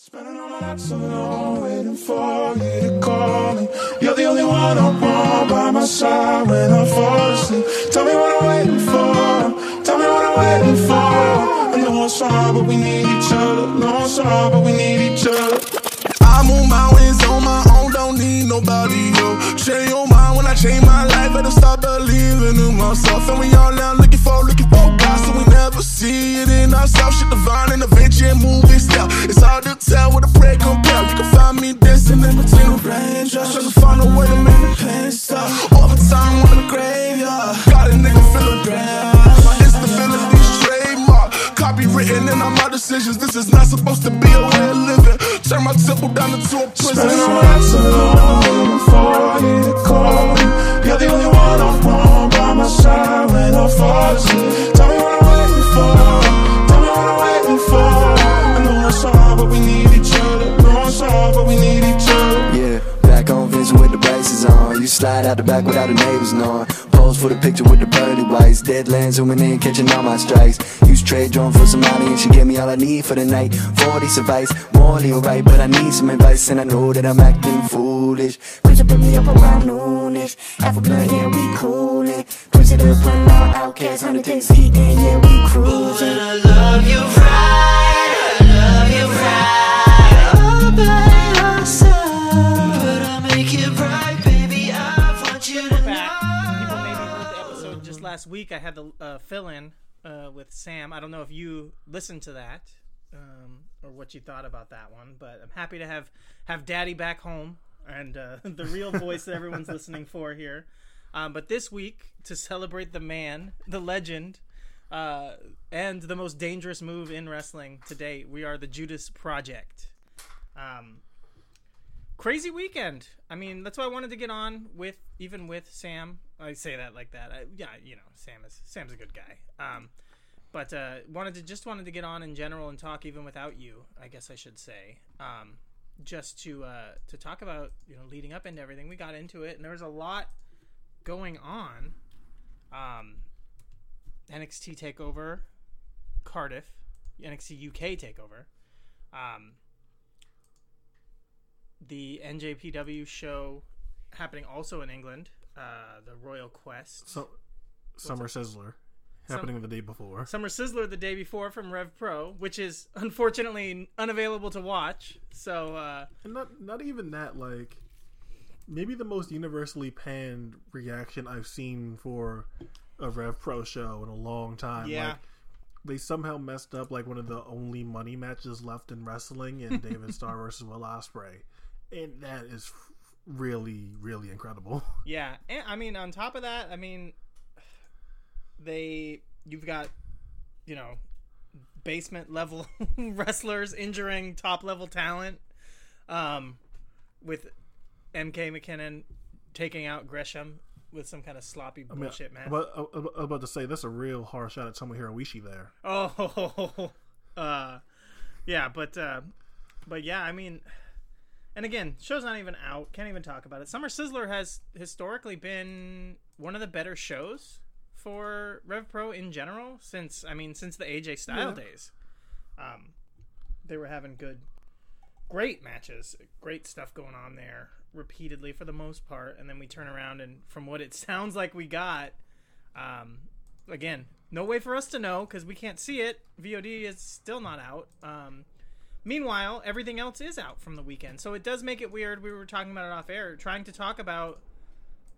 Spending all my life so long waiting for you to call me. You're the only one I want by my side when I fall asleep. Tell me what I'm waiting for. Tell me what I'm waiting for. I know it's hard, but we need each other. No, it's hard, but we need each other. I move mountains on my own, don't need nobody, yo. Change your mind when I change my life, better stop believing in myself. And we all now looking for God, so we never see it in ourselves. Shit divine and adventure and movie style. It's hard to tell what a prayer compare. You can find me dancing in between the raindrops, trying to find a way to make the pain stop. All the time on the graveyard, got a nigga feeling grand. My instability's trademark, copywritten in all my decisions. This is not supposed to be a way of living. Turn my temple down into a prison. Spending all my life so long, waiting for you to call me. You're the only one I want by my side when I fall asleep. Tell me what I'm waiting for. Tell me what I'm waiting for. I know it's hard, but we need each other. I know it's hard, but we need each other. Yeah, back on Vision with the braces on. You slide out the back without the neighbors knowing. Pose for the picture with the birdie whites. Deadlands zooming in, catching all my strikes. Use trade drone for some money and she gave me all I need for the night. 40 advice, morally alright, but I need some advice and I know that I'm acting foolish. Push it, put me up around noonish. Half a blood, yeah, we coolin'. Push it up on all outcasts, 100 days eating, yeah, we cruising. Ooh, I love you right, I love you right. All by myself. Last week I had the fill-in with Sam. I don't know if you listened to that or what you thought about that one, but I'm happy to have Daddy back home and the real voice that everyone's listening for here. But this week, to celebrate the man, the legend, and the most dangerous move in wrestling today, we are the Judas Project. Crazy weekend. I mean, that's why I wanted to get on with Sam. I say that like that. Sam's a good guy. But wanted to get on in general and talk even without you, I guess I should say. Just to talk about, leading up into everything. We got into it and there was a lot going on. NXT TakeOver Cardiff, NXT UK TakeOver. The NJPW show happening also in England, the Royal Quest. So, Summer Sizzler happening the day before. Summer Sizzler the day before from Rev Pro, which is unfortunately unavailable to watch. So, and not even that. Like, maybe the most universally panned reaction I've seen for a Rev Pro show in a long time. Yeah. Like, they somehow messed up like one of the only money matches left in wrestling, in David Starr versus Will Ospreay. And that is really, really incredible. Yeah, and on top of that, you've got, basement level wrestlers injuring top level talent, with MK McKinnon taking out Gresham with some kind of sloppy bullshit match. I was about to say, that's a real harsh shot at Tomohiro Ishii there. Oh, yeah, but yeah, and again, show's not even out. Can't even talk about it. Summer Sizzler has historically been one of the better shows for Rev Pro in general since the AJ Styles days. They were having great matches, great stuff going on there repeatedly for the most part. And then we turn around and from what it sounds like we got, again, no way for us to know because we can't see it. VOD is still not out. Meanwhile, everything else is out from the weekend. So it does make it weird. We were talking about it off air, trying to talk about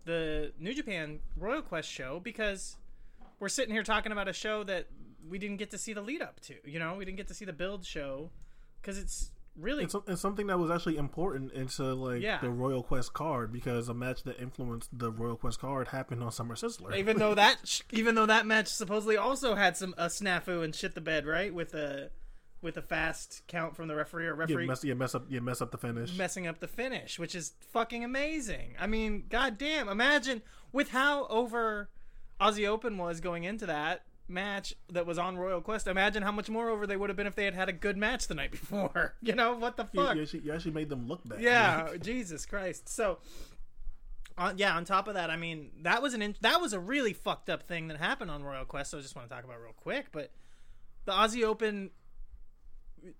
the New Japan Royal Quest show because we're sitting here talking about a show that we didn't get to see the lead up to. We didn't get to see the build show because it's really... And something that was actually important into the Royal Quest card, because a match that influenced the Royal Quest card happened on Summer Sizzler. Even though that match supposedly also had a snafu and shit the bed, right? With a fast count from the referee or referee. You mess up the finish. Messing up the finish, which is fucking amazing. Goddamn! Imagine with how over Aussie Open was going into that match that was on Royal Quest. Imagine how much more over they would have been if they had a good match the night before. What the fuck? You actually made them look bad. Yeah, right? Jesus Christ. So, on top of that, that was a really fucked up thing that happened on Royal Quest. So I just want to talk about it real quick, but the Aussie Open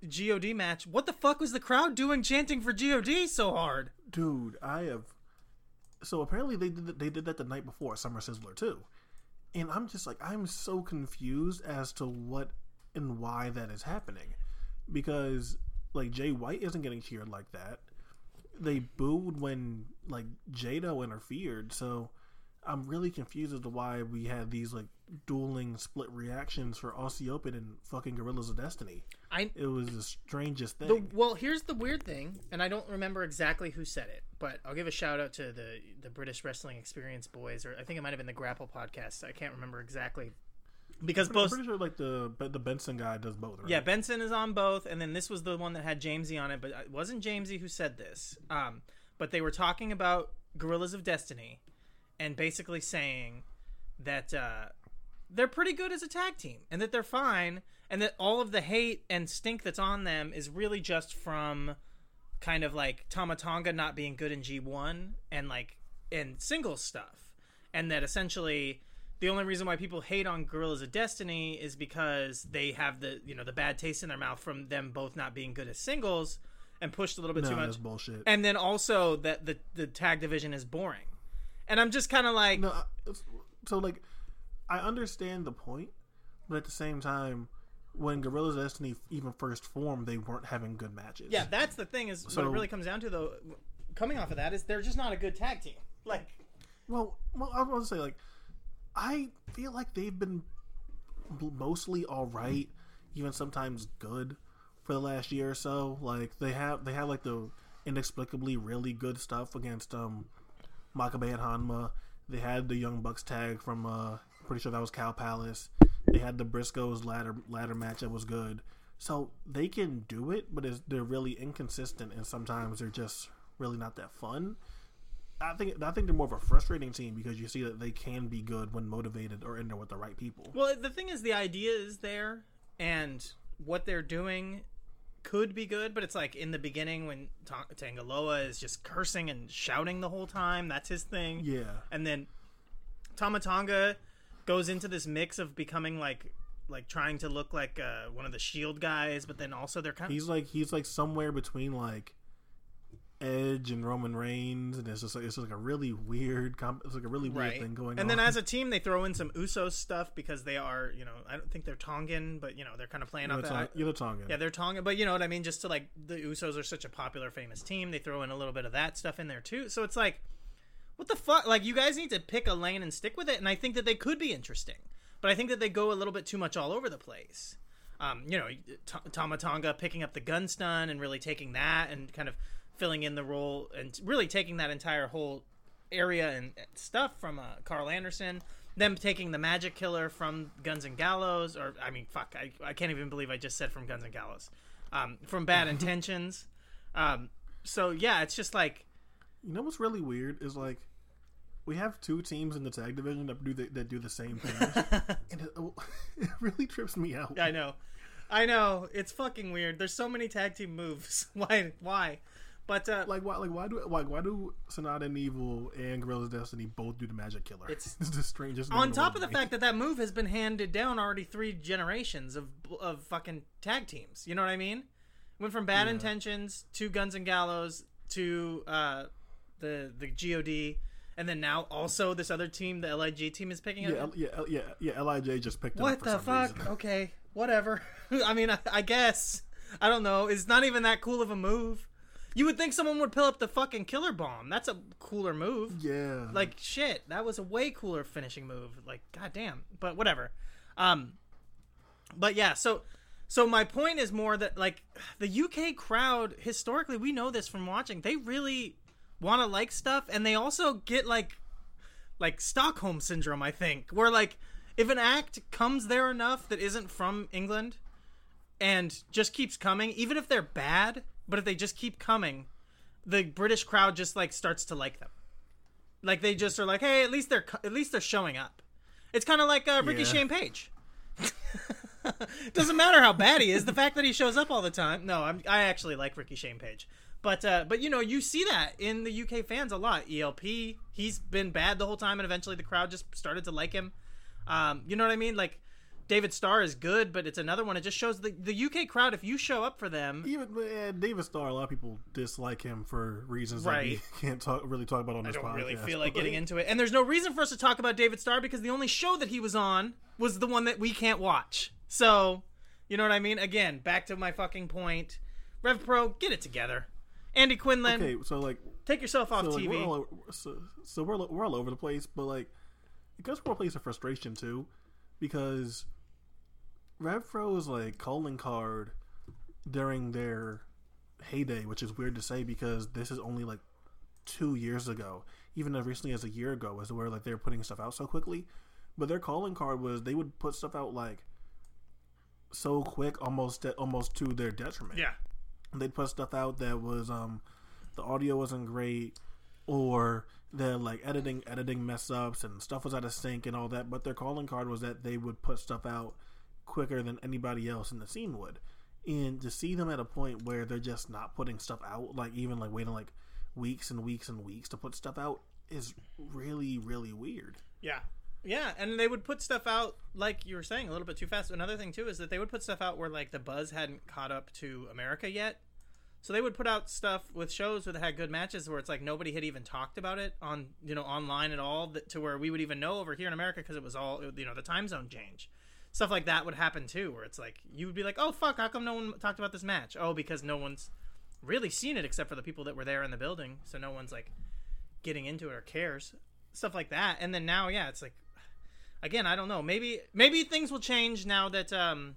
GOD match. What the fuck was the crowd doing chanting for GOD so hard? Dude, I have... So apparently they did that the night before Summer Sizzler too. And I'm just like, I'm so confused as to what and why that is happening. Because, like, Jay White isn't getting cheered like that. They booed when, like, Jado interfered. So I'm really confused as to why we had these, like, dueling split reactions for Aussie Open and fucking Guerrillas of Destiny. It was the strangest thing. Well, here's the weird thing, and I don't remember exactly who said it, but I'll give a shout out to the British Wrestling Experience boys, or I think it might have been the Grapple podcast. I can't remember exactly. Because both, I'm pretty sure, like, the Benson guy does both, right? Yeah, Benson is on both, and then this was the one that had Jamesy on it, but it wasn't Jamesy who said this. But they were talking about Guerrillas of Destiny and basically saying that they're pretty good as a tag team and that they're fine and that all of the hate and stink that's on them is really just from kind of, like, Tama Tonga not being good in G1 and, like, in singles stuff, and that essentially... The only reason why people hate on Guerrillas of Destiny is because they have the bad taste in their mouth from them both not being good as singles and pushed a little bit too much. That's bullshit. And then also that the tag division is boring. And I'm just kind of like... No, so, like, I understand the point, but at the same time, when Guerrillas of Destiny even first formed, they weren't having good matches. Yeah, that's the thing is what it really comes down to, though, coming off of that, is they're just not a good tag team. Like... Well, I was going to say, like, I feel like they've been mostly all right, even sometimes good, for the last year or so. Like they have like the inexplicably really good stuff against Makabe and Hanma. They had the Young Bucks tag from pretty sure that was Cow Palace. They had the Briscoes ladder match that was good. So they can do it, but they're really inconsistent, and sometimes they're just really not that fun. I think they're more of a frustrating team because you see that they can be good when motivated or in there with the right people. Well, the thing is, the idea is there, and what they're doing could be good, but it's like in the beginning when Tangaloa is just cursing and shouting the whole time. That's his thing. Yeah. And then Tama Tonga goes into this mix of becoming like trying to look like one of the Shield guys, but then also they're kind of... He's like somewhere between like Edge and Roman Reigns, and it's just like a really weird thing going on. And then as a team, they throw in some Usos stuff because they are, you know, I don't think they're Tongan, but you know, they're kind of playing off that. You're Tongan. Yeah, they're Tongan, but you know what I mean. Just to like the Usos are such a popular, famous team, they throw in a little bit of that stuff in there too. So it's like, what the fuck? Like, you guys need to pick a lane and stick with it. And I think that they could be interesting, but I think that they go a little bit too much all over the place. You know, Tama Tonga picking up the gun stun and really taking that and kind of filling in the role and really taking that entire whole area and stuff from Carl Anderson, them taking the Magic Killer from Guns and Gallows, or I mean, fuck, I can't even believe I just said from Guns and Gallows, from Bad Intentions. So yeah, it's just like, you know what's really weird is like we have two teams in the tag division that do the same thing, and it really trips me out. I know it's fucking weird. There's so many tag team moves. Why? But why do Sonata and Evil and Guerrillas of Destiny both do the Magic Killer? It's the strangest. On top of the fact that move has been handed down already 3 generations of fucking tag teams. You know what I mean? Went from Bad Intentions to Guns and Gallows to the GOD, and then now also this other team, the LIJ team, is picking up. Yeah. LIJ just picked up. What the fuck? Reason. Okay, whatever. I mean, I guess I don't know. It's not even that cool of a move. You would think someone would pull up the fucking killer bomb. That's a cooler move. Yeah. Like, shit, that was a way cooler finishing move. Like, goddamn. But whatever. But yeah, so my point is more that, like, the UK crowd, historically, we know this from watching, they really want to like stuff, and they also get, like Stockholm Syndrome, I think, where, like, if an act comes there enough that isn't from England and just keeps coming, even if they're bad... But if they just keep coming, the British crowd just like starts to like them. Like they just are like, hey, at least they're showing up. It's kind of like Ricky Shane Page. Doesn't matter how bad he is, the fact that he shows up all the time. No, I actually like Ricky Shane Page, but you know, you see that in the UK fans a lot. ELP, he's been bad the whole time, and eventually the crowd just started to like him. You know what I mean? Like. David Starr is good, but it's another one. It just shows the UK crowd, if you show up for them. Even David Starr, a lot of people dislike him for reasons that we can't really talk about on this podcast. I don't really feel like getting into it. And there's no reason for us to talk about David Starr because the only show that he was on was the one that we can't watch. So, you know what I mean? Again, back to my fucking point. Rev Pro, get it together. Andy Quinlan, okay, so like, take yourself off TV. We're all over the place, but like, it goes from a place of frustration too, because Rev Pro's like calling card during their heyday, which is weird to say because this is only like 2 years ago, even as recently as a year ago, as where like they're putting stuff out so quickly. But their calling card was they would put stuff out like so quick, almost to their detriment. Yeah. They'd put stuff out that was the audio wasn't great, or the like editing mess ups and stuff was out of sync and all that. But their calling card was that they would put stuff out quicker than anybody else in the scene would. And to see them at a point where they're just not putting stuff out, like even like waiting like weeks and weeks and weeks to put stuff out, is really, really weird. Yeah. Yeah, and they would put stuff out, like you were saying, a little bit too fast. Another thing, too, is that they would put stuff out where, like, the buzz hadn't caught up to America yet. So they would put out stuff with shows where they had good matches where it's like nobody had even talked about it on, you know, online at all, to where we would even know over here in America because it was all, you know, the time zone change. Stuff like that would happen, too, where it's like you would be like, oh, fuck, how come no one talked about this match? Oh, because no one's really seen it except for the people that were there in the building. So no one's, like, getting into it or cares. Stuff like that. And then now, yeah, it's like, again, I don't know. Maybe things will change now that Will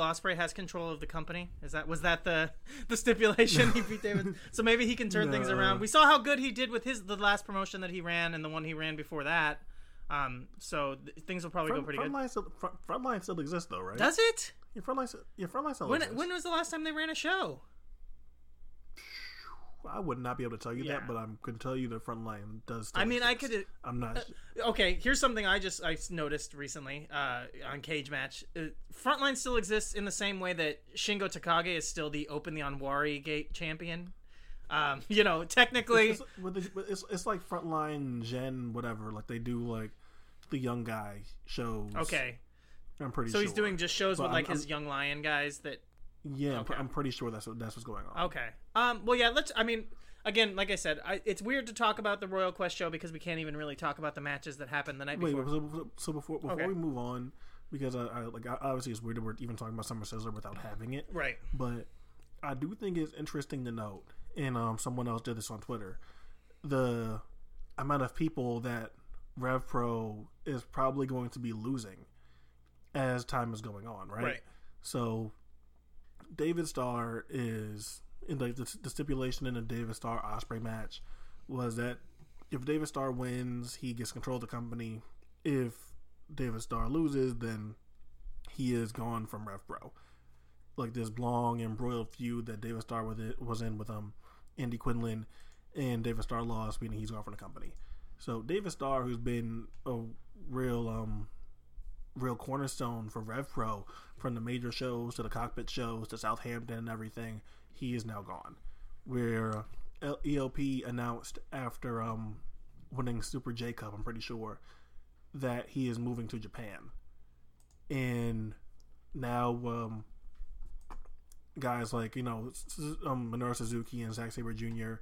Ospreay has control of the company. Was that the stipulation? He beat David, so maybe he can turn things around. We saw how good he did with the last promotion that he ran and the one he ran before that. So things will probably go pretty good. Frontline still exists though, right? Does it? Frontline still exists. When was the last time they ran a show? I would not be able to tell you that, but I can tell you the Frontline does. I mean, exist. I'm not. Okay, here's something I noticed recently on Cage Match. Frontline still exists in the same way that Shingo Takagi is still the Open the Onwari Gate champion. You know, technically, it's like Frontline Gen whatever. Like they do like the young guy shows. Okay, I'm pretty sure. So he's doing just shows with like his young lion guys that. Yeah, okay. I'm pretty sure that's what's going on. Okay. Well, yeah. I mean, again, like I said, it's weird to talk about the Royal Quest show because we can't even really talk about the matches that happened the night before. So before we move on, because I obviously it's weird that we're even talking about Summer Sizzler without having it. Right. But I do think it's interesting to note, and someone else did this on Twitter, the amount of people that Rev Pro is probably going to be losing as time is going on. Right. Right. So. David Starr is in like the stipulation in a David Starr Ospreay match was that if David Starr wins, he gets control of the company. If David Starr loses, then he is gone from Rev Pro. Like this long embroiled feud that David Starr was in with Andy Quinlan, and David Starr lost, meaning he's gone from the company. So David Starr, who's been a real cornerstone for Rev Pro, from the major shows to the cockpit shows to Southampton and everything, he is now gone. Where ELP announced after winning Super J Cup, I'm pretty sure, that he is moving to Japan. And now guys like, you know, Minoru Suzuki and Zack Sabre Jr.,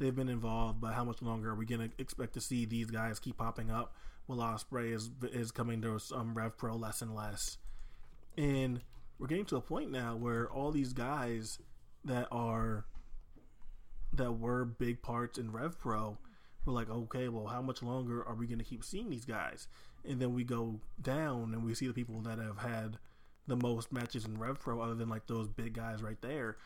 they've been involved, but how much longer are we going to expect to see these guys keep popping up? Will Ospreay is coming to Rev Pro less and less. And we're getting to a point now where all these guys that were big parts in Rev Pro were like, okay, well, how much longer are we going to keep seeing these guys? And then we go down and we see the people that have had the most matches in Rev Pro other than like those big guys right there.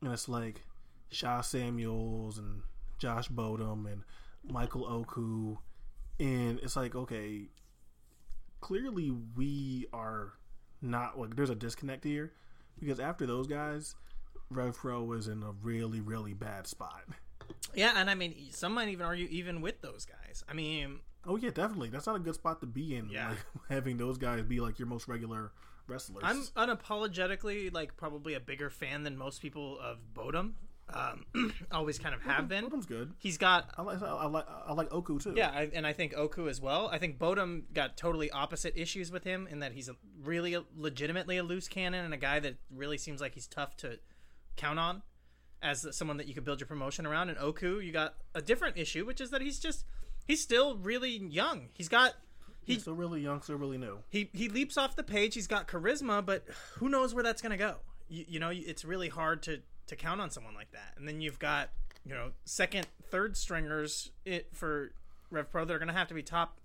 And it's like Shaw Samuels and Josh Bodom and Michael Oku. And it's like, okay, clearly we are not, like, there's a disconnect here because after those guys, Rev Pro was in a really, really bad spot. Yeah, and I mean, some might even argue even with those guys. I mean... Oh, yeah, definitely. That's not a good spot to be in, yeah. Like, having those guys be, like, your most regular wrestlers. I'm unapologetically, like, probably a bigger fan than most people of Bodom. always kind of have been. Bodom's good. He's got. I like Oku too. Yeah, and I think Oku as well. I think Bodom got totally opposite issues with him in that he's legitimately a loose cannon and a guy that really seems like he's tough to count on as someone that you could build your promotion around. And Oku, you got a different issue, which is that he's still really young. He's still really young, so really new. He leaps off the page. He's got charisma, but who knows where that's going to go? You know, it's really hard to count on someone like that. And then you've got, you know, second, third stringers for Rev Pro that are going to have to be top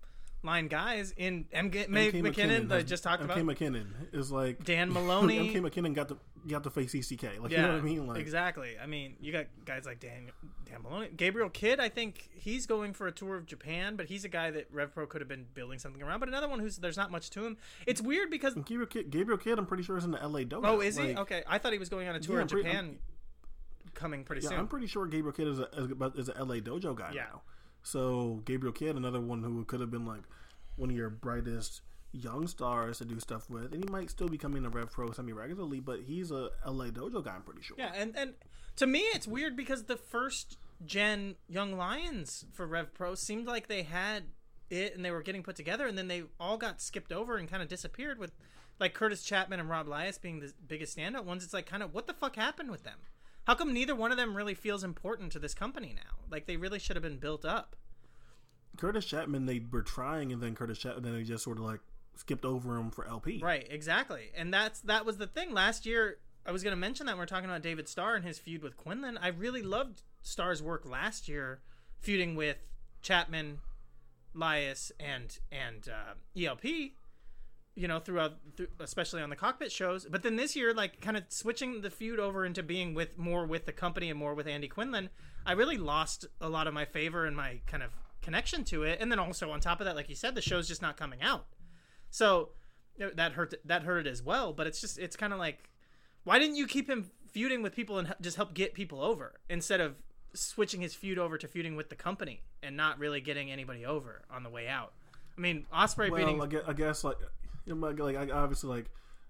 line guys in MK McKinnon that I just talked about. MK McKinnon is like Dan Maloney. MK McKinnon got to face ECK. Like, yeah, you know what I mean? Like, exactly. I mean, you got guys like Dan Maloney. Gabriel Kidd, I think he's going for a tour of Japan, but he's a guy that Rev Pro could have been building something around. But another one who's there's not much to him. It's weird because Gabriel Kidd, I'm pretty sure is in the LA Dojo. Oh, is he? Okay, I thought he was going on a tour of Japan coming pretty soon. I'm pretty sure Gabriel Kidd is a LA Dojo guy now. So Gabriel Kidd, another one who could have been like one of your brightest young stars to do stuff with, and he might still be coming to Rev Pro semi-regularly, but he's a LA Dojo guy, I'm pretty sure. Yeah, and to me it's weird because the first gen Young Lions for Rev Pro seemed like they had it and they were getting put together, and then they all got skipped over and kind of disappeared, with like Curtis Chapman and Rob Lias being the biggest standout ones. It's like, kind of what the fuck happened with them? How come neither one of them really feels important to this company now? Like, they really should have been built up. Curtis Chapman, they were trying, and then they just sort of, like, skipped over him for LP. Right, exactly. And that was the thing. Last year, I was going to mention that when we were talking about David Starr and his feud with Quinlan. I really loved Starr's work last year, feuding with Chapman, Lias, and ELP. You know, especially on the cockpit shows. But then this year, like, kind of switching the feud over into being with the company and more with Andy Quinlan, I really lost a lot of my favor and my kind of connection to it. And then also on top of that, like you said, the show's just not coming out, so that hurt it as well. But it's kind of like, why didn't you keep him feuding with people and just help get people over instead of switching his feud over to feuding with the company and not really getting anybody over on the way out? I mean, Ospreay beating. Well, I guess like. Like, obviously, like,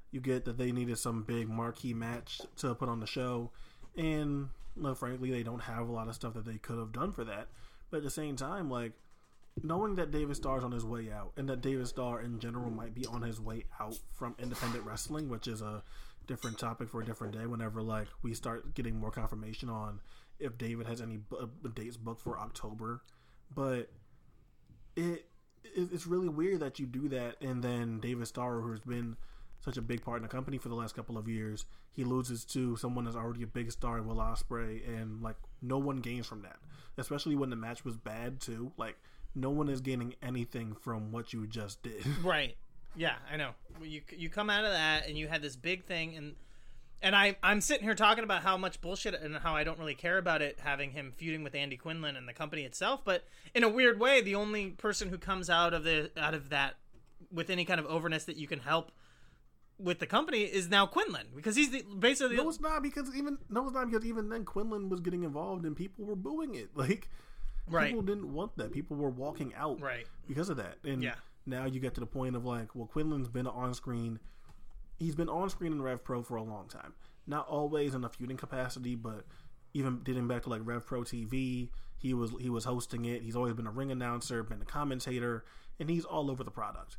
you get that they needed some big marquee match to put on the show, and no, frankly, they don't have a lot of stuff that they could have done for that. But at the same time, like, knowing that David Starr's on his way out, and that David Starr in general might be on his way out from independent wrestling, which is a different topic for a different day. Whenever like we start getting more confirmation on if David has any dates booked for October, but it's really weird that you do that, and then David Starr, who's been such a big part in the company for the last couple of years, he loses to someone that's already a big star in Will Ospreay, and like no one gains from that, especially when the match was bad too. Like, no one is gaining anything from what you just did. Right. Yeah, I know. You come out of that and you had this big thing, and I'm sitting here talking about how much bullshit and how I don't really care about it, having him feuding with Andy Quinlan and the company itself. But in a weird way, the only person who comes out of that with any kind of overness that you can help with the company is now Quinlan, because he's basically. No, it's not because even then Quinlan was getting involved and people were booing it. Like, right. People didn't want that. People were walking out because of that. And now you get to the point of like, well, Quinlan's been on screen. He's been on screen in Rev Pro for a long time. Not always in a feuding capacity, but even dating back to like Rev Pro TV, he was hosting it. He's always been a ring announcer, been a commentator, and he's all over the product.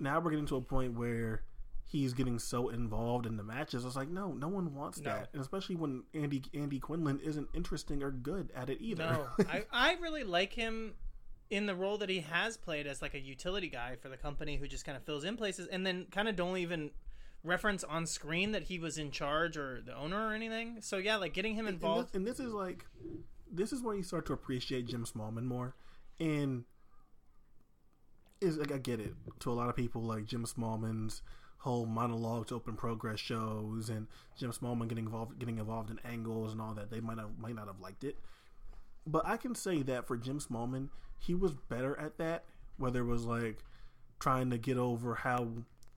Now we're getting to a point where he's getting so involved in the matches. It's like, no one wants that. And especially when Andy Quinlan isn't interesting or good at it either. No, I really like him in the role that he has played as like a utility guy for the company who just kind of fills in places and then kind of don't even reference on screen that he was in charge or the owner or anything. So yeah, like getting him involved. And this is where you start to appreciate Jim Smallman more. And is like, I get it, to a lot of people, like Jim Smallman's whole monologue to Open Progress shows and Jim Smallman getting involved in angles and all that, they might not have liked it. But I can say that for Jim Smallman, he was better at that, whether it was like trying to get over how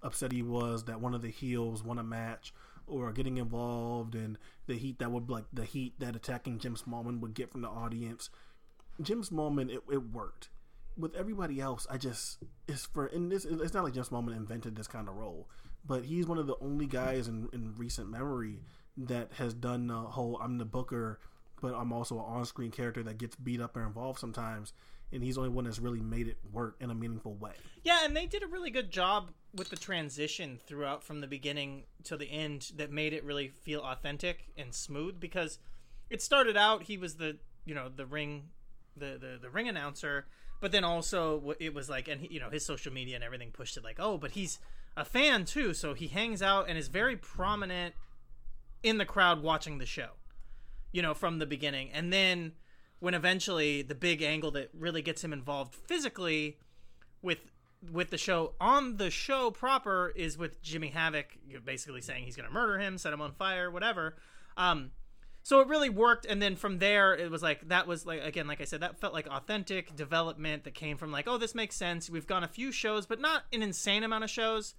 upset he was that one of the heels won a match, or getting involved and the heat that attacking Jim Smallman would get from the audience. Jim Smallman, it worked. With everybody else, it's not like Jim Smallman invented this kind of role, but he's one of the only guys in recent memory that has done the whole I'm the booker, but I'm also an on-screen character that gets beat up or involved sometimes, and he's the only one that's really made it work in a meaningful way. Yeah, and they did a really good job with the transition throughout from the beginning to the end that made it really feel authentic and smooth, because it started out he was the, you know, the ring announcer, but then also it was like, and he, you know, his social media and everything pushed it like, oh, but he's a fan too, so he hangs out and is very prominent in the crowd watching the show, you know, from the beginning. And then when eventually the big angle that really gets him involved physically with the show on the show proper is with Jimmy Havoc, basically saying he's going to murder him, set him on fire, whatever. So it really worked. And then from there, it was like, that was like, again, like I said, that felt like authentic development that came from like, oh, this makes sense. We've gone a few shows, but not an insane amount of shows.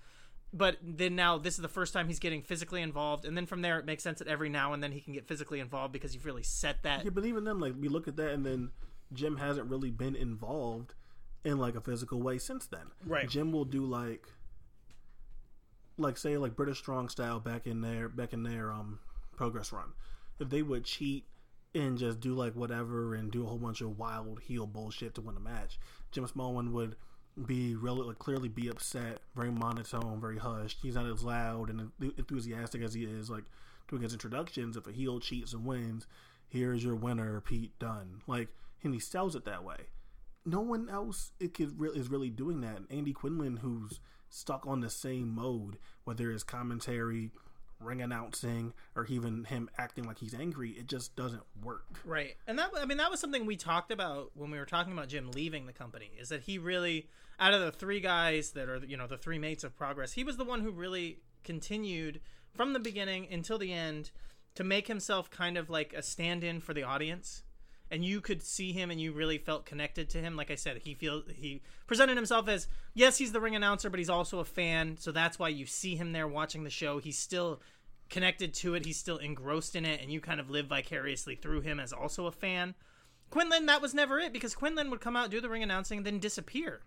But then now this is the first time he's getting physically involved. And then from there, it makes sense that every now and then he can get physically involved because you've really set that. Yeah, but even then, like, we look at that and then Jim hasn't really been involved in like a physical way since then. Right. Jim will do like say like British Strong Style back in their Progress run. If they would cheat and just do like whatever and do a whole bunch of wild heel bullshit to win a match, Jim Smallman would be really like, clearly be upset, very monotone, very hushed. He's not as loud and enthusiastic as he is like doing his introductions. If a heel cheats and wins, here's your winner, Pete Dunne. Like, and he sells it that way. No one else is really doing that. And Andy Quinlan, who's stuck on the same mode, whether it's commentary, ring announcing, or even him acting like he's angry, it just doesn't work. Right. And that, I mean, that was something we talked about when we were talking about Jim leaving the company, is that he really, out of the three guys that are, you know, the three mates of Progress, he was the one who really continued from the beginning until the end to make himself kind of like a stand-in for the audience. And you could see him and you really felt connected to him. Like I said, he presented himself as, yes, he's the ring announcer, but he's also a fan. So that's why you see him there watching the show. He's still connected to it. He's still engrossed in it. And you kind of live vicariously through him as also a fan. Quinlan, that was never it, because Quinlan would come out, do the ring announcing, and then disappear.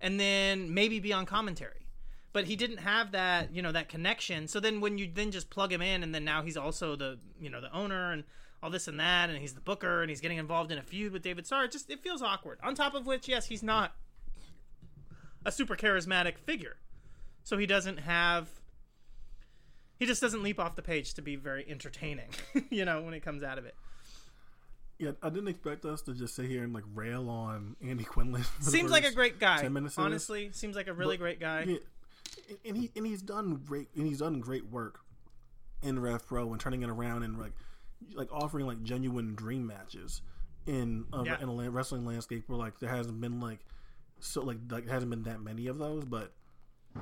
And then maybe be on commentary. But he didn't have that, you know, that connection. So then when you then just plug him in, and then now he's also the, you know, the owner and all this and that, and he's the booker, and he's getting involved in a feud with David Starr. It feels awkward. On top of which, yes, he's not a super charismatic figure, so he just doesn't leap off the page to be very entertaining, you know, when it comes out of it. Yeah, I didn't expect us to just sit here and like rail on Andy Quinlan. Seems like a great guy. Honestly, seems like a really great guy. Yeah, and he's done great work in Rev Pro and turning it around and like offering like genuine dream matches in a wrestling landscape where like there hasn't been hasn't been that many of those. But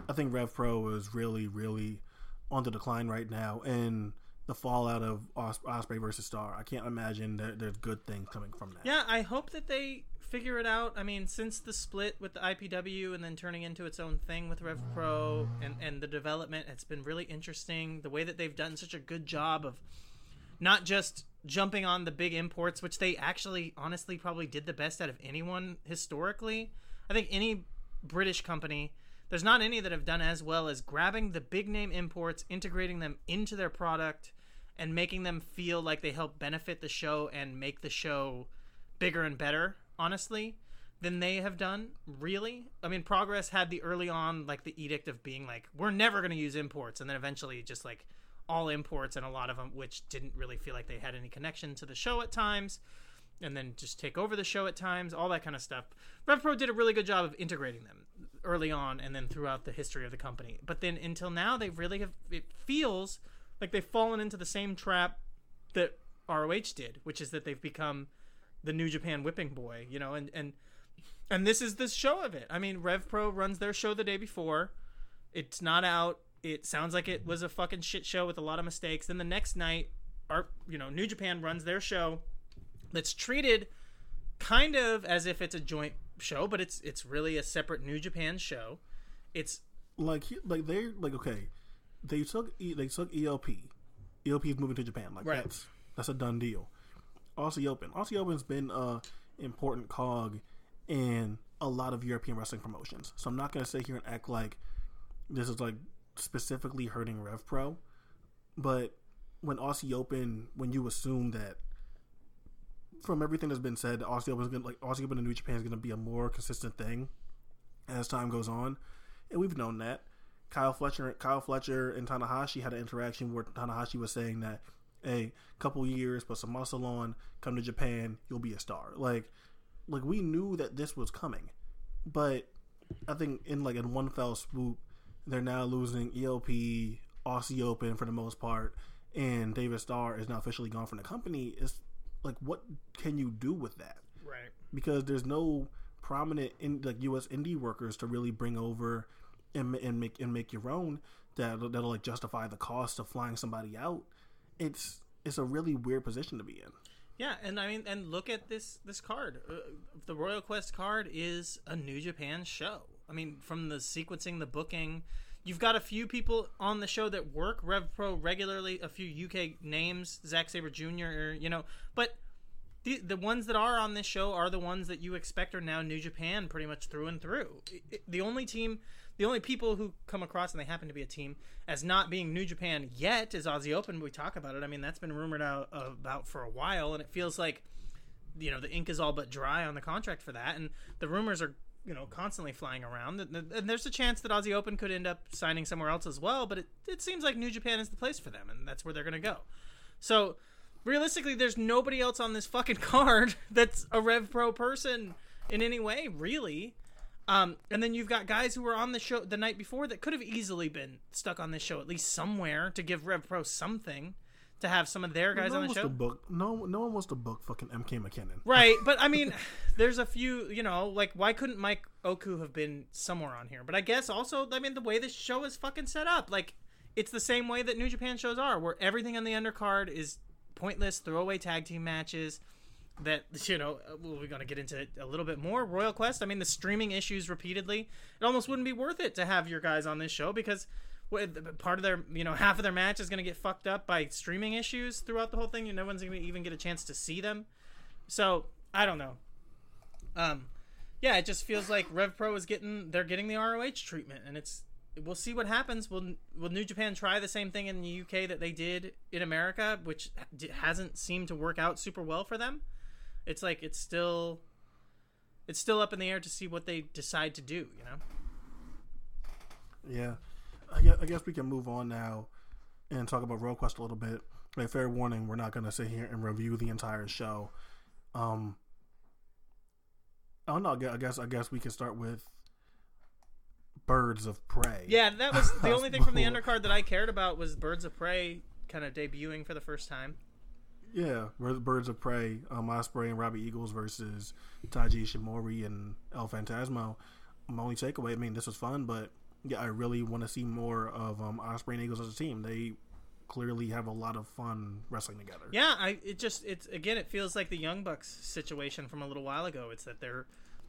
I think Rev Pro is really, really on the decline right now, and the fallout of Ospreay versus Starr, I can't imagine that there's good things coming from that. Yeah, I hope that they figure it out. I mean, since the split with the IPW and then turning into its own thing with Rev Pro and the development, it's been really interesting the way that they've done such a good job of not just jumping on the big imports, which they actually, honestly, probably did the best out of anyone historically. I think any British company, there's not any that have done as well as grabbing the big name imports, integrating them into their product, and making them feel like they help benefit the show and make the show bigger and better, honestly, than they have done, really. I mean, Progress had the early on, like, the edict of being like, we're never going to use imports, and then eventually just, like, all imports, and a lot of them which didn't really feel like they had any connection to the show at times, and then just take over the show at times, all that kind of stuff. Rev Pro did a really good job of integrating them early on and then throughout the history of the company. But then until now, they really have, it feels like they've fallen into the same trap that ROH did, which is that they've become the New Japan whipping boy, you know, and this is the show of it. I mean, Rev Pro runs their show the day before. It's not out. It sounds like it was a fucking shit show with a lot of mistakes. Then the next night, New Japan runs their show that's treated kind of as if it's a joint show, but it's really a separate New Japan show. It's they took ELP. ELP is moving to Japan. Like, right. That's a done deal. Aussie Open. Aussie Open's been an important cog in a lot of European wrestling promotions. So I'm not going to sit here and act like this is like specifically hurting Rev Pro, but when Aussie Open, when you assume that from everything that's been said, Aussie Open in New Japan is going to be a more consistent thing as time goes on, and we've known that. Kyle Fletcher and Tanahashi had an interaction where Tanahashi was saying that, hey, couple years, put some muscle on, come to Japan, you'll be a star. Like we knew that this was coming, but I think in one fell swoop, they're now losing ELP, Aussie Open for the most part, and David Starr is now officially gone from the company. It's like, what can you do with that? Right. Because there's no prominent U.S. indie workers to really bring over and make your own that'll justify the cost of flying somebody out. It's a really weird position to be in. Yeah, and look at this card. The Royal Quest card is a New Japan show. I mean, from the sequencing, the booking, you've got a few people on the show that work Rev Pro regularly, a few UK names, Zack Sabre Jr., but the ones that are on this show are the ones that you expect are now New Japan pretty much through and through. The only people who come across, and they happen to be a team, as not being New Japan yet is Aussie Open, but we talk about it. I mean, that's been rumored out about for a while, and it feels like, the ink is all but dry on the contract for that, and the rumors are, constantly flying around. And there's a chance that Aussie Open could end up signing somewhere else as well, but it seems like New Japan is the place for them, and that's where they're going to go. So, realistically, there's nobody else on this fucking card that's a Rev Pro person in any way, really. And then you've got guys who were on the show the night before that could have easily been stuck on this show, at least somewhere, to give Rev Pro something, to have some of their guys on the show. No one wants to book fucking MK McKinnon. Right, but I mean, there's a few, why couldn't Mike Oku have been somewhere on here? But I guess also, the way this show is fucking set up, it's the same way that New Japan shows are, where everything on the undercard is pointless, throwaway tag team matches. That, we're going to get into it a little bit more. Royal Quest, the streaming issues repeatedly. It almost wouldn't be worth it to have your guys on this show because part of their, half of their match is going to get fucked up by streaming issues throughout the whole thing. And no one's going to even get a chance to see them. So, I don't know. Yeah, it just feels like Rev Pro is getting the ROH treatment. And we'll see what happens. Will New Japan try the same thing in the UK that they did in America, which hasn't seemed to work out super well for them? It's like it's still up in the air to see what they decide to do, Yeah, I guess we can move on now and talk about Royal Quest a little bit. Like, fair warning, we're not going to sit here and review the entire show. I guess we can start with Birds of Prey. Yeah, that was the only thing from the undercard that I cared about was Birds of Prey kind of debuting for the first time. Yeah, Birds of Prey, Ospreay and Robbie Eagles versus Taiji Ishimori and El Phantasmo. My only takeaway, this was fun, but yeah, I really want to see more of Ospreay and Eagles as a team. They clearly have a lot of fun wrestling together. Yeah, it feels like the Young Bucks situation from a little while ago. It's that they're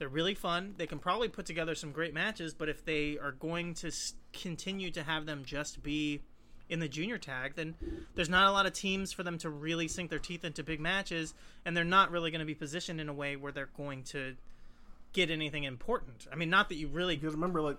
really fun. They can probably put together some great matches, but if they are going to continue to have them just be in the junior tag, then there's not a lot of teams for them to really sink their teeth into big matches, and they're not really going to be positioned in a way where they're going to get anything important. Not that you really, because remember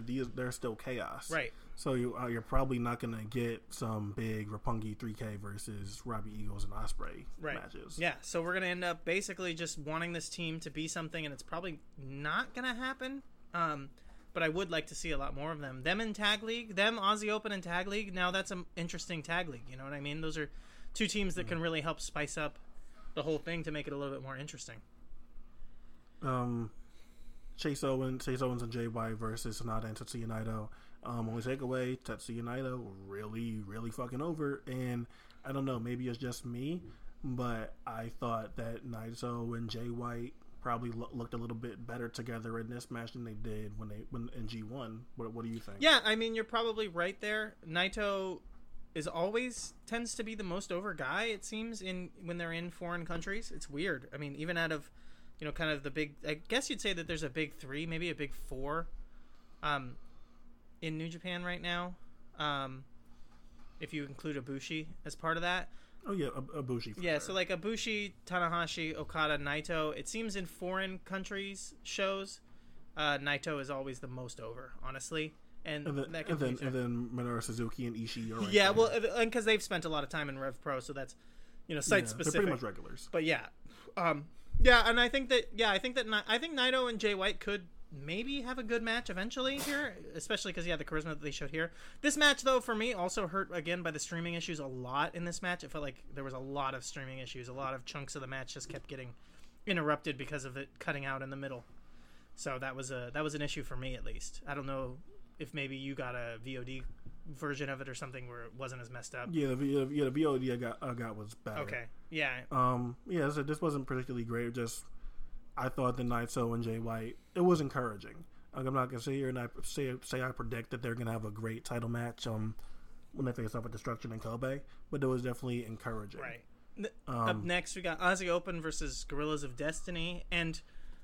they're still Chaos, right? So you're probably not going to get some big Roppongi 3K versus Robbie Eagles and Ospreay right. matches. Yeah, so we're going to end up basically just wanting this team to be something, and it's probably not going to happen. But I would like to see a lot more of them. Them in Tag League, them Aussie Open and Tag League. Now that's an interesting Tag League, you know what I mean? Those are two teams that can really help spice up the whole thing to make it a little bit more interesting. Chase Owens and Jay White versus Sonata and Tetsuya Naito. Only takeaway, Tetsuya Naito really, really fucking over. And I don't know, maybe it's just me, but I thought that Naito and Jay White probably looked a little bit better together in this match than they did when in G1. What do you think? Yeah, you're probably right there. Naito tends to be the most over guy, it seems, when they're in foreign countries. It's weird. Even out of, kind of the big, I guess you'd say that there's a big three, maybe a big four in New Japan right now, if you include Ibushi as part of that. Oh, yeah, Ibushi. Yeah, sure. So Ibushi, Tanahashi, Okada, Naito. It seems in foreign countries shows, Naito is always the most over, honestly. And then Minoru Suzuki and Ishii are right there. Well, and because they've spent a lot of time in Rev Pro, so that's, you know, site specific. They're pretty much regulars. But and I think Naito and Jay White could maybe have a good match eventually here, especially because the charisma that they showed here. This match, though, for me, also hurt again by the streaming issues a lot in this match. It felt like there was a lot of streaming issues. A lot of chunks of the match just kept getting interrupted because of it cutting out in the middle. So that was an issue for me, at least. I don't know if maybe you got a VOD version of it or something where it wasn't as messed up. The VOD I got was better. Okay. Yeah. So this wasn't particularly great. Just I thought the Naito and Jay White, it was encouraging. I'm not gonna sit here and I say I predict that they're gonna have a great title match when they face off with Destruction and Kobe, but it was definitely encouraging. Right. Up next we got Aussie Open versus Guerrillas of Destiny, and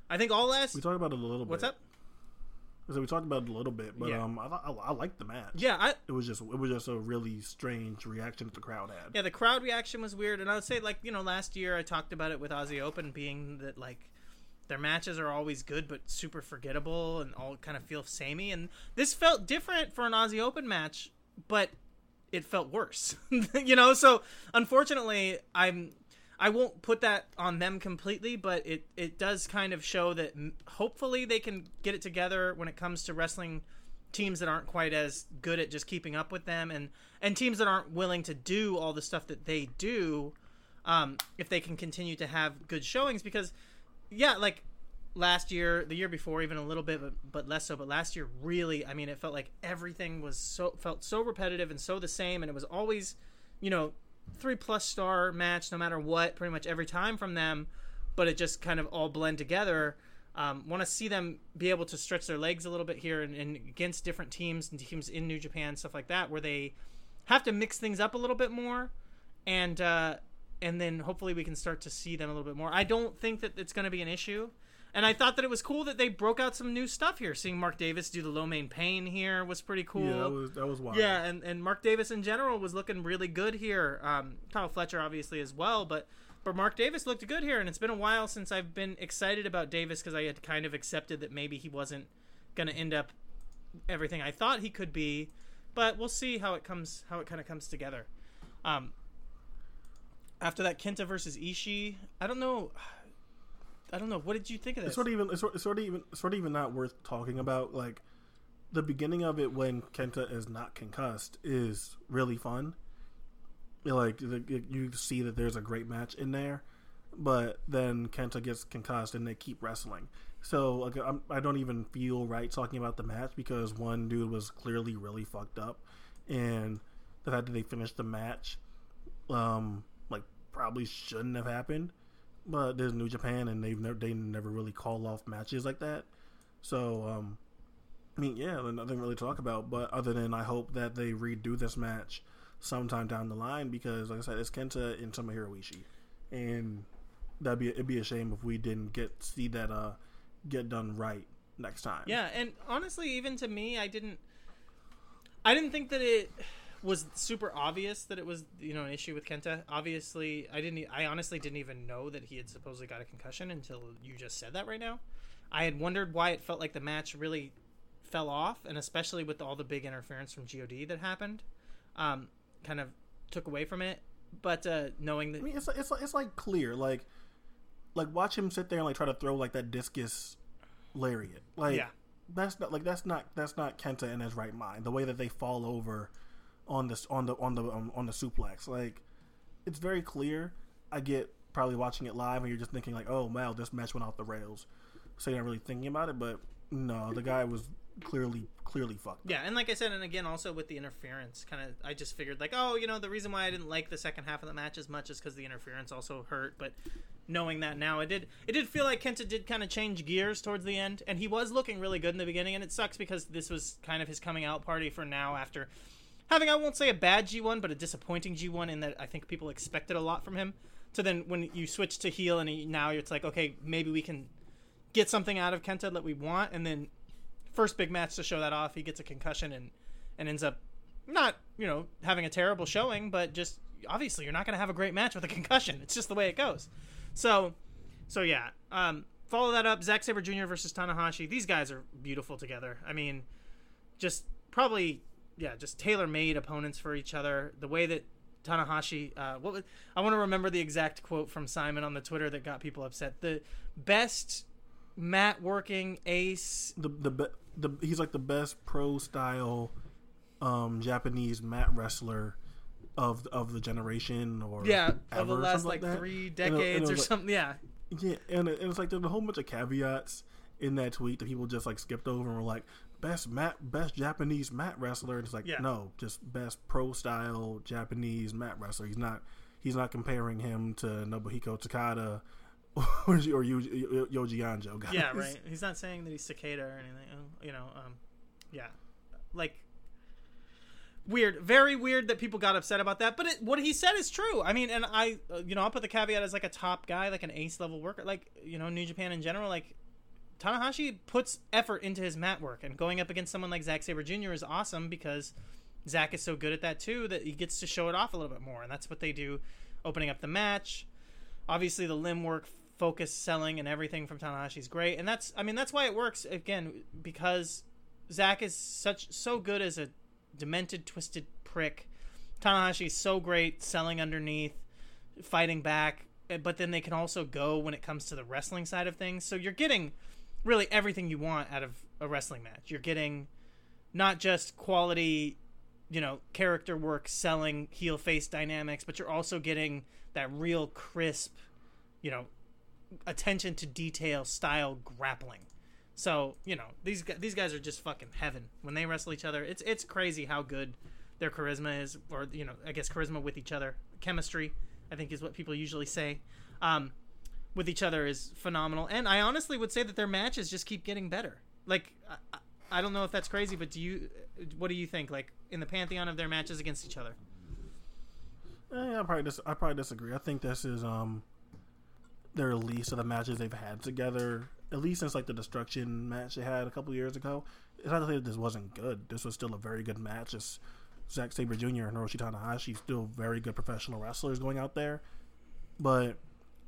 I think we talked about it a little bit. What's up? So we talked about it a little bit, but I liked the match. Yeah, it was just a really strange reaction that the crowd had. Yeah, the crowd reaction was weird, and I would say, like, you know, last year I talked about it with Aussie Open being that, like, their matches are always good but super forgettable and all kind of feel samey, and this felt different for an Aussie Open match, but it felt worse, you know. So unfortunately, I won't put that on them completely, but it does kind of show that hopefully they can get it together when it comes to wrestling teams that aren't quite as good at just keeping up with them, and teams that aren't willing to do all the stuff that they do, if they can continue to have good showings. Because, yeah, like last year, the year before, even a little bit, but less so. But last year, really, I mean, it felt like everything was felt so repetitive and so the same, and it was always, you know, 3+ star match no matter what, pretty much every time from them, but it just kind of all blend together. Want to see them be able to stretch their legs a little bit here and against different teams and teams in New Japan, stuff like that, where they have to mix things up a little bit more, and then hopefully we can start to see them a little bit more. I don't think that it's going to be an issue, and I thought that it was cool that they broke out some new stuff here. Seeing Mark Davis do the low main pain here was pretty cool. Yeah, that was wild. Yeah, and Mark Davis in general was looking really good here. Kyle Fletcher obviously as well, but Mark Davis looked good here, and it's been a while since I've been excited about Davis because I had kind of accepted that maybe he wasn't going to end up everything I thought he could be, but we'll see how it kind of comes together. After that, Kenta versus Ishii. I don't know. What did you think of this? It's sort of even not worth talking about. Like, the beginning of it when Kenta is not concussed is really fun. Like, you see that there's a great match in there, but then Kenta gets concussed and they keep wrestling. So, like, I don't even feel right talking about the match because one dude was clearly really fucked up, and the fact that they finished the match, like, probably shouldn't have happened. But there's New Japan, and they never really call off matches like that. So, nothing really to talk about. But other than I hope that they redo this match sometime down the line because, like I said, it's Kenta and Tomohiro Ishii, and it'd be a shame if we didn't see that get done right next time. Yeah, and honestly, even to me, I didn't think that it was super obvious that it was, you know, an issue with Kenta. Obviously, I honestly didn't even know that he had supposedly got a concussion until you just said that right now. I had wondered why it felt like the match really fell off, and especially with all the big interference from GOD that happened, kind of took away from it. But knowing that, I mean, it's like clear, like watch him sit there and like try to throw like that discus lariat. Like, yeah, that's not Kenta in his right mind. The way that they fall over on the suplex, like, it's very clear. I get probably watching it live and you're just thinking like, oh wow, this match went off the rails, so you're not really thinking about it. But no, the guy was clearly fucked up. Yeah, and like I said, and again also with the interference, kind of I just figured like, oh, you know, the reason why I didn't like the second half of the match as much is because the interference also hurt. But knowing that now, it did feel like Kenta did kind of change gears towards the end, and he was looking really good in the beginning, and it sucks because this was kind of his coming out party for now after having, I won't say a bad G1, but a disappointing G1 in that I think people expected a lot from him. So then when you switch to heel and now it's like, okay, maybe we can get something out of Kenta that we want. And then first big match to show that off, he gets a concussion and ends up not, you know, having a terrible showing, but just obviously you're not going to have a great match with a concussion. It's just the way it goes. So yeah. Follow that up, Zack Sabre Jr. versus Tanahashi. These guys are beautiful together. I mean, just probably, yeah, just tailor-made opponents for each other. The way that Tanahashi, I want to remember the exact quote from Simon on the Twitter that got people upset. The best mat working ace. He's like the best pro style Japanese mat wrestler of the generation, or yeah, of the last like 3 decades or something. Yeah, yeah, and it's like there's a whole bunch of caveats in that tweet that people just like skipped over and were like, best Japanese mat wrestler. And it's like, yeah, no, just best pro style Japanese mat wrestler. He's not comparing him to Nobuhiko Takada or Yoji Anjo, guys. Yeah, right. He's not saying that he's Takeda or anything. You know, yeah, like weird, very weird that people got upset about that. But what he said is true. I mean, and I, you know, I'll put the caveat as like a top guy, like an ace level worker, like, you know, New Japan in general. Like, Tanahashi puts effort into his mat work, and going up against someone like Zack Sabre Jr. is awesome because Zack is so good at that too that he gets to show it off a little bit more, and that's what they do, opening up the match. Obviously, the limb work, focus, selling, and everything from Tanahashi is great, and that's why it works again, because Zack is so good as a demented, twisted prick. Tanahashi is so great selling underneath, fighting back, but then they can also go when it comes to the wrestling side of things. So you're getting really everything you want out of a wrestling match. You're getting not just quality, you know, character work, selling, heel face dynamics, but you're also getting that real crisp, you know, attention to detail style grappling. So, you know, these guys are just fucking heaven when they wrestle each other. It's crazy how good their charisma is, or, you know, I guess charisma with each other, chemistry, I think is what people usually say. With each other is phenomenal, and I honestly would say that their matches just keep getting better. Like, I don't know if that's crazy, but what do you think? Like, in the pantheon of their matches against each other, I probably disagree. I think this is their least of the matches they've had together, at least since like the destruction match they had a couple years ago. It's not to say that this wasn't good. This was still a very good match. It's Zack Sabre Jr. and Hiroshi Tanahashi, still very good professional wrestlers going out there, but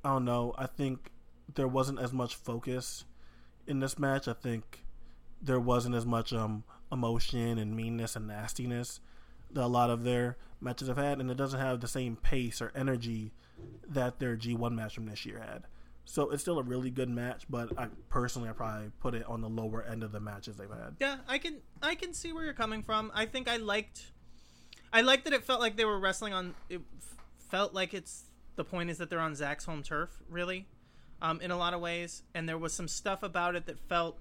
I don't know. I think there wasn't as much focus in this match. I think there wasn't as much emotion and meanness and nastiness that a lot of their matches have had, and it doesn't have the same pace or energy that their G1 match from this year had. So it's still a really good match, but I probably put it on the lower end of the matches they've had. Yeah, I can see where you're coming from. I think I liked that it felt like they were wrestling on. It felt like it's. The point is that they're on Zack's home turf, really, in a lot of ways. And there was some stuff about it that felt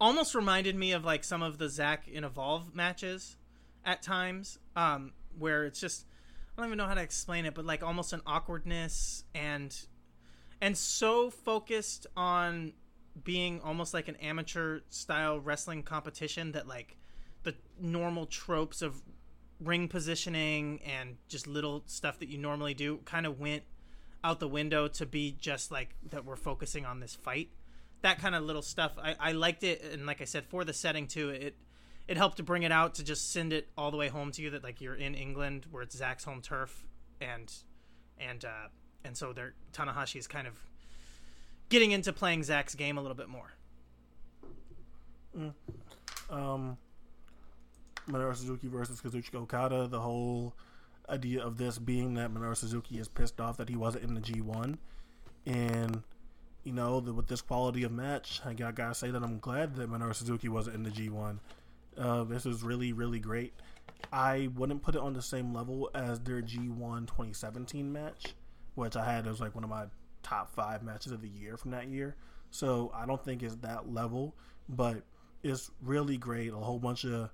almost reminded me of like some of the Zack in Evolve matches at times, where it's just, I don't even know how to explain it, but like almost an awkwardness and so focused on being almost like an amateur style wrestling competition that like the normal tropes of ring positioning and just little stuff that you normally do kind of went out the window to be just like that we're focusing on this fight, that kind of little stuff. I liked it, and like I said, for the setting too, it helped to bring it out, to just send it all the way home to you that like you're in England where it's Zack's home turf, and so their Tanahashi is kind of getting into playing Zack's game a little bit more. Minoru Suzuki versus Kazuchika Okada, the whole idea of this being that Minoru Suzuki is pissed off that he wasn't in the G1, and you know, with this quality of match, I gotta say that I'm glad that Minoru Suzuki wasn't in the G1. This is really, really great. I wouldn't put it on the same level as their G1 2017 match, which I had as like one of my top 5 matches of the year from that year, so I don't think it's that level, but it's really great. A whole bunch of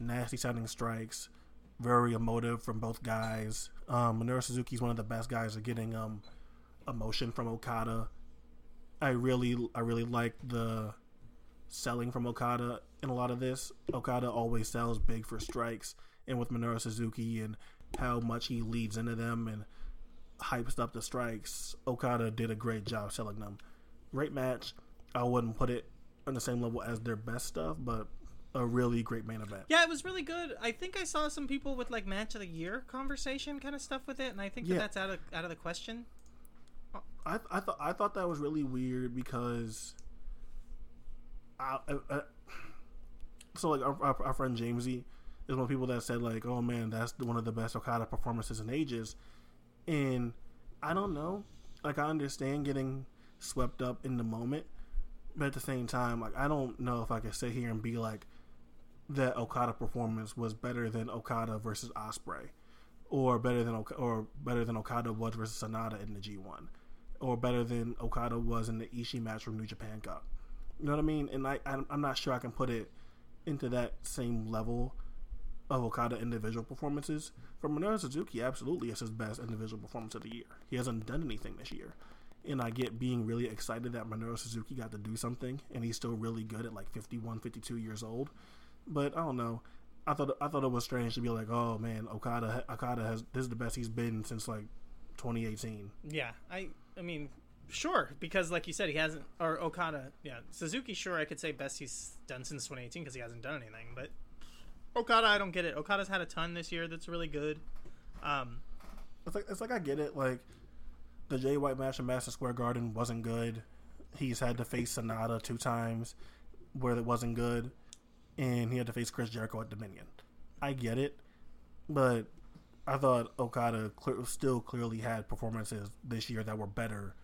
nasty sounding strikes, very emotive from both guys. Minoru Suzuki's one of the best guys at getting emotion from Okada. I really like the selling from Okada in a lot of this. Okada always sells big for strikes, and with Minoru Suzuki and how much he leads into them and hypes up the strikes, Okada did a great job selling them. Great match. I wouldn't put it on the same level as their best stuff, but a really great main event. Yeah, it was really good. I think I saw some people with like match of the year conversation kind of stuff with it, and I think that that's out of the question. I thought that was really weird because so like our friend Jamesy is one of the people that said like, oh man, that's one of the best Okada performances in ages. And I don't know, like I understand getting swept up in the moment, but at the same time, like I don't know if I could sit here and be like that Okada performance was better than Okada versus Ospreay, or better than Okada was versus Sonata in the G1, or better than Okada was in the Ishii match from New Japan Cup. You know what I mean? And I'm not sure I can put it into that same level of Okada individual performances. For Minoru Suzuki, absolutely, it's his best individual performance of the year. He hasn't done anything this year. And I get being really excited that Minoru Suzuki got to do something, and he's still really good at like 51, 52 years old. But I don't know. I thought it was strange to be like, oh man, Okada has, this is the best he's been since like 2018. Yeah, I mean, sure, because like you said, he hasn't, or Okada, yeah, Suzuki, sure, I could say best he's done since 2018 because he hasn't done anything, but Okada, I don't get it. Okada's had a ton this year that's really good. It's like I get it. Like the Jay White match in Madison Square Garden wasn't good. He's had to face Sonata 2 times where it wasn't good. And he had to face Chris Jericho at Dominion. I get it, but I thought Okada still clearly had performances this year that were better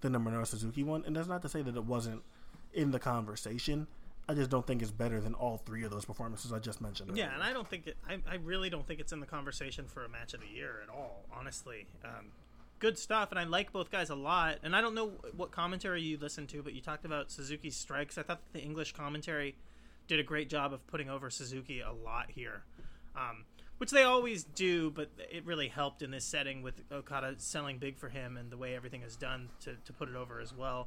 than the Minoru Suzuki one. And that's not to say that it wasn't in the conversation. I just don't think it's better than all 3 of those performances I just mentioned earlier. Yeah, and I don't think I really don't think it's in the conversation for a match of the year at all, honestly. Good stuff, and I like both guys a lot. And I don't know what commentary you listened to, but you talked about Suzuki's strikes. I thought that the English commentary did a great job of putting over Suzuki a lot here, which they always do, but it really helped in this setting with Okada selling big for him and the way everything is done to put it over as well,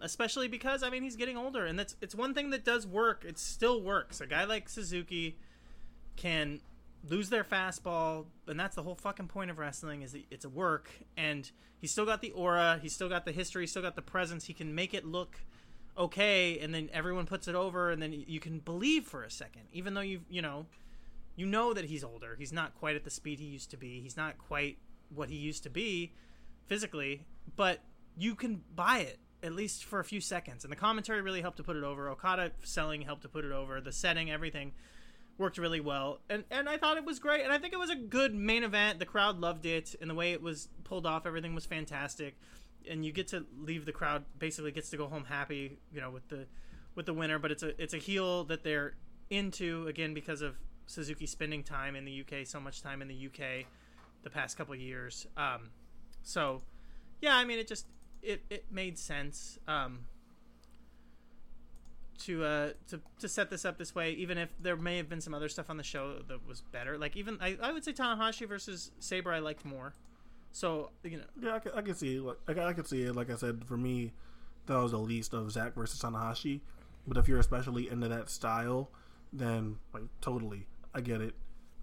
especially because, I mean, he's getting older, and it's one thing that does work. It still works. A guy like Suzuki can lose their fastball, and that's the whole fucking point of wrestling, is that it's a work, and he's still got the aura, he's still got the history, he's still got the presence. He can make it look okay, and then everyone puts it over, and then you can believe for a second, even though you know that he's older, he's not quite at the speed he used to be, he's not quite what he used to be physically, but you can buy it at least for a few seconds. And the commentary really helped to put it over. Okada selling helped to put it over. The setting, everything worked really well, and I thought it was great, and I think it was a good main event. The crowd loved it, and the way it was pulled off, everything was fantastic. And you get to leave, the crowd basically gets to go home happy, you know, with the winner. But it's a heel that they're into, again, because of Suzuki spending time in the UK, so much time in the UK the past couple of years. So yeah, I mean, it just it made sense to set this up this way, even if there may have been some other stuff on the show that was better. Like, even I would say Tanahashi versus Sabre I liked more. So, you know. Yeah, I can see it. I can see it. Like I said, for me, that was the least of Zack versus Tanahashi. But if you're especially into that style, then, like, totally, I get it.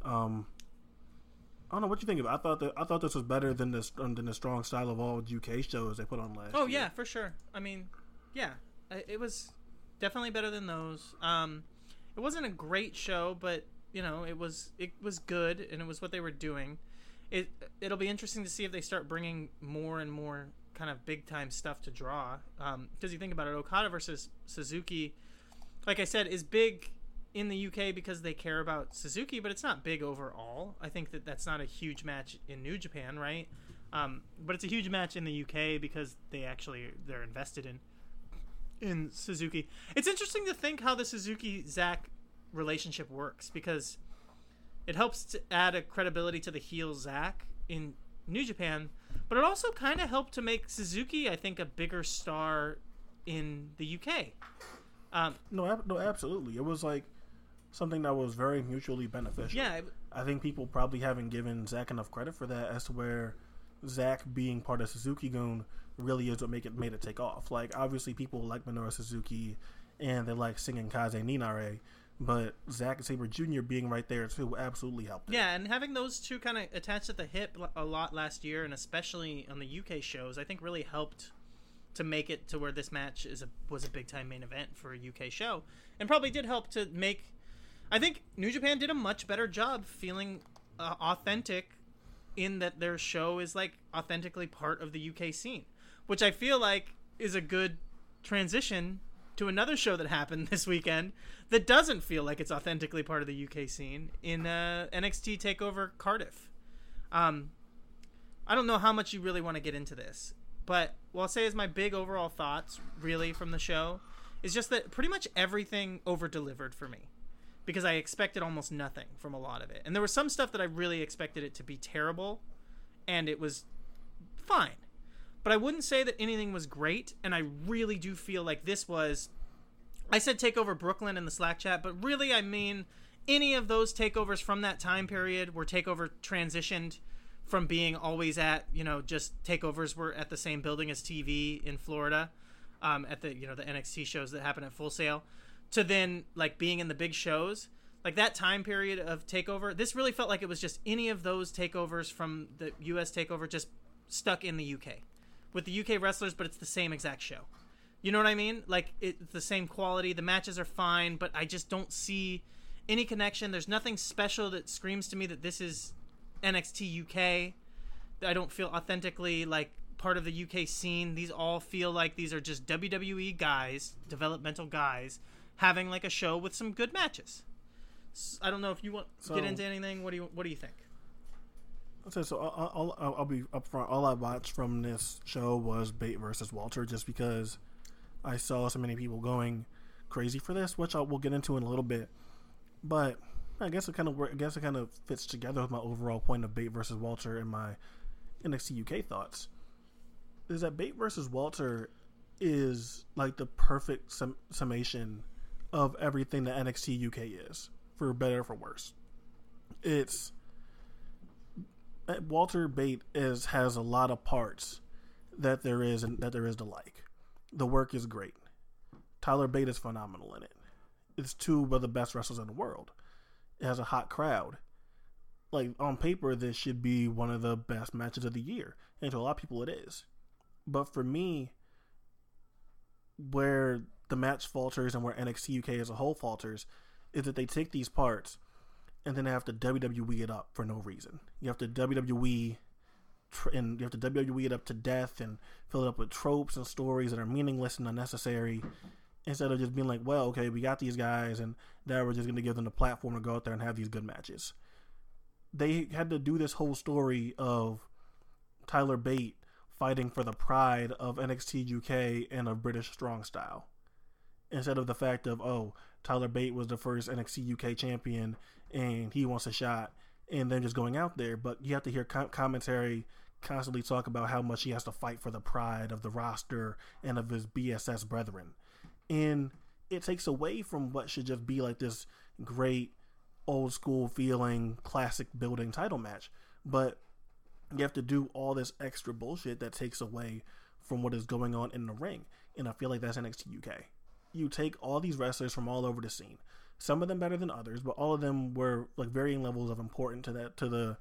I don't know what you think of it. I thought this was better than the strong style of all UK shows they put on last year. Oh yeah, for sure. I mean, yeah, it was definitely better than those. It wasn't a great show, but you know, it was good, and it was what they were doing. It'll be interesting to see if they start bringing more and more kind of big-time stuff to draw. Because you think about it, Okada versus Suzuki, like I said, is big in the UK because they care about Suzuki, but it's not big overall. I think that's not a huge match in New Japan, right? But it's a huge match in the UK because they're invested in Suzuki. It's interesting to think how the Suzuki-Zack relationship works, because it helps to add a credibility to the heel Zack in New Japan, but it also kind of helped to make Suzuki, I think, a bigger star in the UK. No, absolutely. It was like something that was very mutually beneficial. Yeah, I think people probably haven't given Zack enough credit for that, as to where Zack being part of Suzuki-Gun really is what made it take off. Like, obviously, people like Minoru Suzuki and they like singing Kaze Ninare, but Zack Sabre Jr. being right there too absolutely helped. Yeah, and having those two kind of attached at the hip a lot last year, and especially on the UK shows, I think really helped to make it to where this match was a big-time main event for a UK show. And probably did help to make... I think New Japan did a much better job feeling authentic, in that their show is like authentically part of the UK scene, which I feel like is a good transition to another show that happened this weekend that doesn't feel like it's authentically part of the UK scene in NXT TakeOver Cardiff. I don't know how much you really want to get into this, but what I'll say is my big overall thoughts really from the show is just that pretty much everything over-delivered for me because I expected almost nothing from a lot of it. And there was some stuff that I really expected it to be terrible, and it was fine. But I wouldn't say that anything was great, and I really do feel like this was... I said TakeOver Brooklyn in the Slack chat, but really I mean any of those takeovers from that time period where TakeOver transitioned from being always at, you know, just takeovers were at the same building as TV in Florida, at the, you know, the NXT shows that happen at Full Sail, to then like being in the big shows, like that time period of takeover. This really felt like it was just any of those takeovers from the US takeover just stuck in the UK with the UK wrestlers, but it's the same exact show. You know what I mean? Like it's the same quality. The matches are fine, but I just don't see any connection. There's nothing special that screams to me that this is NXT UK. I don't feel authentically like part of the UK scene. These all feel like these are just WWE guys, developmental guys, having like a show with some good matches. So, I don't know if you want to get into anything. What do you think? So I'll be upfront. All I watched from this show was Bate versus Walter, just because I saw so many people going crazy for this, which I will get into in a little bit. But I guess it kind of fits together with my overall point of Bate versus Walter and my NXT UK thoughts. Is that Bate versus Walter is like the perfect summation of everything that NXT UK is, for better or for worse. It's Walter Bate has a lot of parts that there is to like. The work is great. Tyler Bate is phenomenal in it. It's two of the best wrestlers in the world. It has a hot crowd. Like, on paper, this should be one of the best matches of the year. And to a lot of people, it is. But for me, where the match falters and where NXT UK as a whole falters is that they take these parts and then they have to WWE it up for no reason. You have to WWE it up to death and fill it up with tropes and stories that are meaningless and unnecessary, instead of just being like, well, okay, we got these guys, and now we're just going to give them the platform to go out there and have these good matches. They had to do this whole story of Tyler Bate fighting for the pride of NXT UK and of British Strong Style, instead of the fact of, oh, Tyler Bate was the first NXT UK champion, and he wants a shot, and then just going out there. But you have to hear commentary constantly talk about how much he has to fight for the pride of the roster and of his BSS brethren. And it takes away from what should just be like this great old school feeling classic building title match. But you have to do all this extra bullshit that takes away from what is going on in the ring. And I feel like that's NXT UK. You take all these wrestlers from all over the scene, some of them better than others, but all of them were like varying levels of importance to the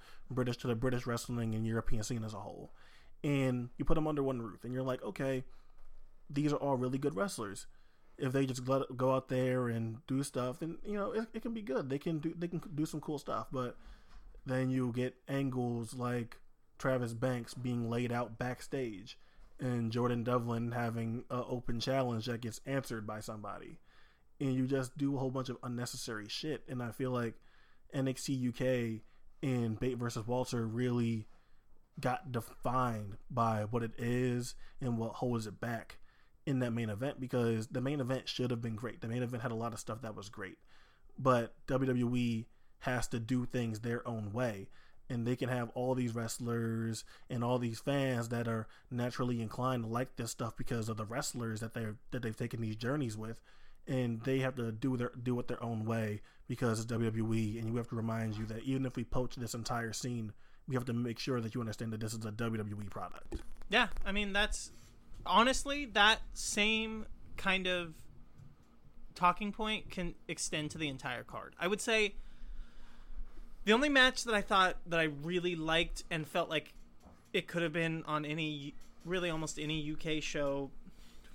British wrestling and European scene as a whole. And you put them under one roof and you're like, okay, these are all really good wrestlers. If they just go out there and do stuff, then, you know, it can be good. They can do some cool stuff. But then you get angles like Travis Banks being laid out backstage and Jordan Devlin having an open challenge that gets answered by somebody. And you just do a whole bunch of unnecessary shit. And I feel like NXT UK and Bate versus Walter really got defined by what it is and what holds it back in that main event, because the main event should have been great. The main event had a lot of stuff that was great, but WWE has to do things their own way, and they can have all these wrestlers and all these fans that are naturally inclined to like this stuff because of the wrestlers that they've taken these journeys with, and they have to do it their own way because it's WWE. And you have to remind you that even if we poach this entire scene, we have to make sure that you understand that this is a WWE product. Yeah, I mean, that's honestly, that same kind of talking point can extend to the entire card. I would say the only match that I thought that I really liked and felt like it could have been on any, really almost any UK show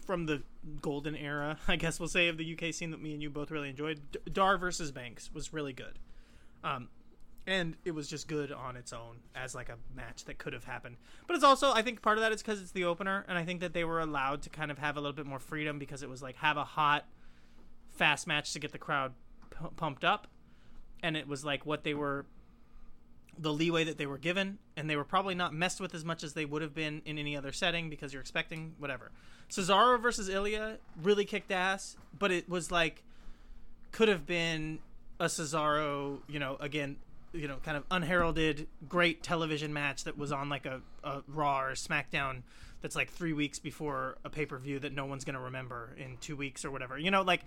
from the golden era, I guess we'll say, of the UK scene that me and you both really enjoyed, Dar versus Banks was really good. And it was just good on its own as like a match that could have happened. But it's also, I think part of that is because it's the opener. And I think that they were allowed to kind of have a little bit more freedom because it was like have a hot, fast match to get the crowd pumped up. And it was like what they were, the leeway that they were given. And they were probably not messed with as much as they would have been in any other setting because you're expecting whatever. Cesaro versus Ilya really kicked ass. But it was like, could have been a Cesaro, you know, again, you know, kind of unheralded great television match that was on like a Raw or SmackDown that's like 3 weeks before a pay-per-view that no one's going to remember in 2 weeks or whatever, you know, like,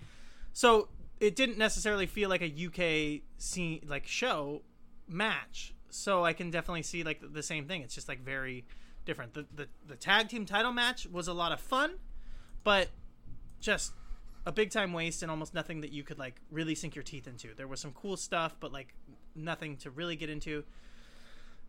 so it didn't necessarily feel like a UK scene, like show match. So I can definitely see like the same thing. It's just like very different. The tag team title match was a lot of fun, but just a big time waste and almost nothing that you could like really sink your teeth into. There was some cool stuff, but like nothing to really get into.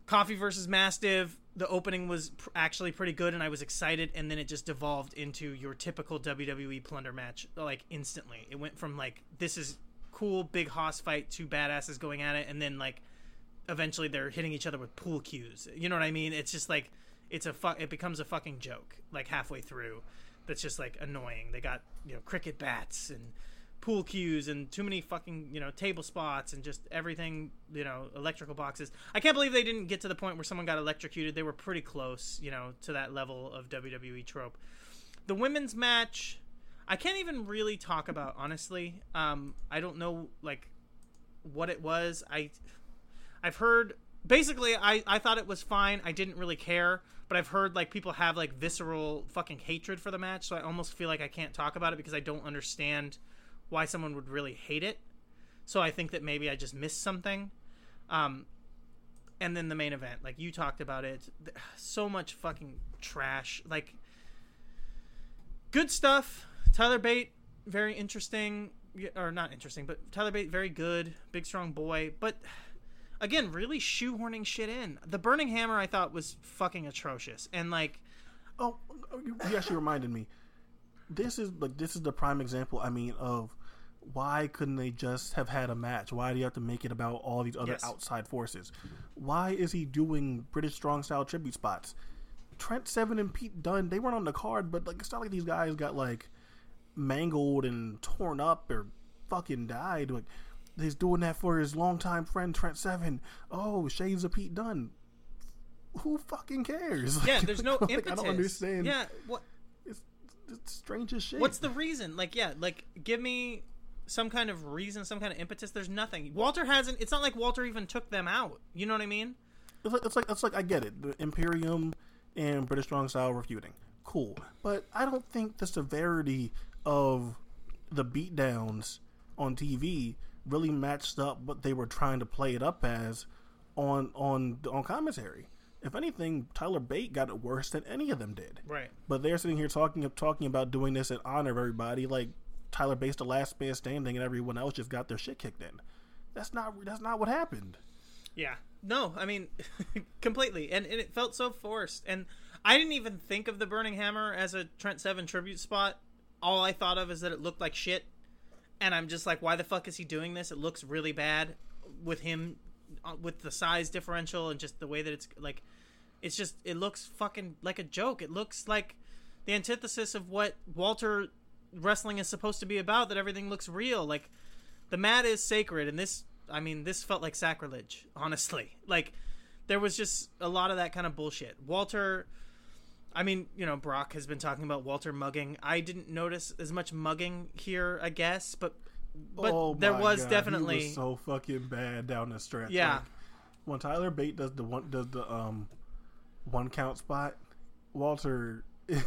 Coffey versus Mastiff, the opening was actually pretty good and I was excited, and then it just devolved into your typical WWE plunder match. Like instantly it went from like this is cool big hoss fight to badasses going at it, and then like eventually they're hitting each other with pool cues, you know what I mean? It's just like it becomes a fucking joke like halfway through. That's just like annoying. They got, you know, cricket bats and pool cues and too many fucking, you know, table spots and just everything, you know, electrical boxes. I can't believe they didn't get to the point where someone got electrocuted. They were pretty close, you know, to that level of WWE trope. The women's match, I can't even really talk about, honestly. I don't know like what it was. I've heard basically I thought it was fine. I didn't really care. But I've heard like people have like visceral fucking hatred for the match, so I almost feel like I can't talk about it because I don't understand why someone would really hate it. So I think that maybe I just missed something. And then the main event, like you talked about it, so much fucking trash. Like good stuff. Tyler Bate, very interesting, or not interesting, but Tyler Bate, very good, big strong boy, but. Again, really shoehorning shit in. The Burning Hammer I thought was fucking atrocious. And like... Oh, you actually reminded me. This is the prime example, I mean, of why couldn't they just have had a match? Why do you have to make it about all these other outside forces? Why is he doing British Strong Style tribute spots? Trent Seven and Pete Dunne, they weren't on the card, but like it's not like these guys got like mangled and torn up or fucking died. Like... He's doing that for his longtime friend Trent Seven. Oh, shades of Pete Dunne. Who fucking cares? Like, yeah, there's no impetus. I don't understand. Yeah, what? It's strange as shit. What's the reason? Like, yeah, like give me some kind of reason, some kind of impetus. There's nothing. Walter hasn't. It's not like Walter even took them out. You know what I mean? It's like I get it. The Imperium and British Strong Style were feuding. Cool, but I don't think the severity of the beatdowns on TV really matched up what they were trying to play it up as on commentary. If anything, Tyler Bate got it worse than any of them did. Right. But they're sitting here talking about doing this in honor of everybody, like Tyler Bate's the last man standing and everyone else just got their shit kicked in. That's not what happened. Yeah. No, I mean completely. And it felt so forced. And I didn't even think of the Burning Hammer as a Trent Seven tribute spot. All I thought of is that it looked like shit. And I'm just like, why the fuck is he doing this? It looks really bad with him, with the size differential and just the way that it's like, it's just, it looks fucking like a joke. It looks like the antithesis of what Walter wrestling is supposed to be about, that everything looks real. Like the mat is sacred. And this, I mean, this felt like sacrilege, honestly. Like there was just a lot of that kind of bullshit. Walter, I mean, you know, Brock has been talking about Walter mugging. I didn't notice as much mugging here, I guess, but oh there was God. Definitely he was so fucking bad down the stretch. Yeah, like, when Tyler Bate does the one count spot, Walter, you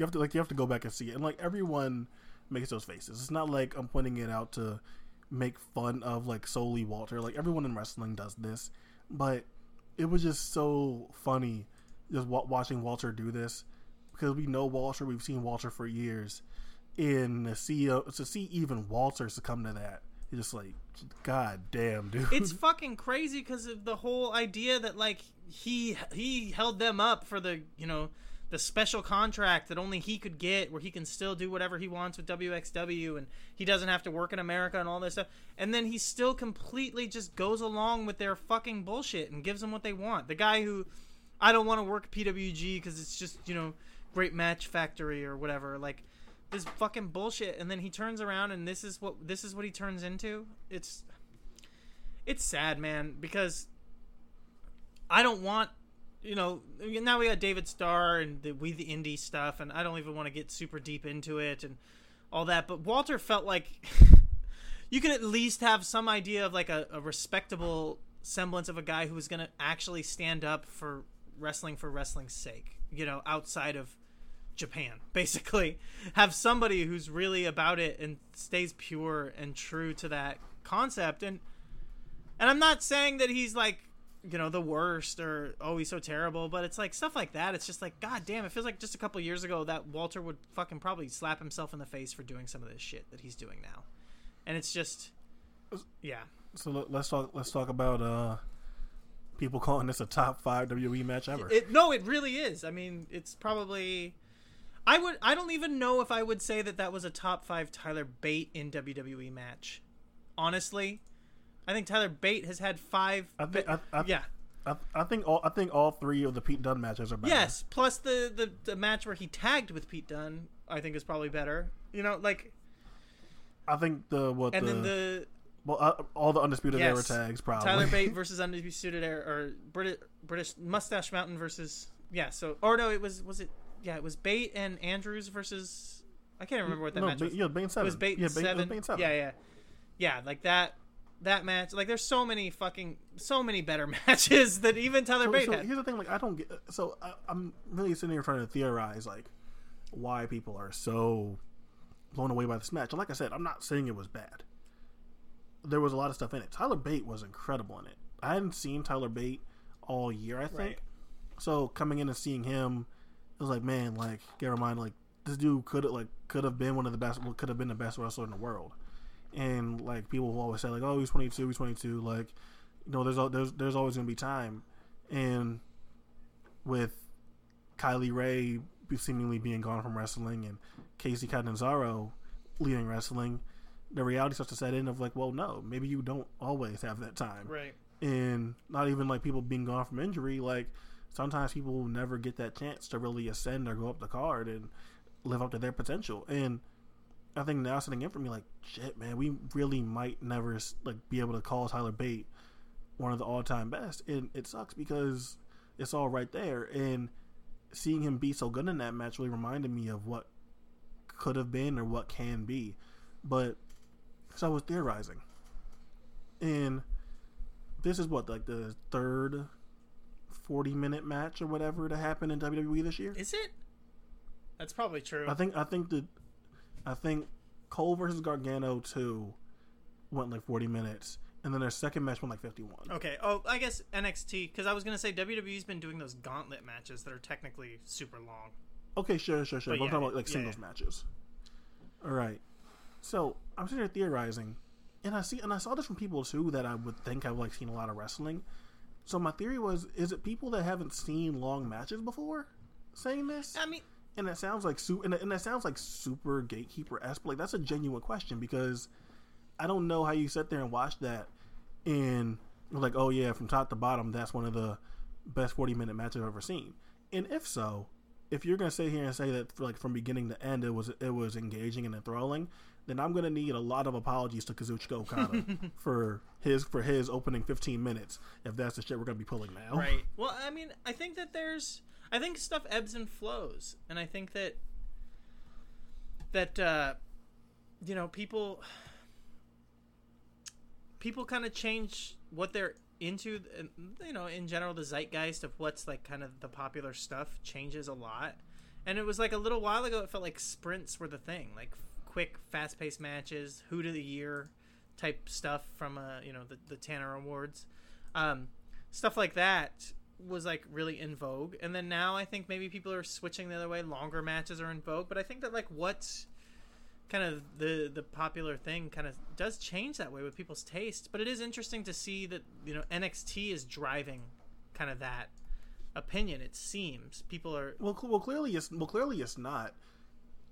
have to go back and see it. And like everyone makes those faces. It's not like I'm pointing it out to make fun of like solely Walter. Like everyone in wrestling does this, but it was just so funny. Just watching Walter do this, because we know Walter, we've seen Walter for years, and to see even Walter succumb to that, it's just like, God damn, dude. It's fucking crazy because of the whole idea that like he held them up for the, you know, the special contract that only he could get, where he can still do whatever he wants with WXW and he doesn't have to work in America and all this stuff. And then he still completely just goes along with their fucking bullshit and gives them what they want. The guy who, I don't want to work PWG because it's just, you know, great match factory or whatever. Like, this fucking bullshit. And then he turns around and this is what he turns into. It's sad, man, because I don't want... You know, now we got David Starr and the indie stuff, and I don't even want to get super deep into it and all that. But Walter felt like you can at least have some idea of like a respectable semblance of a guy who was going to actually stand up for wrestling's sake, you know, outside of Japan, basically. Have somebody who's really about it and stays pure and true to that concept. And I'm not saying that he's like, you know, the worst or, oh, he's so terrible, but it's like stuff like that. It's just like, god damn, it feels like just a couple years ago that Walter would fucking probably slap himself in the face for doing some of this shit that he's doing now. And it's just, yeah. So let's talk about people calling this a top 5 WWE match ever. It really is. I mean, it's probably, I don't even know if I would say that was a top 5 Tyler Bate in WWE match. Honestly, I think Tyler Bate has had 5. I think all 3 of the Pete Dunne matches are better. Yes, plus the match where he tagged with Pete Dunne, I think is probably better. You know, like, I think all the Undisputed Era tags probably. Tyler Bate versus Undisputed Era, or British Mustache Mountain versus it was Bate and Andrews versus, I can't remember what that match was. Yeah, Bate and Seven. It was Bate and Seven. Yeah, like that. That match, like, there's so many better matches that even Tyler Bate had. Here's the thing, like, I don't get... So, I'm really sitting here trying to theorize, like, why people are so blown away by this match. And like I said, I'm not saying it was bad. There was a lot of stuff in it. Tyler Bate was incredible in it. I hadn't seen Tyler Bate all year, I think. Right. So, coming in and seeing him, it was like, man, like, get reminded, like, this dude could have been the best wrestler in the world. And like, people will always say, like, oh, he's 22, like, you know, there's always gonna be time. And with Kylie Ray seemingly being gone from wrestling and Casey Catanzaro leaving wrestling, the reality starts to set in of like, well, no, maybe you don't always have that time, right? And not even like people being gone from injury, like, sometimes people will never get that chance to really ascend or go up the card and live up to their potential. And I think now sitting in for me, like, shit, man, we really might never like be able to call Tyler Bate one of the all-time best, and it sucks because it's all right there. And seeing him be so good in that match really reminded me of what could have been or what can be. But so I was theorizing, and this is what, like, the third 40-minute match or whatever to happen in WWE this year. Is it? That's probably true. I think Cole versus Gargano 2 went like 40 minutes, and then their second match went like 51. Okay. Oh, I guess NXT, because I was going to say WWE's been doing those gauntlet matches that are technically super long. Okay, sure. But I'm talking about like singles matches. All right. So I'm sitting here theorizing, and I saw this from people too that I would think I've like seen a lot of wrestling. So my theory was, is it people that haven't seen long matches before saying this? I mean. And that sounds like super gatekeeper-esque. Like, that's a genuine question, because I don't know how you sit there and watch that and you're like, oh yeah, from top to bottom, that's one of the best 40-minute matches I've ever seen. And if so, if you're gonna sit here and say that like from beginning to end it was engaging and enthralling, then I'm gonna need a lot of apologies to Kazuchika Okada for his opening 15 minutes. If that's the shit we're gonna be pulling now, right? Well, I mean, I think that I think stuff ebbs and flows, and I think that you know, people kind of change what they're into, and, you know, in general, the zeitgeist of what's like kind of the popular stuff changes a lot. And it was like a little while ago, it felt like sprints were the thing, like quick, fast-paced matches, Hoot of the Year type stuff from you know, the Tanner Awards, stuff like that. Was like really in vogue. And then now I think maybe people are switching the other way. Longer matches are in vogue, but I think that like what's kind of the popular thing kind of does change that way with people's taste. But it is interesting to see that, you know, NXT is driving kind of that opinion, it seems. People are... Well, clearly it's not.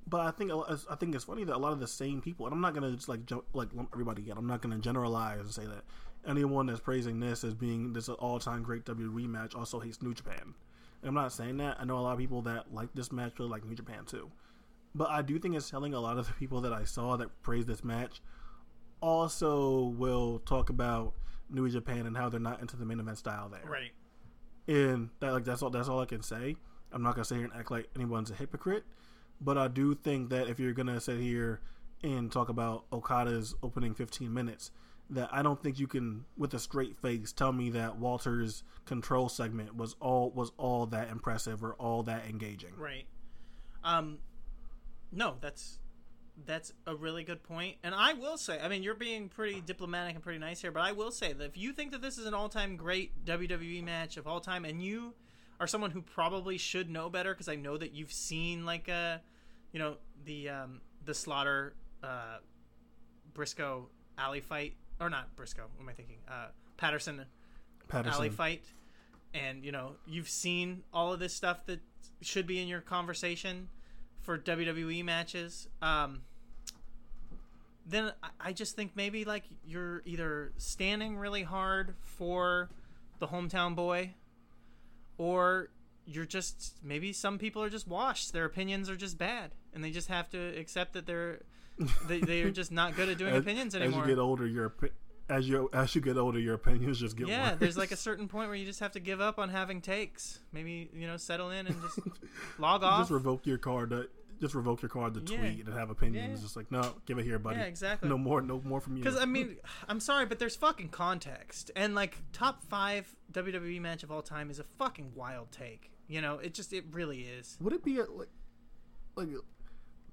But I think it's funny that a lot of the same people, and I'm not going to just like lump everybody in. I'm not going to generalize and say that anyone that's praising this as being this all-time great WWE match also hates New Japan. And I'm not saying that. I know a lot of people that like this match really like New Japan too. But I do think it's telling a lot of the people that I saw that praised this match also will talk about New Japan and how they're not into the main event style there. Right. And that, like, that's all I can say. I'm not going to sit here and act like anyone's a hypocrite. But I do think that if you're going to sit here and talk about Okada's opening 15 minutes, that I don't think you can, with a straight face, tell me that Walter's control segment was all that impressive or all that engaging. Right. No, that's a really good point. And I will say, I mean, you're being pretty diplomatic and pretty nice here, but I will say that if you think that this is an all-time great WWE match of all time, and you... are someone who probably should know better, because I know that you've seen the Slaughter Briscoe alley fight, or not Briscoe? What am I thinking? Patterson alley fight, and you've seen all of this stuff that should be in your conversation for WWE matches. Then I just think maybe like you're either standing really hard for the hometown boy. Or you're just, maybe some people are just washed. Their opinions are just bad, and they just have to accept that they are just not good at doing opinions anymore. As you get older, your opinions just get worse. Yeah, there's like a certain point where you just have to give up on having takes. Maybe settle in and just log off. Just revoke your card to tweet and have opinions. Yeah. It's just like, no, give it here, buddy. Yeah, exactly. No more from you. Because, I mean, I'm sorry, but there's fucking context. And, like, top 5 WWE match of all time is a fucking wild take. It really is. Would it be, like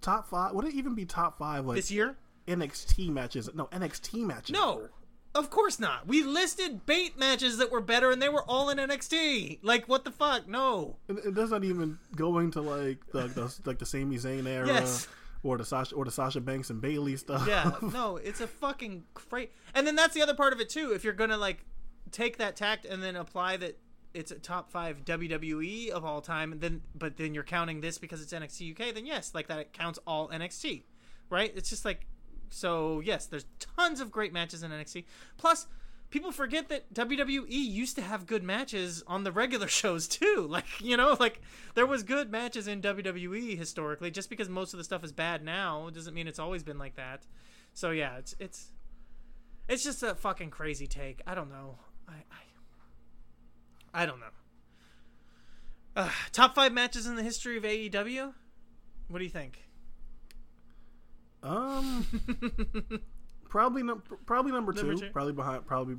top 5? Would it even be top 5, like... This year? NXT matches. No, NXT matches. No, of course not. We listed Bate matches that were better, and they were all in NXT. Like, what the fuck? No. And that's not even going to like the Sami Zayn era, yes. or the Sasha Banks and Bayley stuff. Yeah, no, it's a fucking crazy. And then that's the other part of it too. If you're gonna like take that tact and then apply that it's a top 5 WWE of all time, and then you're counting this because it's NXT UK, then yes, like that it counts all NXT, right? It's just like. So, yes, there's tons of great matches in NXT. Plus, people forget that WWE used to have good matches on the regular shows, too. Like, there was good matches in WWE historically. Just because most of the stuff is bad now doesn't mean it's always been like that. So, yeah, it's just a fucking crazy take. I don't know. I don't know. Top 5 matches in the history of AEW? What do you think? Probably number two. Probably behind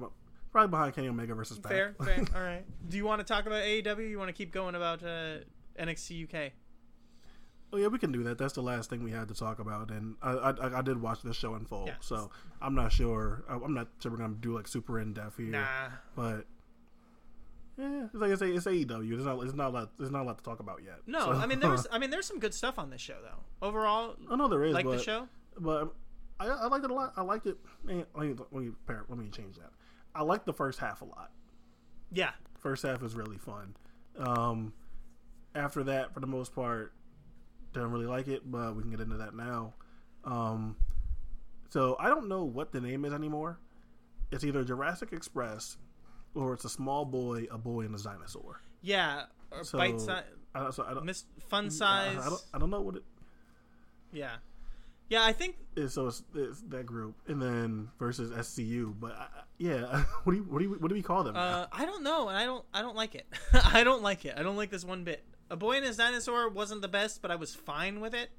Kenny Omega versus Pac. Fair. All right. Do you want to talk about AEW? Or you want to keep going about NXT UK? Oh yeah, we can do that. That's the last thing we had to talk about, and I did watch this show in full, yeah. So I'm not sure we're gonna do like super in depth here. Nah. But yeah, it's AEW. There's not a lot to talk about yet. No, so. I mean there's some good stuff on this show though. Overall, I know there is. Like the show. But I liked it a lot. I liked it. Man, let me change that. I liked the first half a lot. Yeah. First half is really fun. After that, for the most part, didn't really like it, but we can get into that now. So I don't know what the name is anymore. It's either Jurassic Express or it's a small boy, a boy, and a dinosaur. Yeah. Or so, bite size. Fun size. I don't know what it. Yeah. Yeah, I think... So it's that group, and then versus SCU, but yeah, what do we call them? I don't know, and I don't like it. I don't like it. I don't like this one bit. A Boy and His Dinosaur wasn't the best, but I was fine with it.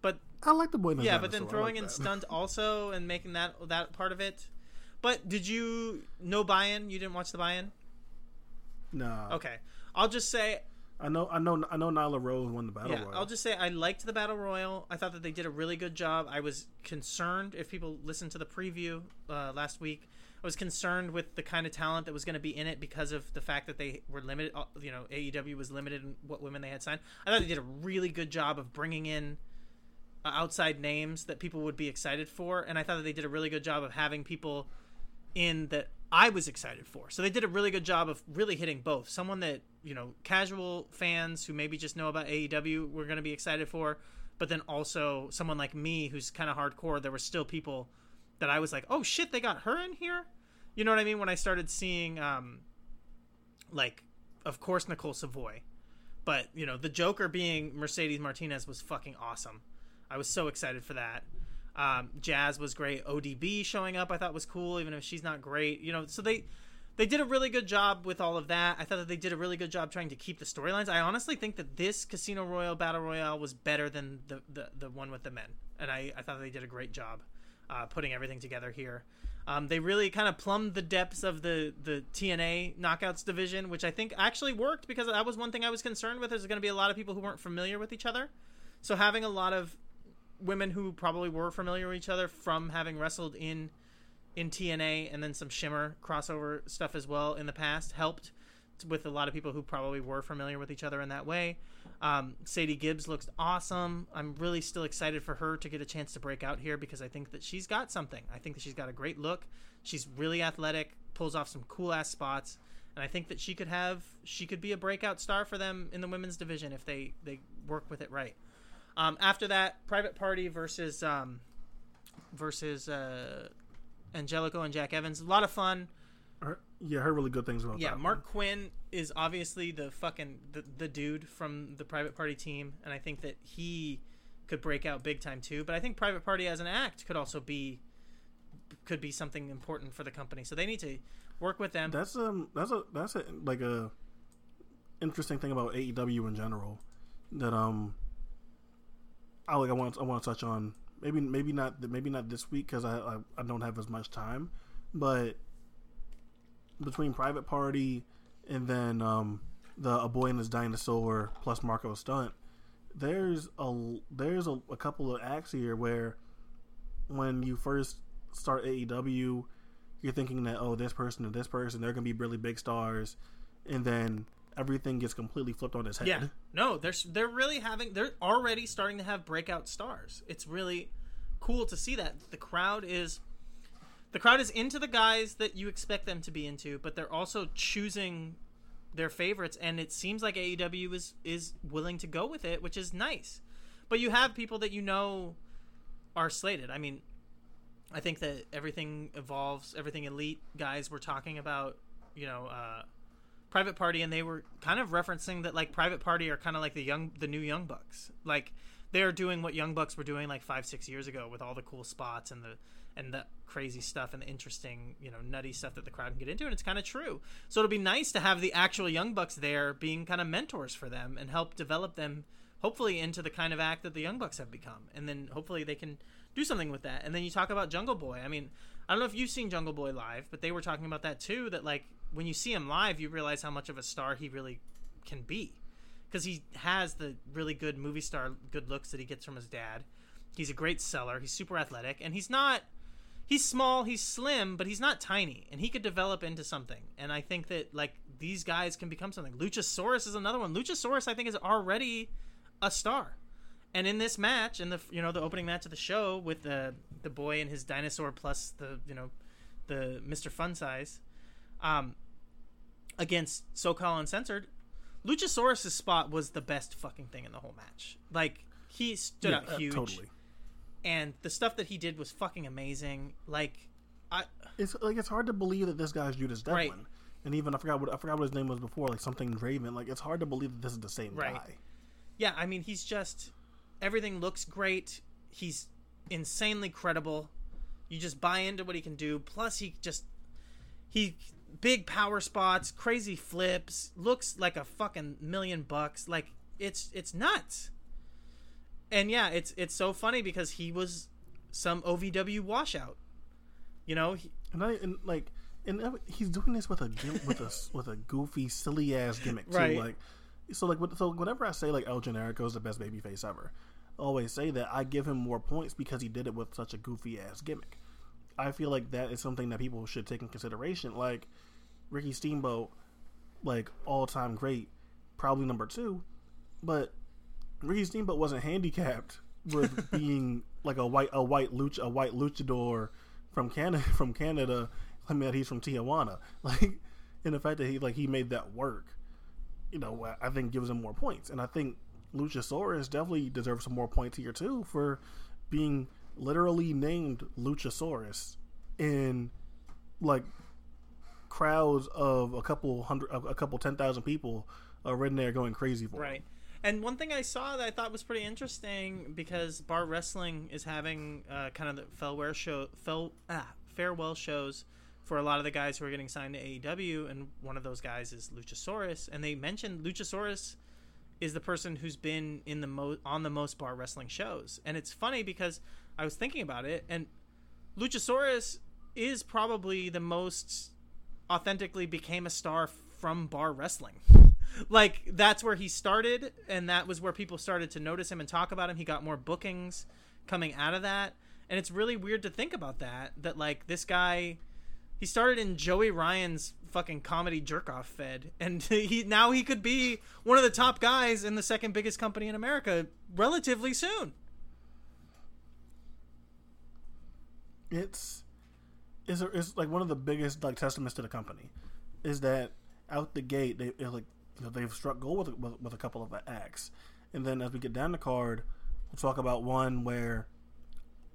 But I like the Boy and His Dinosaur. Yeah, but then throwing in Stunt also and making that part of it. But did you... No buy-in? You didn't watch the buy-in? No. Okay. I'll just say... I know Nyla Rose won the Battle Royal. I'll just say I liked the Battle Royal. I thought that they did a really good job. I was concerned, if people listened to the preview last week, I was concerned with the kind of talent that was going to be in it because of the fact that they were limited. AEW was limited in what women they had signed. I thought they did a really good job of bringing in outside names that people would be excited for, and I thought that they did a really good job of having people in that I was excited for. So they did a really good job of really hitting both. Someone that, you know, casual fans who maybe just know about AEW were going to be excited for, but then also someone like me who's kind of hardcore, there were still people that I was like, oh shit, they got her in here? You know what I mean? When I started seeing, like, of course, Nicole Savoy, but, you know, the Joker being Mercedes Martinez was fucking awesome. I was so excited for that. Jazz was great. ODB showing up, I thought was cool, even if she's not great, you know, so they did a really good job with all of that. I thought that they did a really good job trying to keep the storylines. I honestly think that this Casino Royale Battle Royale was better than the one with the men. And I thought they did a great job, putting everything together here. They really kind of plumbed the depths of the TNA knockouts division, which I think actually worked, because that was one thing I was concerned with. There's going to be a lot of people who weren't familiar with each other. So having a lot of women who probably were familiar with each other from having wrestled in TNA, and then some Shimmer crossover stuff as well in the past, helped with a lot of people who probably were familiar with each other in that way. Sadie Gibbs looks awesome. I'm really still excited for her to get a chance to break out here, because I think that she's got something. I think that she's got a great look. She's really athletic, pulls off some cool ass spots. And I think that she could be a breakout star for them in the women's division if they work with it right. After that, Private Party versus Angelico and Jack Evans. A lot of fun. I heard really good things about that. Yeah, Mark Quinn is obviously the fucking the dude from the Private Party team, and I think that he could break out big time too. But I think Private Party as an act could also be something important for the company. So they need to work with them. That's a interesting thing about AEW in general that I want to touch on, maybe not this week, because I don't have as much time, but between Private Party and then the A Boy and His Dinosaur plus Marco Stunt, there's a couple of acts here where when you first start AEW, you're thinking that, oh, this person and this person, they're gonna be really big stars, and then everything gets completely flipped on its head. Yeah. No, they're already starting to have breakout stars. It's really cool to see that. The crowd is into the guys that you expect them to be into, but they're also choosing their favorites, and it seems like AEW is willing to go with it, which is nice. But you have people that you know are slated. I mean, I think that Everything Evolves, Everything Elite guys were talking about, you know, Private Party, and they were kind of referencing that, like, Private Party are kind of like the new Young Bucks. Like, they're doing what Young Bucks were doing like 5-6 years ago with all the cool spots and the crazy stuff and the interesting, you know, nutty stuff that the crowd can get into, and it's kind of true. So it'll be nice to have the actual Young Bucks there being kind of mentors for them and help develop them, hopefully, into the kind of act that the Young Bucks have become, and then hopefully they can do something with that. And then you talk about Jungle Boy. I mean, I don't know if you've seen Jungle Boy live, but they were talking about that too, that, like, when you see him live, you realize how much of a star he really can be, because he has the really good movie star good looks that he gets from his dad. He's a great seller. He's super athletic, and he's small, he's slim, but he's not tiny, and he could develop into something. And I think that, like, these guys can become something. Luchasaurus is another one. Luchasaurus, I think, is already a star. And in this match, in the, you know, the opening match of the show with the boy and his dinosaur plus the, you know, the Mr. Fun Size, against SoCal Uncensored, Luchasaurus' spot was the best fucking thing in the whole match. Like, he stood out huge, totally. And the stuff that he did was fucking amazing. Like, it's hard to believe that this guy's Judas Devlin, right? And even I forgot what his name was before, like something Draven. Like, it's hard to believe that this is the same guy. Yeah, I mean, he's just, everything looks great. He's insanely credible. You just buy into what he can do. Plus, he big power spots, crazy flips, looks like a fucking $1,000,000. Like, it's nuts. And yeah, it's so funny because he was some OVW washout, you know. And he's doing this with a goofy, silly ass gimmick too. Right. So whenever I say, like, El Generico is the best babyface ever, I always say that I give him more points because he did it with such a goofy ass gimmick. I feel like that is something that people should take in consideration. Like, Ricky Steamboat, like, all-time great, probably number 2, but Ricky Steamboat wasn't handicapped with being like a white luchador from Canada I mean, that he's from Tijuana. Like, and the fact that he made that work, you know, I think gives him more points. And I think Luchasaurus definitely deserves some more points here too for being literally named Luchasaurus in like crowds of a couple 10,000 people are in there going crazy for him. Right. And one thing I saw that I thought was pretty interesting, because Bar Wrestling is having kind of the farewell shows for a lot of the guys who are getting signed to AEW, and one of those guys is Luchasaurus, and they mentioned Luchasaurus is the person who's been in on the most Bar Wrestling shows. And it's funny because I was thinking about it, and Luchasaurus is probably the most authentically became a star from Bar Wrestling. Like, that's where he started, and that was where people started to notice him and talk about him. He got more bookings coming out of that. And it's really weird to think about that like, this guy, he started in Joey Ryan's fucking comedy jerk-off fed, and now he could be one of the top guys in the second biggest company in America relatively soon. It's like one of the biggest, like, testaments to the company is that out the gate, they've struck gold with a couple of acts. And then as we get down the card, we'll talk about one where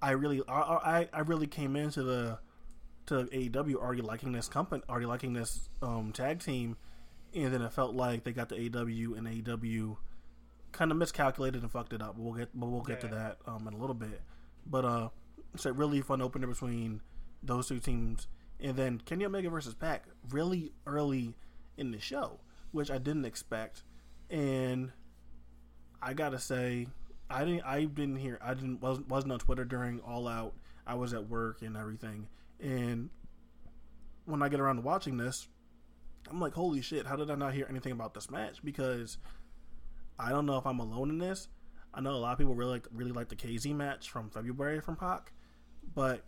I really came into to AEW already liking this company, already liking this tag team, and then it felt like they got to AEW, and AEW kind of miscalculated and fucked it up. We'll get to that in a little bit. But it's a really fun opener between those two teams, and then Kenny Omega versus Pac really early in the show, which I didn't expect, and I gotta say, I wasn't on Twitter during All Out. I was at work and everything, and when I get around to watching this, I'm like, holy shit, how did I not hear anything about this match? Because I don't know if I'm alone in this. I know a lot of people really like the KZ match from February from Pac, but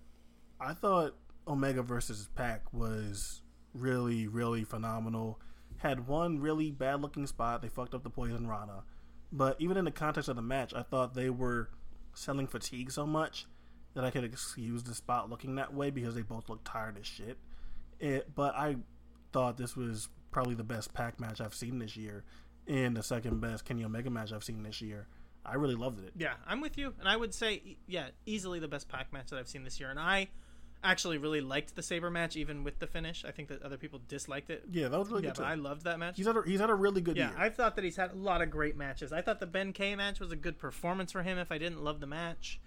I thought Omega versus Pac was really, really phenomenal. Had one really bad looking spot. They fucked up the Poison Rana. But even in the context of the match, I thought they were selling fatigue so much that I could excuse the spot looking that way because they both looked tired as shit. But I thought this was probably the best Pac match I've seen this year and the second best Kenny Omega match I've seen this year. I really loved it. Yeah, I'm with you. And I would say, yeah, easily the best Pac match that I've seen this year. And I actually really liked the Sabre match, even with the finish. I think that other people disliked it. Yeah, that was really good too. I loved that match. He's had a really good year. Yeah, I thought that he's had a lot of great matches. I thought the Ben K match was a good performance for him. If I didn't love the match,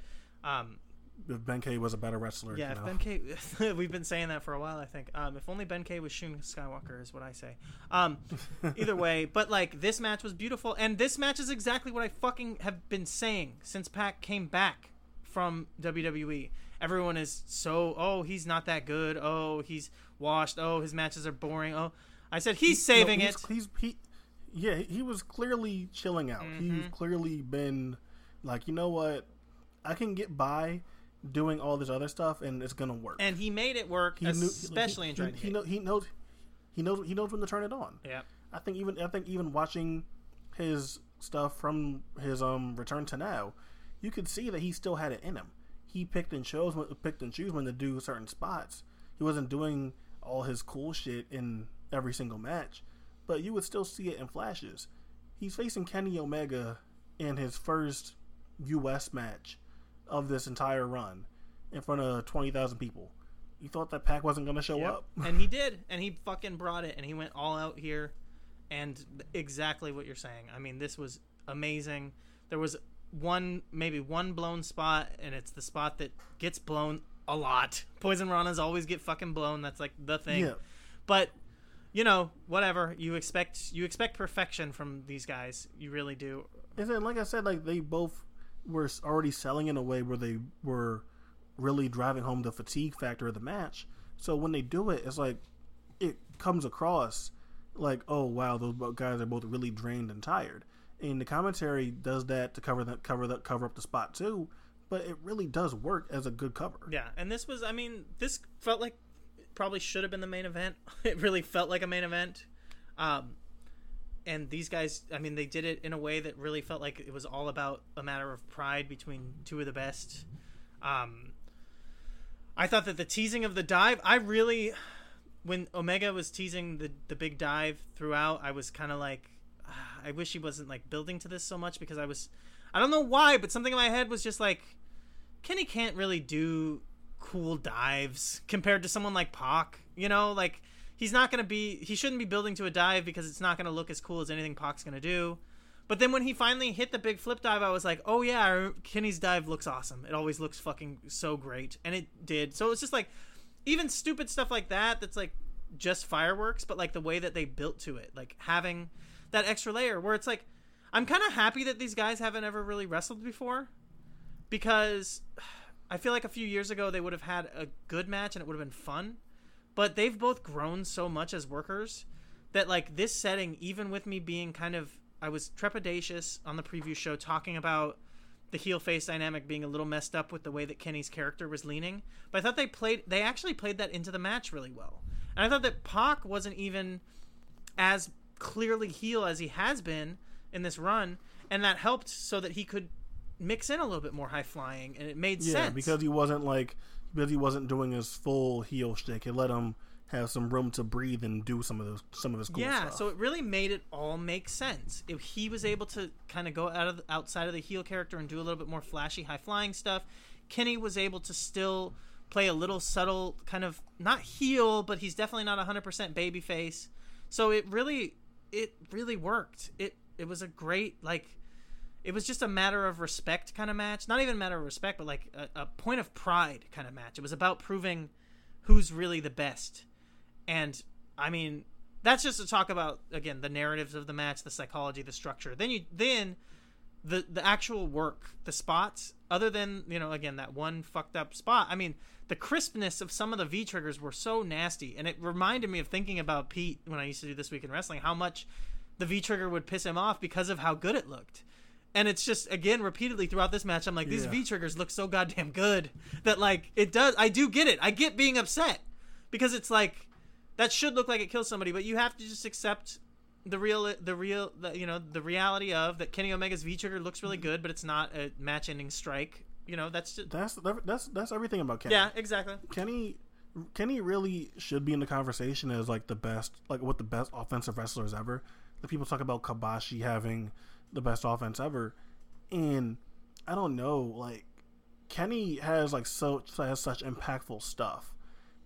if Ben K was a better wrestler, yeah. If Ben K, we've been saying that for a while. I think if only Ben K was Shun Skywalker is what I say. Either way, but like this match was beautiful, and this match is exactly what I fucking have been saying since Pac came back from WWE. Everyone is so, oh, he's not that good. Oh, he's washed. Oh, his matches are boring. Oh, I said he's saving it. He was clearly chilling out. Mm-hmm. He's clearly been like, you know what? I can get by doing all this other stuff, and it's gonna work. And he made it work, especially in Dragon Gate. He knows when to turn it on. Yeah, I think even watching his stuff from his return to now, you could see that he still had it in him. He picked and chose when to do certain spots. He wasn't doing all his cool shit in every single match, but you would still see it in flashes. He's facing Kenny Omega in his first U.S. match of this entire run in front of 20,000 people. You thought that Pac wasn't going to show up? And he did, and he fucking brought it, and he went all out here, and exactly what you're saying. I mean, this was amazing. There was maybe one blown spot, and it's the spot that gets blown a lot. Poison Ranas always get fucking blown. That's like the thing. Yeah. But you know, whatever, you expect perfection from these guys. You really do. And then, like I said, like they both were already selling in a way where they were really driving home the fatigue factor of the match. So when they do it, it's like it comes across like, oh wow, those guys are both really drained and tired. And the commentary does that to cover up the spot too, but it really does work as a good cover. Yeah, and this was, I mean, this felt like it probably should have been the main event. It really felt like a main event. And these guys, I mean, they did it in a way that really felt like it was all about a matter of pride between two of the best. I thought that the teasing of the dive, I really, when Omega was teasing the big dive throughout, I was kind of like, I wish he wasn't like building to this so much, because I don't know why, but something in my head was just like, Kenny can't really do cool dives compared to someone like Pac, you know, like he's not going to be, he shouldn't be building to a dive because it's not going to look as cool as anything Pac's going to do. But then when he finally hit the big flip dive, I was like, oh yeah, Kenny's dive looks awesome. It always looks fucking so great. And it did. So it's just like, even stupid stuff like that, that's like just fireworks, but like the way that they built to it, like having that extra layer where it's like, I'm kind of happy that these guys haven't ever really wrestled before, because I feel like a few years ago they would have had a good match and it would have been fun, but they've both grown so much as workers that like this setting, even with me being kind of, I was trepidatious on the preview show talking about the heel face dynamic being a little messed up with the way that Kenny's character was leaning. But I thought they actually played that into the match really well. And I thought that Pac wasn't even as clearly heel as he has been in this run. And that helped so that he could mix in a little bit more high flying, and it made sense. Yeah, because he wasn't like, because he wasn't doing his full heel shtick. It let him have some room to breathe and do some of his cool stuff. Yeah, so it really made it all make sense. If he was able to kind of go outside of the heel character and do a little bit more flashy, high-flying stuff, Kenny was able to still play a little subtle kind of, not heel, but he's definitely not 100% babyface. So it really worked. It was a great, like, it was just a matter of respect kind of match. Not even a matter of respect, but like a point of pride kind of match. It was about proving who's really the best. And, I mean, that's just to talk about, again, the narratives of the match, the psychology, the structure. Then the actual work, the spots, other than, you know, again, that one fucked up spot. I mean, the crispness of some of the V-triggers were so nasty. And it reminded me of thinking about Pete when I used to do This Week in Wrestling, how much the V-trigger would piss him off because of how good it looked. And it's just, again, repeatedly throughout this match, I'm like, these V-triggers look so goddamn good that, like, it does. I do get it. I get being upset because it's like, that should look like it kills somebody, but you have to just accept the reality of that. Kenny Omega's V-trigger looks really good, but it's not a match-ending strike. You know, that's just, that's everything about Kenny. Yeah, exactly. Kenny really should be in the conversation as like the best, like what the best offensive wrestlers ever. The people talk about Kobashi having the best offense ever, and I don't know, like Kenny has like such impactful stuff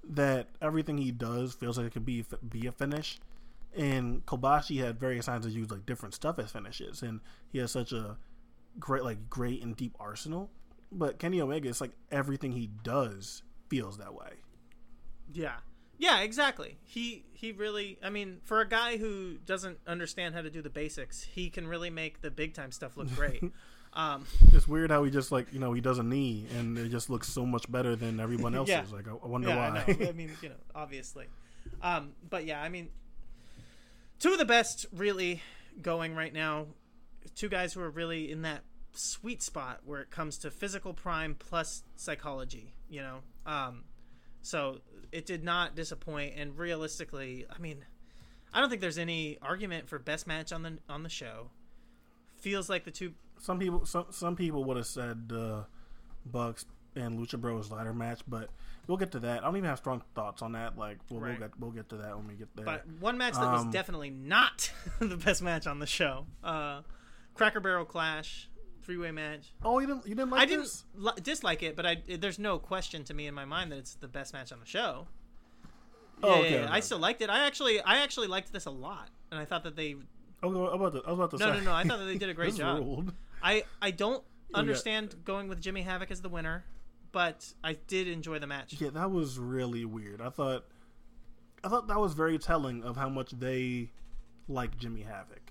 that everything he does feels like it could be a finish. And Kobashi had various times to use like different stuff as finishes, and he has such a great and deep arsenal. But Kenny Omega, it's like everything he does feels that way. Yeah, exactly. He really, I mean, for a guy who doesn't understand how to do the basics, he can really make the big time stuff look great. It's weird how he just like, you know, he does a knee and it just looks so much better than everyone else's. Yeah. Like, I wonder why. I mean, you know, obviously. But yeah, I mean, two of the best really going right now, two guys who are really in that sweet spot where it comes to physical prime plus psychology, you know? So it did not disappoint. And realistically, I mean, I don't think there's any argument for best match on the show. Feels like the two. Some people would have said Bucks and Lucha Bros ladder match, but we'll get to that. I don't even have strong thoughts on that. Like we'll get to that when we get there. But one match that was definitely not the best match on the show: Cracker Barrel Clash 3-way match. Oh, you didn't like this? I didn't dislike it, but there's no question to me in my mind that it's the best match on the show. Yeah, oh, okay, yeah, okay. I still liked it. I actually liked this a lot, and I thought that they. I was about to say. No. I thought that they did a great job. Ruled. I don't understand going with Jimmy Havoc as the winner, but I did enjoy the match. Yeah, that was really weird. I thought that was very telling of how much they like Jimmy Havoc.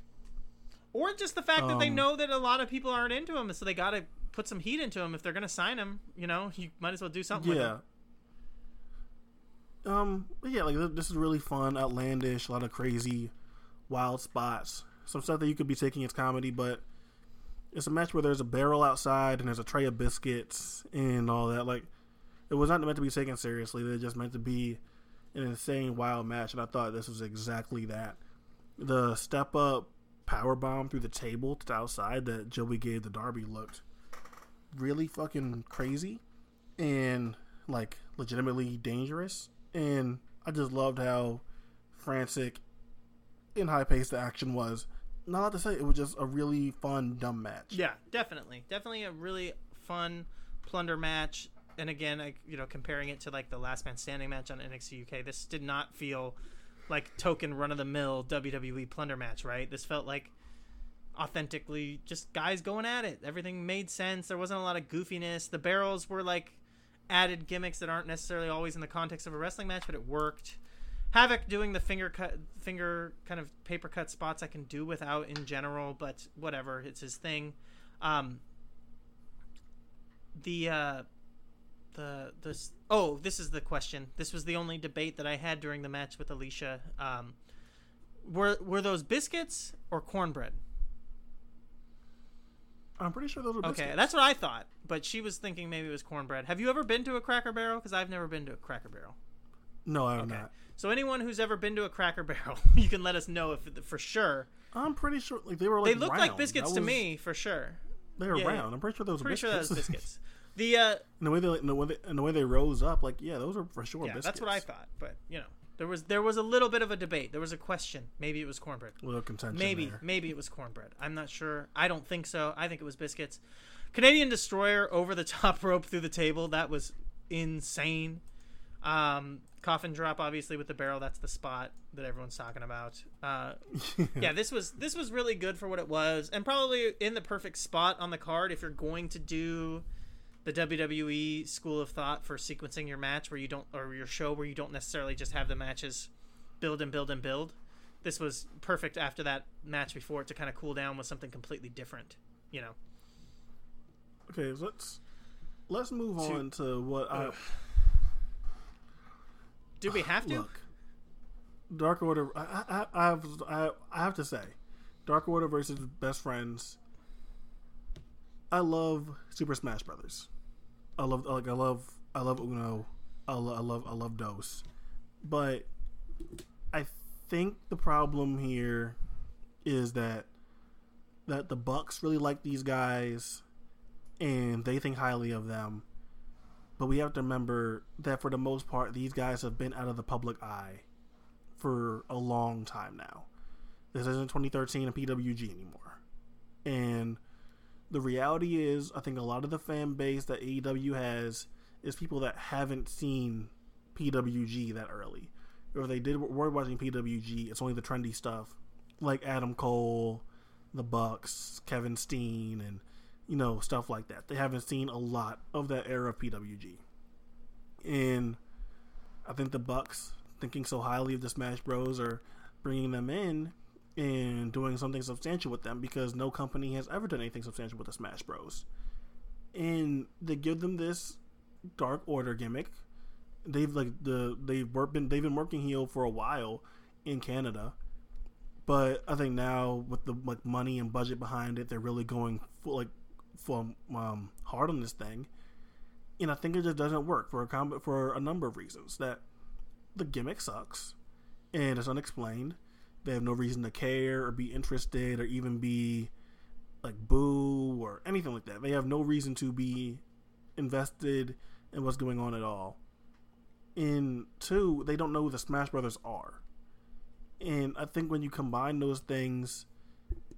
Or just the fact that they know that a lot of people aren't into him, and so they got to put some heat into him. If they're going to sign him, you know, you might as well do something with him. Yeah, like, this is really fun, outlandish, a lot of crazy, wild spots. Some stuff that you could be taking as comedy, but it's a match where there's a barrel outside and there's a tray of biscuits and all that. Like, it was not meant to be taken seriously. It just meant to be an insane, wild match, and I thought this was exactly that. The step-up powerbomb through the table to the outside that Joey gave the Darby looked really fucking crazy, and like legitimately dangerous, and I just loved how frantic and high-paced the action was. Not a lot to say, it was just a really fun, dumb match. Yeah, definitely. Definitely a really fun plunder match. And again, comparing it to like the Last Man Standing match on NXT UK, this did not feel like token run-of-the-mill WWE plunder match, right? This felt like authentically just guys going at it. Everything made sense. There wasn't a lot of goofiness. The barrels were like added gimmicks that aren't necessarily always in the context of a wrestling match, but it worked. Havoc doing the finger kind of paper cut spots I can do without in general, but whatever, it's his thing. This is the question. This was the only debate that I had during the match with Alicia. Were those biscuits or cornbread? I'm pretty sure those were biscuits. Okay, that's what I thought, but she was thinking maybe it was cornbread. Have you ever been to a Cracker Barrel? Because I've never been to a Cracker Barrel. No, I have not. So anyone who's ever been to a Cracker Barrel, you can let us know if for sure. I'm pretty sure they were like, they looked round. Like biscuits to me for sure. They were round. Yeah. I'm pretty sure those were biscuits. Pretty sure that was biscuits. The way they rose up, like those were for sure biscuits. That's what I thought. But there was a little bit of a debate. There was a question. Maybe it was cornbread. A little contention. Maybe it was cornbread. I'm not sure. I don't think so. I think it was biscuits. Canadian Destroyer over the top rope through the table. That was insane. Coffin drop, obviously, with the barrel. That's the spot that everyone's talking about. This was really good for what it was, and probably in the perfect spot on the card if you're going to do the WWE school of thought for sequencing your match where you don't necessarily just have the matches build and build and build. This was perfect after that match before to kind of cool down with something completely different. Okay, let's move on to what I. Do we have to? Look, Dark Order. I have to say, Dark Order versus Best Friends. I love Super Smash Brothers. I love Uno. I love DOS. But I think the problem here is that the Bucks really like these guys, and they think highly of them. But we have to remember that for the most part, these guys have been out of the public eye for a long time now. This isn't 2013 and PWG anymore. And the reality is, I think a lot of the fan base that AEW has is people that haven't seen PWG that early. Or if they were watching PWG, it's only the trendy stuff like Adam Cole, the Bucks, Kevin Steen, and stuff like that. They haven't seen a lot of that era of PWG. And I think the Bucks, thinking so highly of the Smash Bros, are bringing them in and doing something substantial with them, because no company has ever done anything substantial with the Smash Bros. And they give them this Dark Order gimmick. They've been working heel for a while in Canada. But I think now with the money and budget behind it, they're really going hard on this thing, and I think it just doesn't work for a number of reasons. That the gimmick sucks, and it's unexplained. They have no reason to care or be interested or even be like boo or anything like that. They have no reason to be invested in what's going on at all. And two, they don't know who the Smash Brothers are. And I think when you combine those things,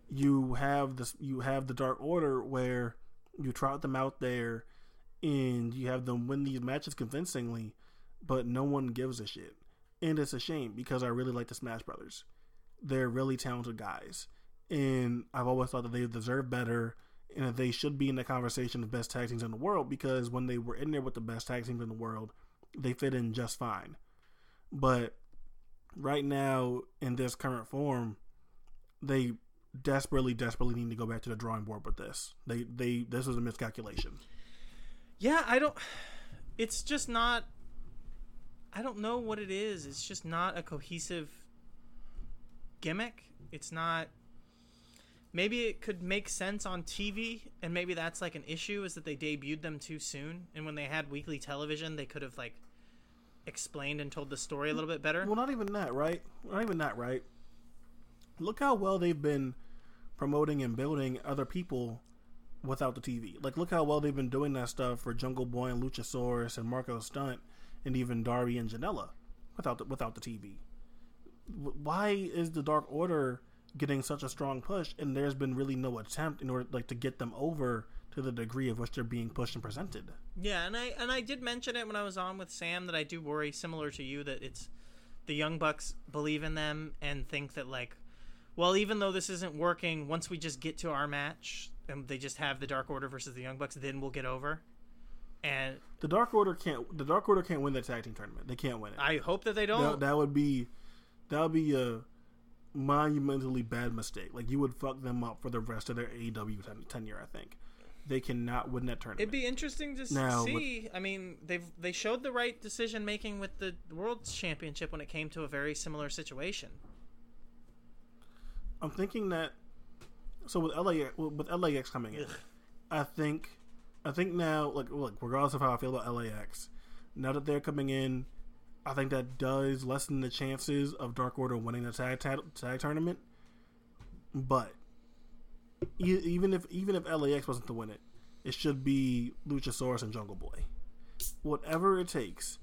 you have the Dark Order, where you trot them out there and you have them win these matches convincingly, but no one gives a shit. And it's a shame, because I really like the Smash Brothers. They're really talented guys, and I've always thought that they deserve better and that they should be in the conversation of best tag teams in the world, because when they were in there with the best tag teams in the world, they fit in just fine. But right now, in this current form, they desperately need to go back to the drawing board with this. This was a miscalculation. Yeah, it's just not, I don't know what it is. It's just not a cohesive gimmick. It's not, maybe it could make sense on TV, and maybe that's like an issue, is that they debuted them too soon, and when they had weekly television, they could have like explained and told the story a little bit better. Well, not even that, right? Look how well they've been promoting and building other people without the TV. Like, look how well they've been doing that stuff for Jungle Boy and Luchasaurus and Marco Stunt and even Darby and Janela without the TV. Why is the Dark Order getting such a strong push, and there's been really no attempt in order to get them over to the degree of which they're being pushed and presented? Yeah, and I did mention it when I was on with Sam that I do worry, similar to you, that it's the Young Bucks believe in them and think that, like, well, even though this isn't working, once we just get to our match and they just have the Dark Order versus the Young Bucks, then we'll get over. And the Dark Order can't win the tag team tournament. They can't win it. I hope that they don't. That would be a monumentally bad mistake. Like, you would fuck them up for the rest of their AEW tenure. I think they cannot win that tournament. It'd be interesting to see. I mean, they showed the right decision making with the World Championship when it came to a very similar situation. I'm thinking that with LAX coming in, I think now, like, look, regardless of how I feel about LAX, now that they're coming in, I think that does lessen the chances of Dark Order winning the tag tournament. But even if LAX wasn't to win it, it should be Luchasaurus and Jungle Boy. Whatever it takes,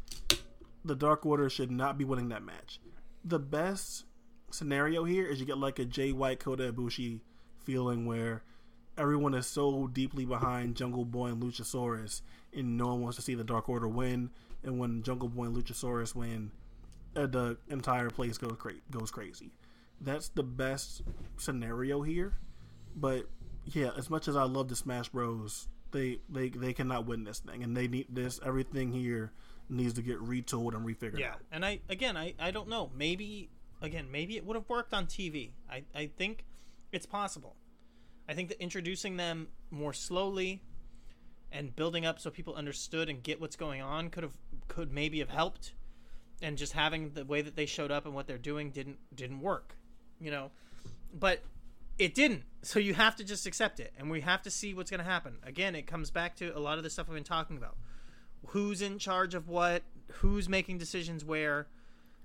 the Dark Order should not be winning that match. The best scenario here is you get like a Jay White, Kota Ibushi feeling where everyone is so deeply behind Jungle Boy and Luchasaurus, and no one wants to see the Dark Order win. And when Jungle Boy and Luchasaurus win, the entire place goes crazy. That's the best scenario here. But yeah, as much as I love the Smash Bros, they cannot win this thing, and they need this. Everything here needs to get retooled and refigured. Yeah, out. And I don't know. Maybe it would have worked on TV. I think it's possible. I think that introducing them more slowly and building up so people understood and get what's going on could maybe have helped, and just having the way that they showed up and what they're doing didn't work, you know, but it didn't. So you have to just accept it, and we have to see what's going to happen. Again, it comes back to a lot of the stuff I've been talking about. Who's in charge of what, who's making decisions where,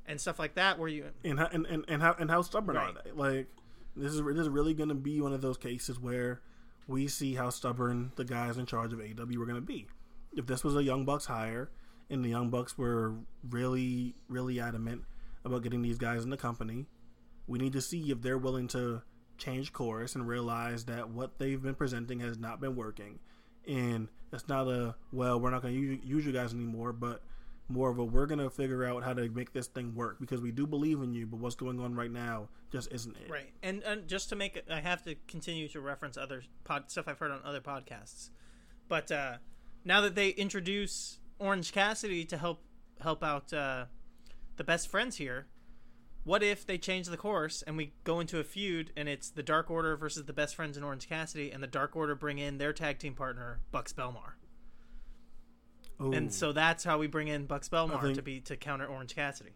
and stuff like that. Where you and how stubborn right. are they? Like, this is really going to be one of those cases where we see how stubborn the guys in charge of AEW were going to be. If this was a Young Bucks hire, and the Young Bucks were really, really adamant about getting these guys in the company, we need to see if they're willing to change course and realize that what they've been presenting has not been working. And it's not a, well, we're not going to use you guys anymore, but more of a, we're going to figure out how to make this thing work, because we do believe in you, but what's going on right now just isn't it. Right. And just to make it, I have to continue to reference other stuff I've heard on other podcasts. But now that they introduce Orange Cassidy to help out the best friends here, what if they change the course and we go into a feud and it's the Dark Order versus the best friends in Orange Cassidy, and the Dark Order bring in their tag team partner, Bucks Belmar? Ooh. And so that's how we bring in Bucks Belmar to counter Orange Cassidy.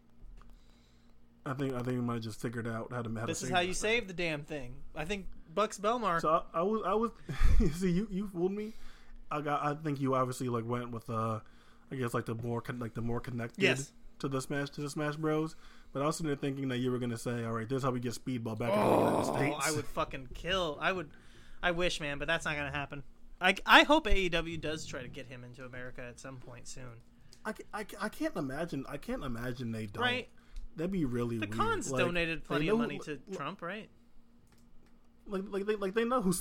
I think we might have just figured out how to. This is how you save the damn thing. I think Bucks Belmar. So I was see you fooled me. I think you obviously like went with I guess like the more connected yes. to the Smash Bros. But I was sitting there thinking that you were gonna say, all right, this is how we get Speedball back in the United States. I would fucking kill. I wish, man, but that's not gonna happen. I hope AEW does try to get him into America at some point soon. I can't imagine they don't. Right? That'd be really weird. The Khans like, donated plenty of money to Trump, right? Like they know who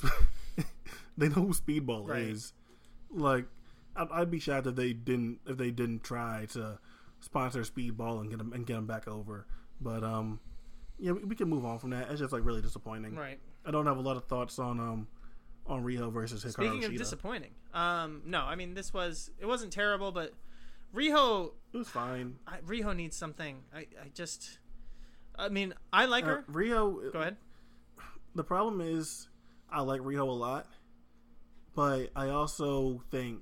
they know who Speedball right. is. Like, I'd be shocked if they didn't try to sponsor Speedball and get him back over. But yeah, we can move on from that. It's just like really disappointing. Right. I don't have a lot of thoughts on Riho versus Hikaru Shida. Speaking of disappointing, no, I mean it wasn't terrible, but Riho, it was fine. Riho needs something. I mean, I like her. Riho, go ahead. The problem is, I like Riho a lot, but I also think,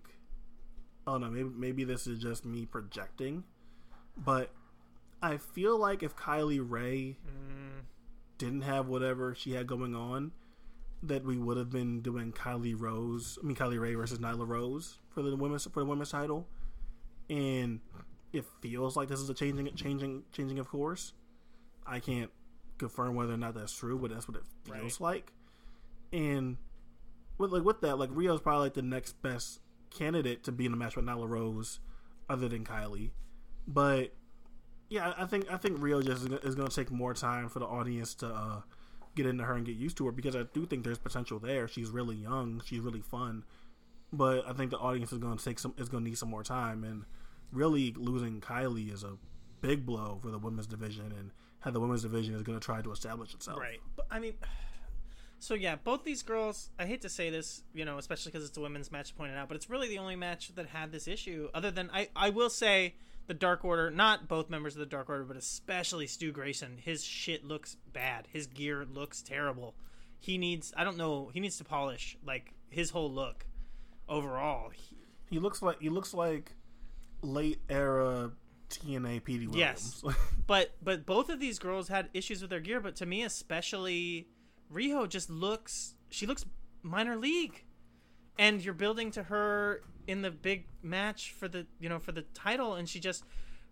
oh no, maybe this is just me projecting, but I feel like if Kylie Rae didn't have whatever she had going on, that we would have been doing Kylie Rae versus Nyla Rose for the women's title, and it feels like this is a changing of course. I can't confirm whether or not that's true, but that's what it feels right. like. And with that, Rio's probably like the next best candidate to be in a match with Nyla Rose, other than Kylie. But yeah, I think Rio just is going to take more time for the audience to get into her and get used to her, because I do think there's potential there. She's really young, she's really fun, but I think the audience is going to need some more time. And really, losing Kylie is a big blow for the women's division, and how the women's division is going to try to establish itself. Right. But I mean, so yeah, both these girls, I hate to say this, especially because it's a women's match pointed out, but it's really the only match that had this issue, other than, I will say, the Dark Order, not both members of the Dark Order, but especially Stu Grayson. His shit looks bad. His gear looks terrible. He needs to polish, his whole look overall. He looks like late era TNA Petey Williams. Yes. but both of these girls had issues with their gear, but to me especially, Riho looks minor league, and you're building to her in the big match for the title, and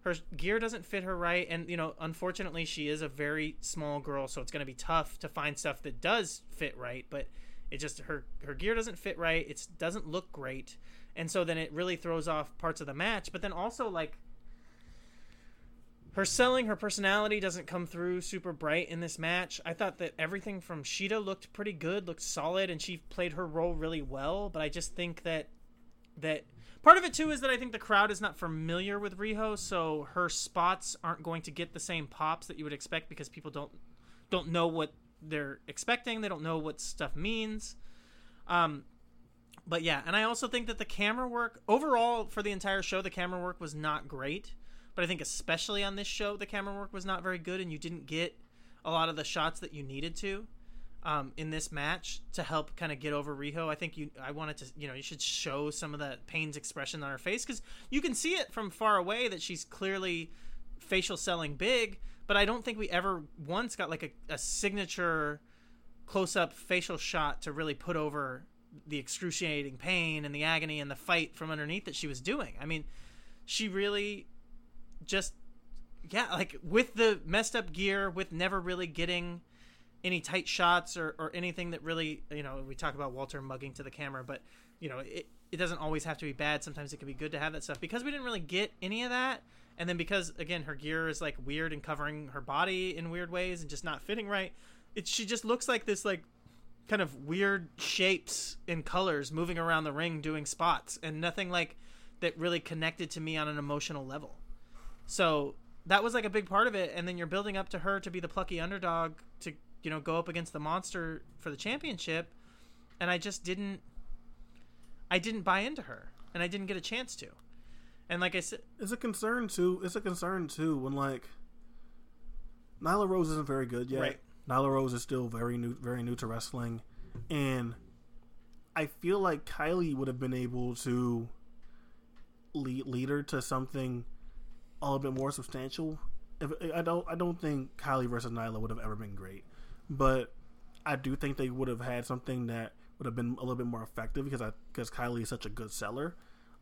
her gear doesn't fit her right, and unfortunately she is a very small girl, so it's going to be tough to find stuff that does fit right, but it just, her gear doesn't fit right, it doesn't look great, and so then it really throws off parts of the match. But then also, her selling, her personality doesn't come through super bright in this match. I thought that everything from Shida looked pretty good, looked solid, and she played her role really well. But I just think that part of it too is that I think the crowd is not familiar with Riho, so her spots aren't going to get the same pops that you would expect, because people don't know what they're expecting. They don't know what stuff means. But yeah, and I also think that the camera work overall for the entire show, the camera work was not great. But I think especially on this show, the camera work was not very good, and you didn't get a lot of the shots that you needed to in this match to help kind of get over Riho. I think you should show some of that pain's expression on her face, because you can see it from far away that she's clearly facial selling big, but I don't think we ever once got a signature close-up facial shot to really put over the excruciating pain and the agony and the fight from underneath that she was doing. I mean, she really... with the messed up gear, with never really getting any tight shots or anything that really, we talk about Walter mugging to the camera, but it doesn't always have to be bad. Sometimes it can be good to have that stuff, because we didn't really get any of that. And then because, again, her gear is weird and covering her body in weird ways and just not fitting right. She just looks like this, kind of weird shapes and colors moving around the ring, doing spots, and nothing that really connected to me on an emotional level. So that was a big part of it. And then you're building up to her to be the plucky underdog to, go up against the monster for the championship. And I just didn't buy into her, and I didn't get a chance to. And like I said, it's a concern too. When Nyla Rose isn't very good yet. Right. Nyla Rose is still very new to wrestling. And I feel like Kylie would have been able to lead her to something a little bit more substantial. I don't think Kylie versus Nyla would have ever been great, but I do think they would have had something that would have been a little bit more effective, because Kylie is such a good seller.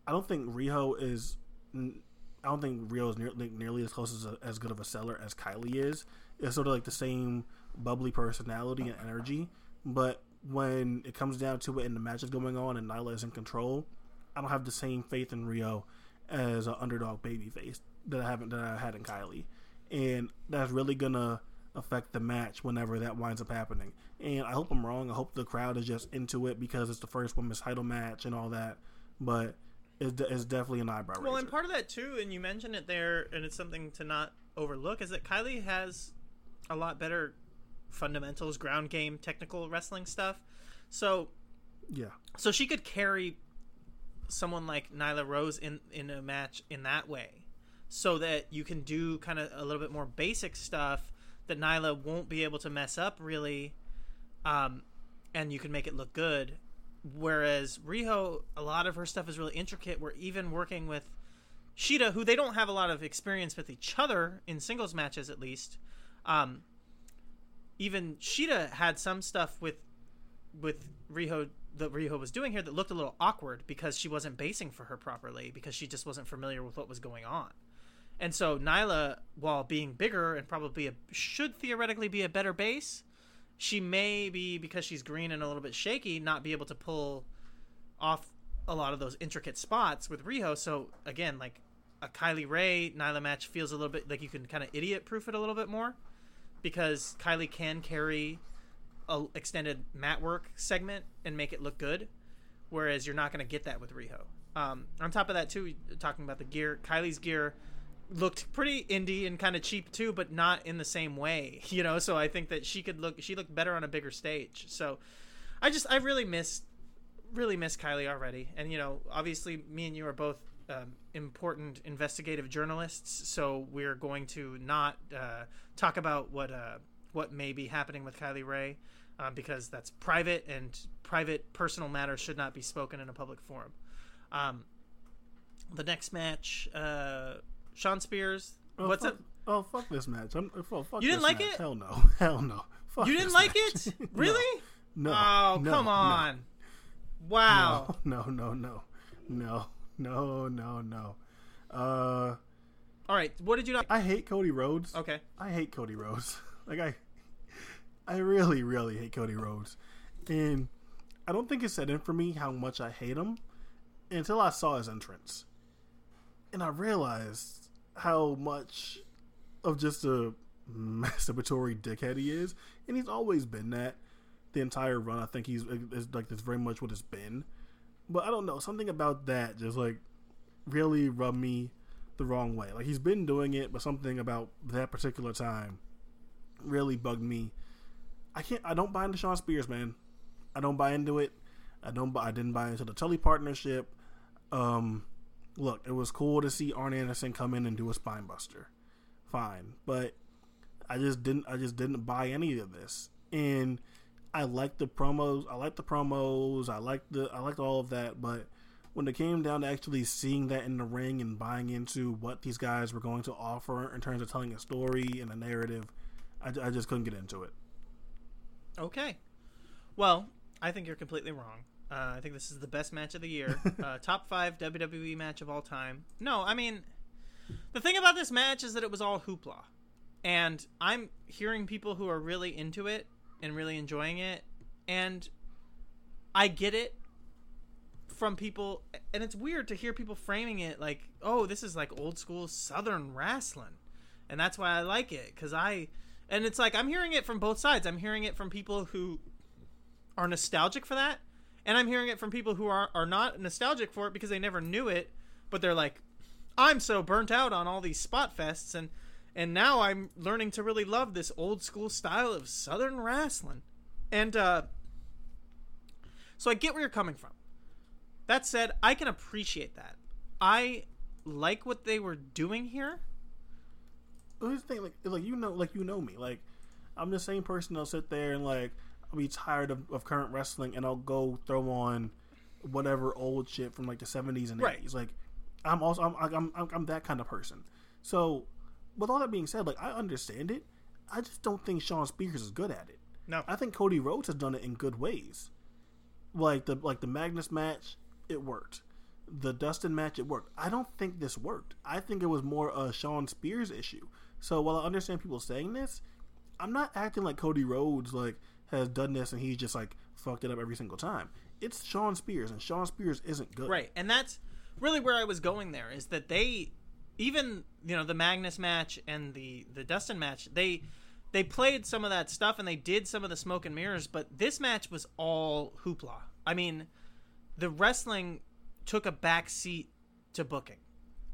I don't think Riho is nearly as close as good of a seller as Kylie is. It's sort of the same bubbly personality and energy, but when it comes down to it and the match is going on and Nyla is in control, I don't have the same faith in Riho as an underdog babyface that I had in Kylie, and that's really gonna affect the match whenever that winds up happening. And I hope I'm wrong. I hope the crowd is just into it because it's the first women's title match and all that. But it's definitely an eyebrow raiser. Well, and part of that too, and you mentioned it there, and it's something to not overlook, is that Kylie has a lot better fundamentals, ground game, technical wrestling stuff. So yeah, so she could carry someone like Nyla Rose in a match in that way. So that you can do kind of a little bit more basic stuff that Nyla won't be able to mess up really, and you can make it look good. Whereas Riho, a lot of her stuff is really intricate. We're even working with Shida, who they don't have a lot of experience with each other in singles matches, at least. Even Shida had some stuff with Riho that Riho was doing here that looked a little awkward, because she wasn't basing for her properly, because she just wasn't familiar with what was going on. And so Nyla, while being bigger and probably should theoretically be a better base, she may be, because she's green and a little bit shaky, not be able to pull off a lot of those intricate spots with Riho. So again, like a Kylie Ray Nyla match feels a little bit like you can kind of idiot proof it a little bit more, because Kylie can carry a extended mat work segment and make it look good, whereas you're not going to get that with Riho. On top of that too, talking about the gear, Kylie's gear looked pretty indie and kind of cheap too, but not in the same way, you know? So I think that she looked better on a bigger stage. So I really miss Kylie already. And, you know, obviously me and you are both important investigative journalists, so we're going to not talk about what may be happening with Kylie Ray, because that's private, and private personal matters should not be spoken in a public forum. The next match, Sean Spears. Fuck this match. You didn't like it? Hell no. You didn't like it? Really? No. Oh, come on. Wow. No. All right. What did you not? I hate Cody Rhodes. Okay. I hate Cody Rhodes. Like I really, really hate Cody Rhodes. And I don't think it set in for me how much I hate him until I saw his entrance. And I realized how much of just a masturbatory dickhead he is. And he's always been that. The entire run, I think he's like, that's very much what it's been. But I don't know, something about that just like really rubbed me the wrong way. Like, he's been doing it, but something about that particular time really bugged me. I don't buy into Sean Spears, man. I don't buy into it. I didn't buy into the Tully partnership. Look, it was cool to see Arn Anderson come in and do a spine buster. Fine, but I just didn't buy any of this. And I liked the promos. I liked all of that. But when it came down to actually seeing that in the ring and buying into what these guys were going to offer in terms of telling a story and a narrative, I just couldn't get into it. Okay. Well, I think you're completely wrong. I think this is the best match of the year. Top 5 WWE match of all time. No, I mean, the thing about this match is that it was all hoopla. And I'm hearing people who are really into it and really enjoying it, and I get it from people, and it's weird to hear people framing it like, oh, this is like old school Southern wrestling, and that's why I like it, and it's like, I'm hearing it from both sides. I'm hearing it from people who are nostalgic for that, and I'm hearing it from people who are not nostalgic for it because they never knew it, but they're like, I'm so burnt out on all these spot fests, and now I'm learning to really love this old school style of Southern wrestling. And so I get where you're coming from. That said, I can appreciate that. I like what they were doing here. Here's the thing, you know me. Like, I'm the same person that'll sit there and like, I'll be tired of current wrestling and I'll go throw on whatever old shit from like the 70s and 80s. Like, I'm that kind of person. So with all that being said, like, I understand it. I just don't think Sean Spears is good at it. No. I think Cody Rhodes has done it in good ways. Like the Magnus match, it worked. The Dustin match, it worked. I don't think this worked. I think it was more a Sean Spears issue. So while I understand people saying this, I'm not acting like Cody Rhodes, like, has done this and he's just, like, fucked it up every single time. It's Sean Spears, and Sean Spears isn't good. Right, and that's really where I was going there, is that they... Even, you know, the Magnus match and the Dustin match, they played some of that stuff and they did some of the smoke and mirrors, but this match was all hoopla. I mean, the wrestling took a back seat to booking.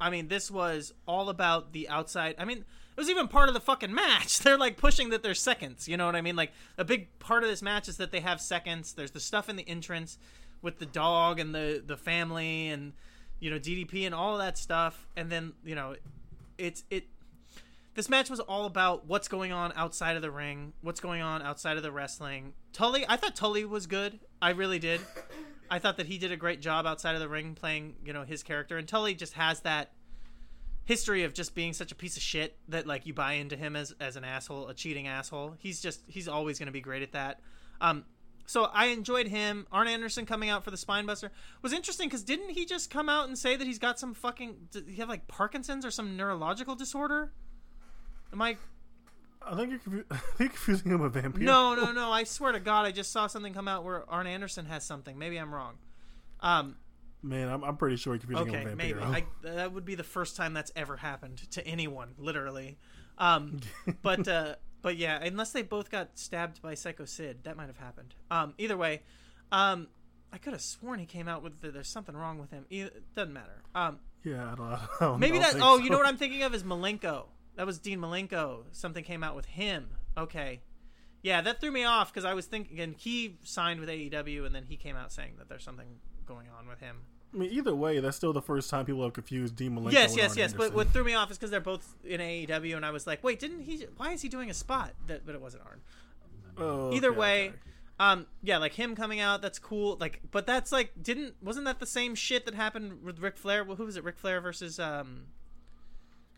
I mean, this was all about the outside. I mean, it was even part of the fucking match. They're, like, pushing that they're seconds, you know what I mean? Like, a big part of this match is that they have seconds. There's the stuff in the entrance with the dog and the family and... you know, DDP and all of that stuff. And then, you know, this match was all about what's going on outside of the ring, what's going on outside of the wrestling. Tully, I thought Tully was good. I really did. I thought that he did a great job outside of the ring playing, you know, his character. And Tully just has that history of just being such a piece of shit that, like, you buy into him as an asshole, a cheating asshole. He's always going to be great at that. So I enjoyed him. Arn Anderson coming out for the spinebuster was interesting because didn't he just come out and say that he's got some fucking... Did he have, like, Parkinson's or some neurological disorder? Am I I think you're confusing him with Vampiro. No. I swear to God, I just saw something come out where Arn Anderson has something. Maybe I'm wrong. Man, I'm pretty sure you're confusing him with Vampiro. Maybe. That would be the first time that's ever happened to anyone, literally. But yeah, unless they both got stabbed by Psycho Sid, that might have happened. Either way, I could have sworn he came out with there's something wrong with him. It doesn't matter. Yeah, I don't maybe that. Oh, so. You know what I'm thinking of is Malenko. That was Dean Malenko. Something came out with him. Okay, yeah, that threw me off because I was thinking, and he signed with AEW, and then he came out saying that there's something going on with him. I mean, either way, that's still the first time people have confused Dean Malenko. Yes. But what threw me off is because they're both in AEW, and I was like, wait, didn't he? Why is he doing a spot? But it wasn't Arn. Oh, either way. Okay. Yeah, like him coming out, that's cool. Like, but that's like, wasn't that the same shit that happened with Ric Flair? Well, who was it? Ric Flair versus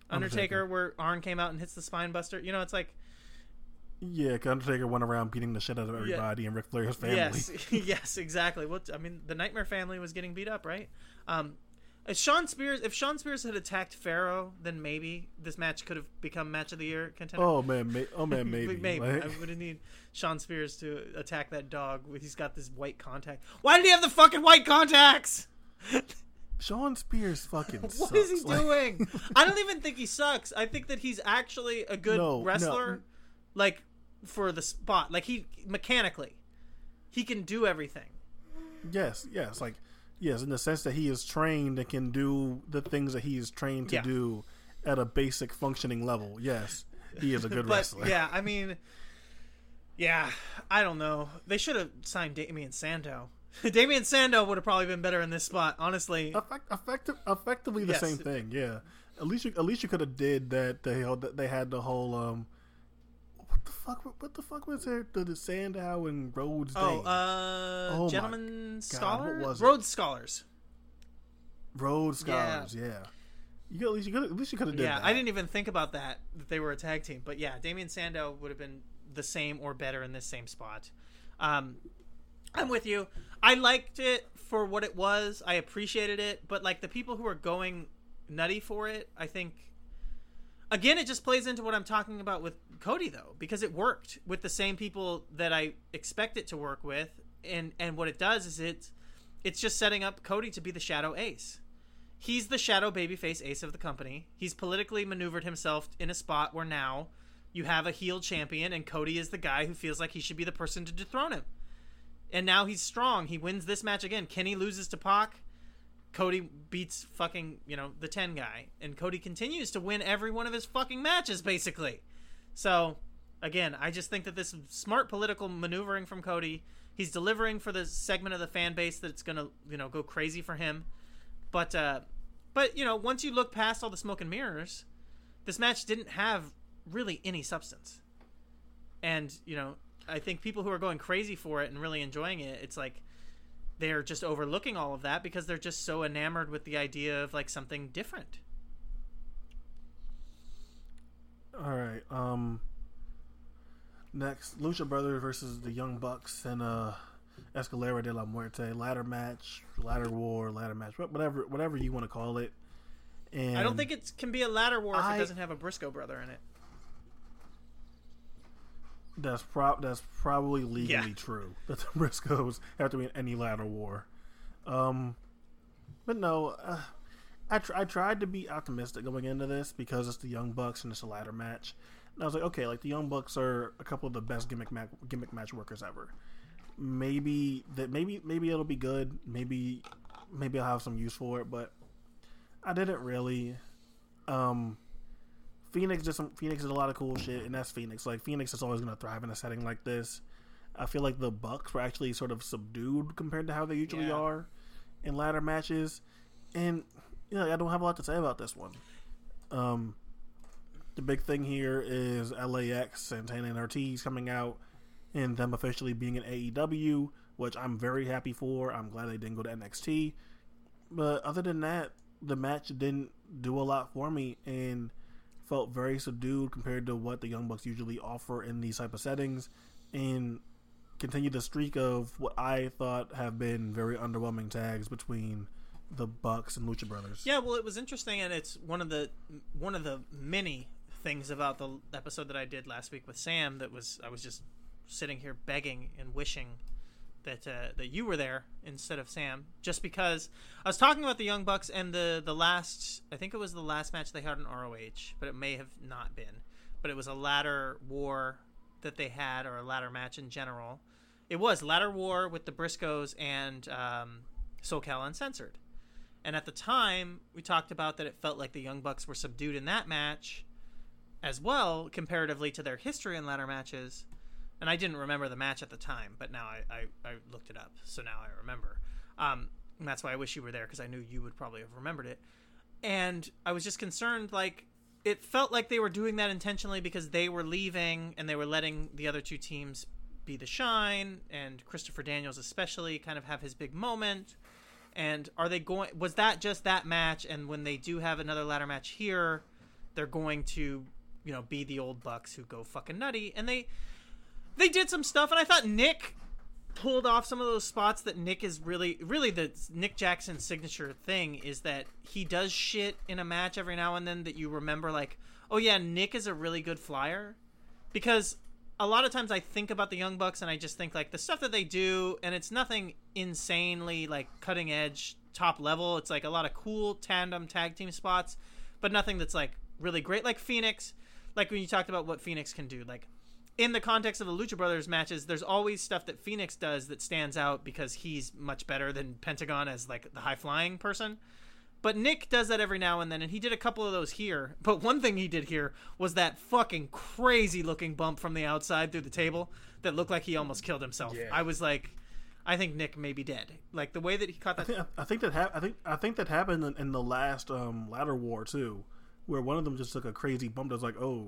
Undertaker, where Arn came out and hits the spine buster. You know, it's like, yeah, Undertaker went around beating the shit out of everybody, and Ric Flair's family. Yes, exactly. What I mean, the Nightmare family was getting beat up, right? If Shawn Spears had attacked Pharaoh, then maybe this match could have become match of the year contender. Oh man, maybe. Maybe like... I wouldn't need Shawn Spears to attack that dog. He's got this white contact. Why did he have the fucking white contacts? Shawn Spears fucking sucks. What is he doing? I don't even think he sucks. I think that he's actually a good wrestler. Like for the spot, like he mechanically, he can do everything. Yes, like. Yes, in the sense that he is trained and can do the things that he is trained to do at a basic functioning level. Yes, he is a good wrestler. Yeah, I mean, I don't know. They should have signed Damian Sandow. Damian Sandow would have probably been better in this spot, honestly. Effectively the same thing, yeah. At least you could have did that. They had the whole... What the fuck was there? The Sandow and Rhodes Day? Oh, Gentleman Scholar? Rhodes Scholars, yeah. You could have done that. I didn't even think about that they were a tag team. But yeah, Damian Sandow would have been the same or better in this same spot. I'm with you. I liked it for what it was. I appreciated it. But like the people who are going nutty for it, I think... Again, it just plays into what I'm talking about with Cody, though, because it worked with the same people that I expect it to work with. And what it does is it's just setting up Cody to be the shadow ace. He's the shadow babyface ace of the company. He's politically maneuvered himself in a spot where now you have a heel champion, and Cody is the guy who feels like he should be the person to dethrone him. And now he's strong. He wins this match again. Kenny loses to Pac. Cody beats fucking, the 10 guy, and Cody continues to win every one of his fucking matches, basically. So, again, I just think that this smart political maneuvering from Cody, he's delivering for the segment of the fan base that's going to, go crazy for him. But once you look past all the smoke and mirrors, this match didn't have really any substance. And, I think people who are going crazy for it and really enjoying it, it's like, they're just overlooking all of that because they're just so enamored with the idea of like something different. All right. Next, Lucha Brothers versus the Young Bucks and Escalera de la Muerte ladder match, ladder war, whatever you want to call it. And I don't think it can be a ladder war if it doesn't have a Briscoe brother in it. That's probably legally true that the Briscoes have to be in any ladder war, but no, I tried to be optimistic going into this because it's the Young Bucks and it's a ladder match, and I was like, okay, like the Young Bucks are a couple of the best gimmick match workers ever. Maybe it'll be good. Maybe I'll have some use for it, but I didn't really. Phoenix did a lot of cool shit, and that's Phoenix. Like, Phoenix is always going to thrive in a setting like this. I feel like the Bucks were actually sort of subdued compared to how they usually are in ladder matches. And, I don't have a lot to say about this one. The big thing here is LAX, Santana and Ortiz coming out, and them officially being in AEW, which I'm very happy for. I'm glad they didn't go to NXT. But other than that, the match didn't do a lot for me, and felt very subdued compared to what the Young Bucks usually offer in these type of settings, and continued the streak of what I thought have been very underwhelming tags between the Bucks and Lucha Brothers. Yeah, well, it was interesting, and it's one of the many things about the episode that I did last week with Sam that was, I was just sitting here begging and wishing that that you were there instead of Sam, just because I was talking about the Young Bucks and the last, I think it was the last match they had in ROH, but it may have not been, but it was a ladder war that they had, or a ladder match in general. It was ladder war with the Briscoes and SoCal Uncensored. And at the time, we talked about that it felt like the Young Bucks were subdued in that match as well, comparatively to their history in ladder matches. And I didn't remember the match at the time, but now I looked it up, so now I remember. And that's why I wish you were there, because I knew you would probably have remembered it. And I was just concerned, like, it felt like they were doing that intentionally because they were leaving and they were letting the other two teams be the shine, and Christopher Daniels especially kind of have his big moment. And are they going, was that just that match? And when they do have another ladder match here, they're going to, you know, be the old Bucks who go fucking nutty. And they did some stuff. And I thought Nick pulled off some of those spots that Nick is really the Nick Jackson signature thing, is that he does shit in a match every now and then that you remember, like, oh yeah, Nick is a really good flyer. Because a lot of times I think about the Young Bucks and I just think, like, the stuff that they do, and it's nothing insanely, like, cutting edge, top level. It's like a lot of cool tandem tag team spots, but nothing that's, like, really great. Like Phoenix, like when you talked about what Phoenix can do, like in the context of the Lucha Brothers matches, there's always stuff that Phoenix does that stands out because he's much better than Pentagon as, like, the high flying person. But Nick does that every now and then, and he did a couple of those here. But one thing he did here was that fucking crazy-looking bump from the outside through the table that looked like he almost killed himself. Yeah. I was like, I think Nick may be dead. Like, the way that he caught that. I think that happened in the last ladder war too, where one of them just took a crazy bump. That was like, oh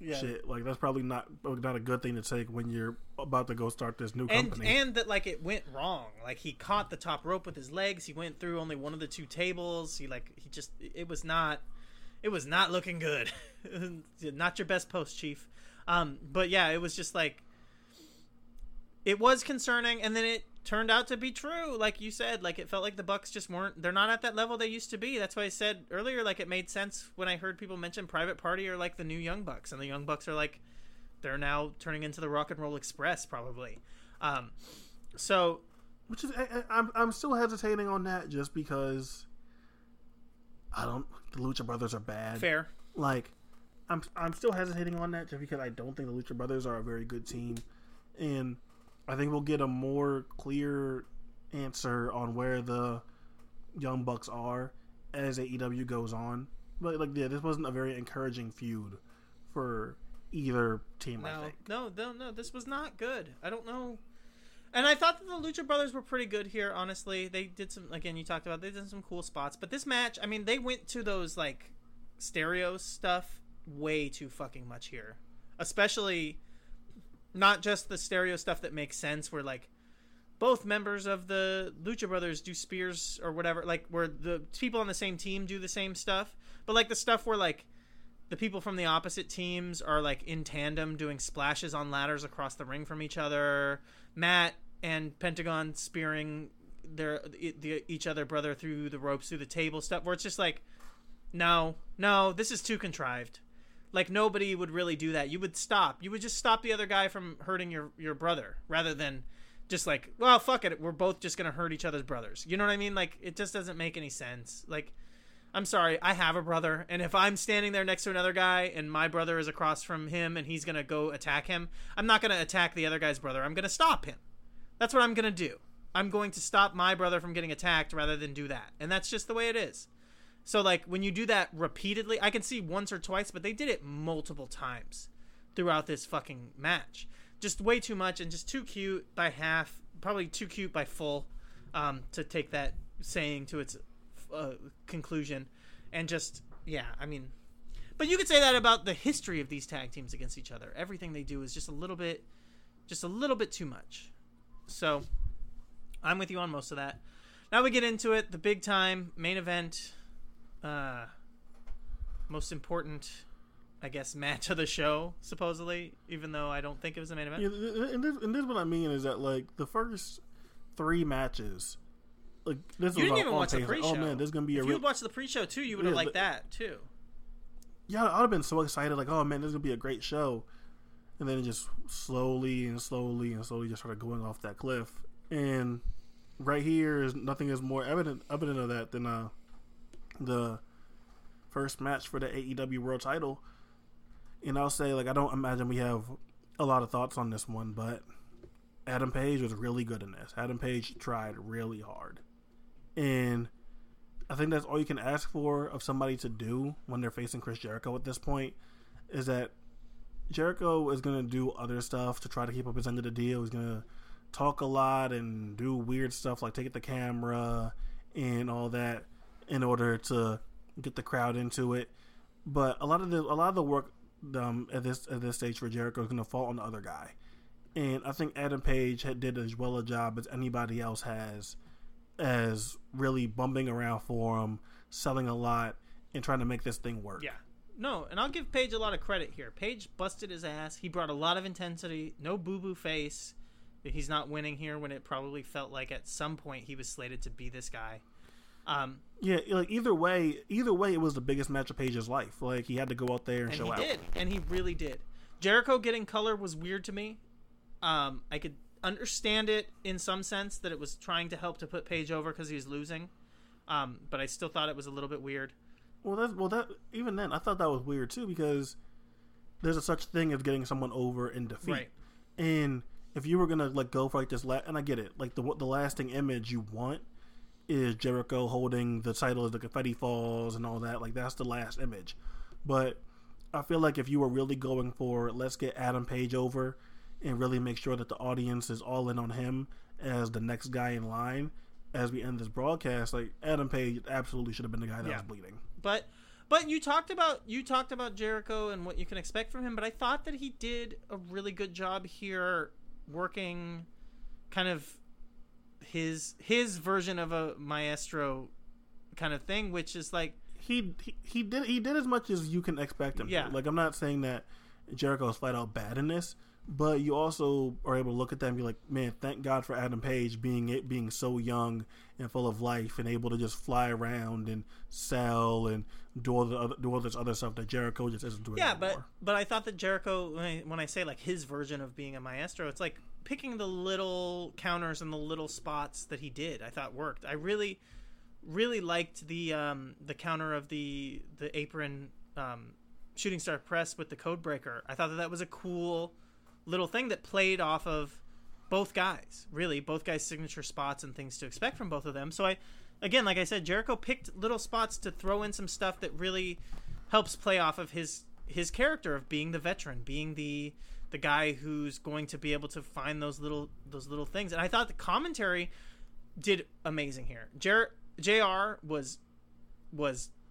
yeah, shit! Like, that's probably not a good thing to take when you're about to go start this new company. And that, like, it went wrong. Like, he caught the top rope with his legs. He went through only one of the two tables. It was not looking good. Not your best post, Chief. But yeah, it was just like, it was concerning. And then it turned out to be true. Like you said, like, it felt like the Bucks just weren't, they're not at that level they used to be. That's why I said earlier, like, it made sense when I heard people mention Private Party or, like, the new Young Bucks, and the Young Bucks are, like, they're now turning into the Rock and Roll Express probably. So, which is, I'm still hesitating on that just because the Lucha Brothers are bad. Fair. Like, I'm still hesitating on that just because I don't think the Lucha Brothers are a very good team, and I think we'll get a more clear answer on where the Young Bucks are as AEW goes on. But, like, yeah, this wasn't a very encouraging feud for either team, I think. No, this was not good. I don't know. And I thought that the Lucha Brothers were pretty good here, honestly. They did some, again, you talked about, they did some cool spots. But this match, I mean, they went to those, like, stereo stuff way too fucking much here. Especially, not just the stereo stuff that makes sense, where, like, both members of the Lucha Brothers do spears or whatever, like, where the people on the same team do the same stuff, but, like, the stuff where, like, the people from the opposite teams are, like, in tandem doing splashes on ladders across the ring from each other, Matt and Pentagon spearing their each other brother through the ropes, through the table stuff, where it's just like, no, this is too contrived. Like, nobody would really do that. You would stop. You would just stop the other guy from hurting your brother, rather than just like, well, fuck it, we're both just going to hurt each other's brothers. You know what I mean? Like, it just doesn't make any sense. Like, I'm sorry, I have a brother, and if I'm standing there next to another guy and my brother is across from him and he's going to go attack him, I'm not going to attack the other guy's brother. I'm going to stop him. That's what I'm going to do. I'm going to stop my brother from getting attacked rather than do that. And that's just the way it is. So, like, when you do that repeatedly, I can see once or twice, but they did it multiple times throughout this fucking match. Just way too much, and just too cute by half, probably too cute by full, to take that saying to its conclusion. And just, yeah, I mean, but you could say that about the history of these tag teams against each other. Everything they do is just a little bit too much. So I'm with you on most of that. Now we get into it, the big time main event. Most important, I guess, match of the show, supposedly, even though I don't think it was the main event. Yeah, and this what I mean is that, like, the first three matches, like, this you was didn't even watch the pre-show. Like, oh man, there's gonna be a. If you watched the pre-show too, you would have liked that too. yeah, I'd have been so excited, like, oh man, this is gonna be a great show. And then it just slowly just started going off that cliff. And right here is nothing is more evident of that than the first match for the AEW World Title. And I'll say, like, I don't imagine we have a lot of thoughts on this one, but Adam Page was really good in this. Adam Page tried really hard. And I think that's all you can ask for of somebody to do when they're facing Chris Jericho at this point, is that Jericho is going to do other stuff to try to keep up his end of the deal. He's going to talk a lot and do weird stuff like take at the camera and all that in order to get the crowd into it. But a lot of the work at this stage for Jericho is going to fall on the other guy. And I think Adam Page did as well a job as anybody else has, as really bumping around for him, selling a lot, and trying to make this thing work. Yeah. No, and I'll give Page a lot of credit here. Page busted his ass. He brought a lot of intensity, no boo-boo face. He's not winning here when it probably felt like at some point he was slated to be this guy. Yeah, like either way, it was the biggest match of Page's life. Like, he had to go out there and show out. And he really did. Jericho getting color was weird to me. I could understand it in some sense that it was trying to help to put Page over because he was losing. But I still thought it was a little bit weird. Well, even then, I thought that was weird too, because there's a such thing as getting someone over in defeat. Right. And if you were gonna go for this last, and I get it, like the lasting image you want is Jericho holding the title as the confetti falls and all that. Like, that's the last image. But I feel like if you were really going for let's get Adam Page over and really make sure that the audience is all in on him as the next guy in line as we end this broadcast, like, Adam Page absolutely should have been the guy that was bleeding. But you talked about Jericho and what you can expect from him, but I thought that he did a really good job here working kind of his version of a maestro kind of thing, which is like he did as much as you can expect him. Yeah. Like, I'm not saying that Jericho is flat out bad in this, but you also are able to look at that and be like, man, thank God for Adam Page being so young and full of life and able to just fly around and sell and do all this other stuff that Jericho just isn't doing anymore. But I thought that Jericho, when I say like his version of being a maestro, it's like picking the little counters and the little spots that he did, I thought worked. I really, really liked the counter of the apron shooting star press with the code breaker. I thought that was a cool little thing that played off of both guys, really, both guys' signature spots and things to expect from both of them. So like I said, Jericho picked little spots to throw in some stuff that really helps play off of his character of being the veteran, being the guy who's going to be able to find those little things. And I thought the commentary did amazing here. JR was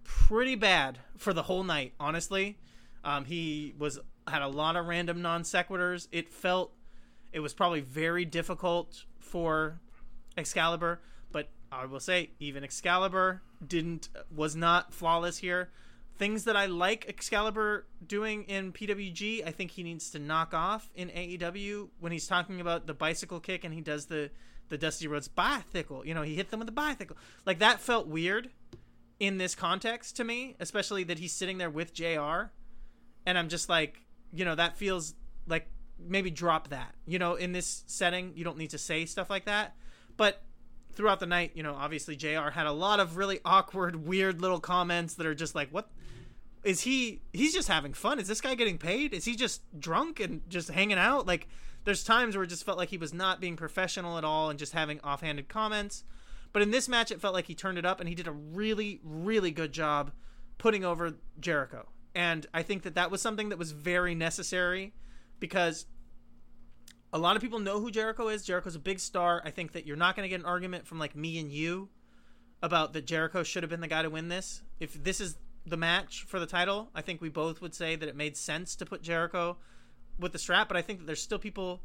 pretty bad for the whole night, honestly. He had a lot of random non sequiturs. It was probably very difficult for Excalibur, but I will say even Excalibur was not flawless here. Things that I like Excalibur doing in PWG, I think he needs to knock off in AEW when he's talking about the bicycle kick and he does the Dusty Rhodes bicycle. You know, he hit them with the bicycle. Like, that felt weird in this context to me, especially that he's sitting there with JR, and I'm just like, you know, that feels like maybe drop that. You know, in this setting, you don't need to say stuff like that. But throughout the night, you know, obviously JR had a lot of really awkward, weird little comments that are just like, what is he's just having fun? Is this guy getting paid? Is he just drunk and just hanging out? Like, there's times where it just felt like he was not being professional at all and just having offhanded comments. But in this match, it felt like he turned it up and he did a really, really good job putting over Jericho. And I think that was something that was very necessary, because a lot of people know who Jericho is. Jericho's a big star. I think that you're not going to get an argument from like me and you about that Jericho should have been the guy to win this. If this is the match for the title, I think we both would say that it made sense to put Jericho with the strap. But I think that there's still people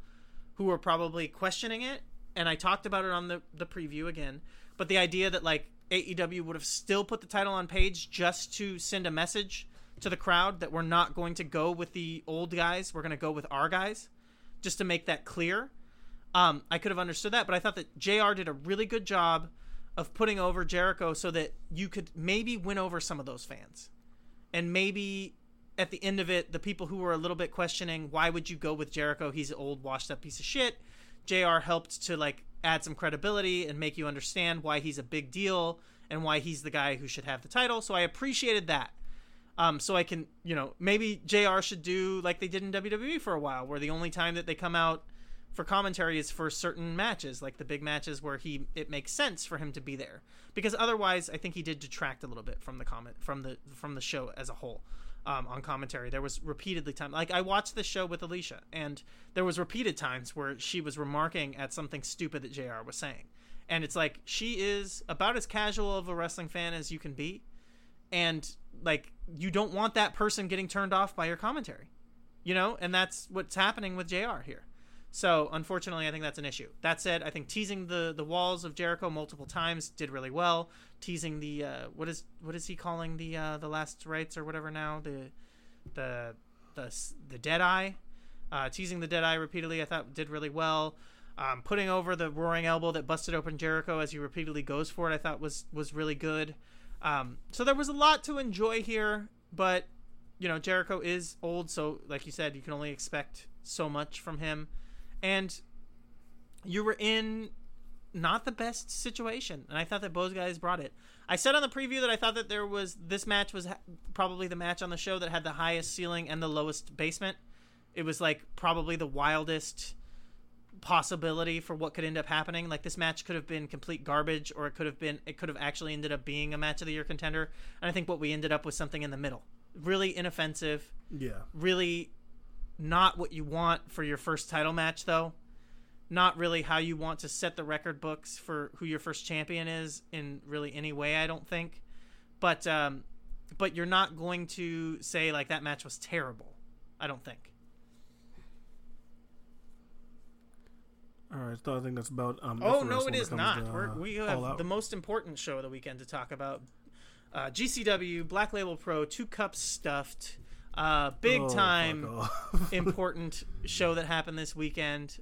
who are probably questioning it. And I talked about it on the preview again. But the idea that like AEW would have still put the title on Page just to send a message to the crowd that we're not going to go with the old guys, we're going to go with our guys, just to make that clear. I could have understood that, but I thought that JR did a really good job of putting over Jericho so that you could maybe win over some of those fans and maybe at the end of it, the people who were a little bit questioning, why would you go with Jericho? He's an old, washed-up piece of shit. JR helped to, like, add some credibility and make you understand why he's a big deal and why he's the guy who should have the title. So I appreciated that. So I can, you know, maybe JR should do like they did in WWE for a while, where the only time that they come out for commentary is for certain matches, like the big matches where it makes sense for him to be there, because otherwise I think he did detract a little bit from the from the show as a whole. On commentary, there was repeatedly time, like I watched the show with Alicia, and there was repeated times where she was remarking at something stupid that JR was saying, and it's like, she is about as casual of a wrestling fan as you can be, and like, you don't want that person getting turned off by your commentary, you know, and that's what's happening with JR here. So unfortunately, I think that's an issue. That said, I think teasing the walls of Jericho multiple times did really well. Teasing the what is he calling the last rites or whatever now, the dead eye, teasing the dead eye repeatedly, I thought did really well. Putting over the roaring elbow that busted open Jericho as he repeatedly goes for it, I thought was really good. So there was a lot to enjoy here, but you know, Jericho is old, so like you said, you can only expect so much from him. And you were in not the best situation, and I thought that both guys brought it. I said on the preview that I thought that this match was probably the match on the show that had the highest ceiling and the lowest basement. It was like probably the wildest possibility for what could end up happening. Like, this match could have been complete garbage, or it could have actually ended up being a match of the year contender. And I think what we ended up with something in the middle, really inoffensive. Yeah. Really. Not what you want for your first title match, though. Not really how you want to set the record books for who your first champion is in really any way, I don't think. But you're not going to say, like, that match was terrible, I don't think. All right, so I think that's about... oh, no, it is not. We have the most important show of the weekend to talk about. GCW, Black Label Pro, 2 cups stuffed... big time important show that happened this weekend.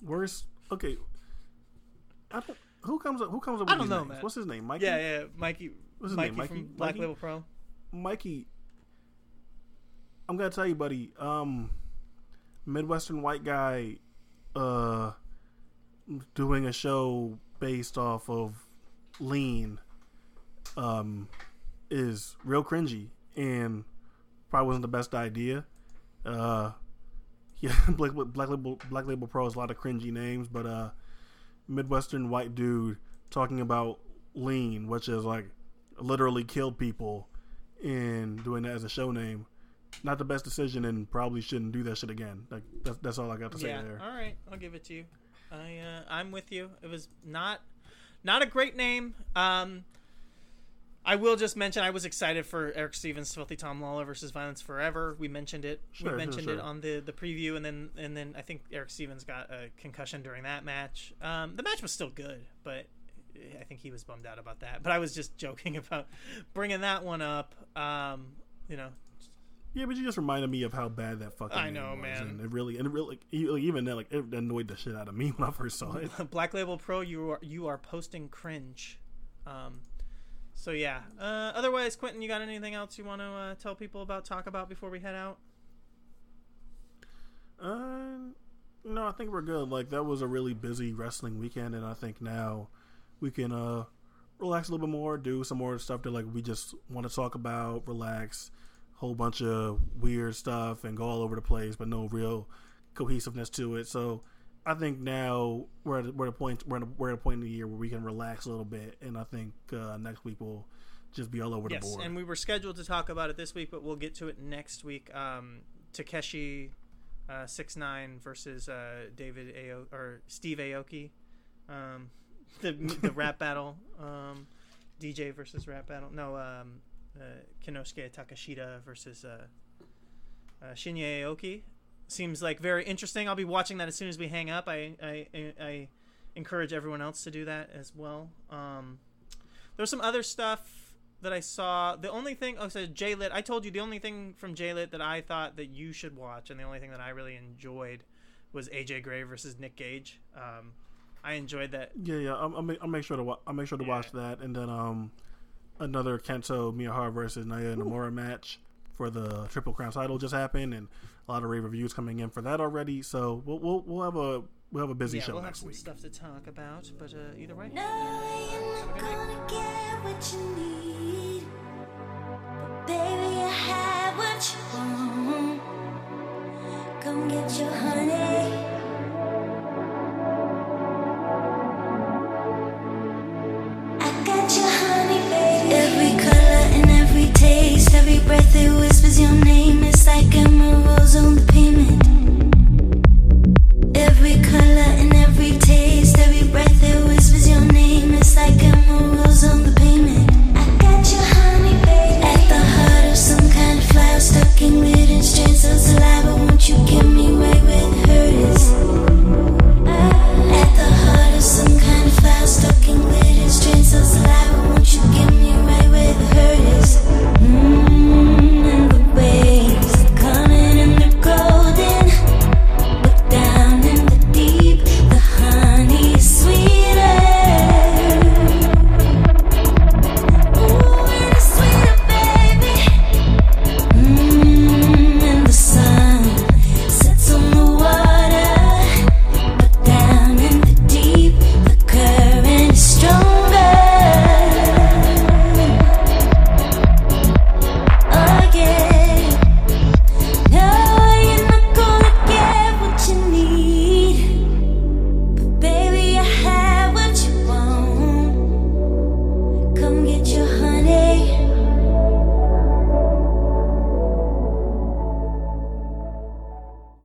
Worst. Okay. Who comes up? With I don't know, man. What's his name? Mikey. Yeah, Mikey. What's his name? Mikey from Black Label Pro. Mikey. I'm gonna tell you, buddy. Midwestern white guy, doing a show based off of lean, is real cringy and. Probably wasn't the best idea. Yeah, Black Label Pro has a lot of cringy names, but Midwestern white dude talking about lean, which is like literally kill people, and doing that as a show name, not the best decision, and probably shouldn't do that shit again. Like that's all I got to say there. All right, I'll give it to you. I'm with you. It was not a great name. I will just mention I was excited for Eric Stevens, Filthy Tom Lawler versus Violence Forever. We mentioned it. Sure. It on the preview, and then I think Eric Stevens got a concussion during that match. The match was still good, but I think he was bummed out about that. But I was just joking about bringing that one up. You know. Yeah, but you just reminded me of how bad that fucking. I know, man. Was. And it really, even that, like, it annoyed the shit out of me when I first saw it. Black Label Pro, you are posting cringe. So yeah. Otherwise, Quentin, you got anything else you want to tell people about, talk about before we head out? No, I think we're good. Like, that was a really busy wrestling weekend, and I think now we can relax a little bit more, do some more stuff that, like, we just want to talk about, relax, whole bunch of weird stuff, and go all over the place, but no real cohesiveness to it. So I think now we're at a point in the year where we can relax a little bit, and I think next week we'll just be all over the board. Yes, and we were scheduled to talk about it this week, but we'll get to it next week. Takeshi 6ix9ine versus David or Steve Aoki, the rap battle, DJ versus rap battle. No, Kinosuke Takashita versus Shinya Aoki. Seems like very interesting. I'll be watching that as soon as we hang up. I encourage everyone else to do that as well. There's some other stuff that I saw. The only thing, so J-Lit. I told you the only thing from J-Lit that I thought that you should watch, and the only thing that I really enjoyed was AJ Gray versus Nick Gage. I enjoyed that. Yeah. I'll make sure to watch that, and then another Kento Miyahara versus Naya Nomura match for the Triple Crown title just happened, and a lot of rave reviews coming in for that already. So we'll have a busy show next week. We'll have some stuff to talk about, but either way. No, you're not gonna get what you need, but baby, I have what you want. Come get your honey. Every color and every taste, every breath it whispers your name.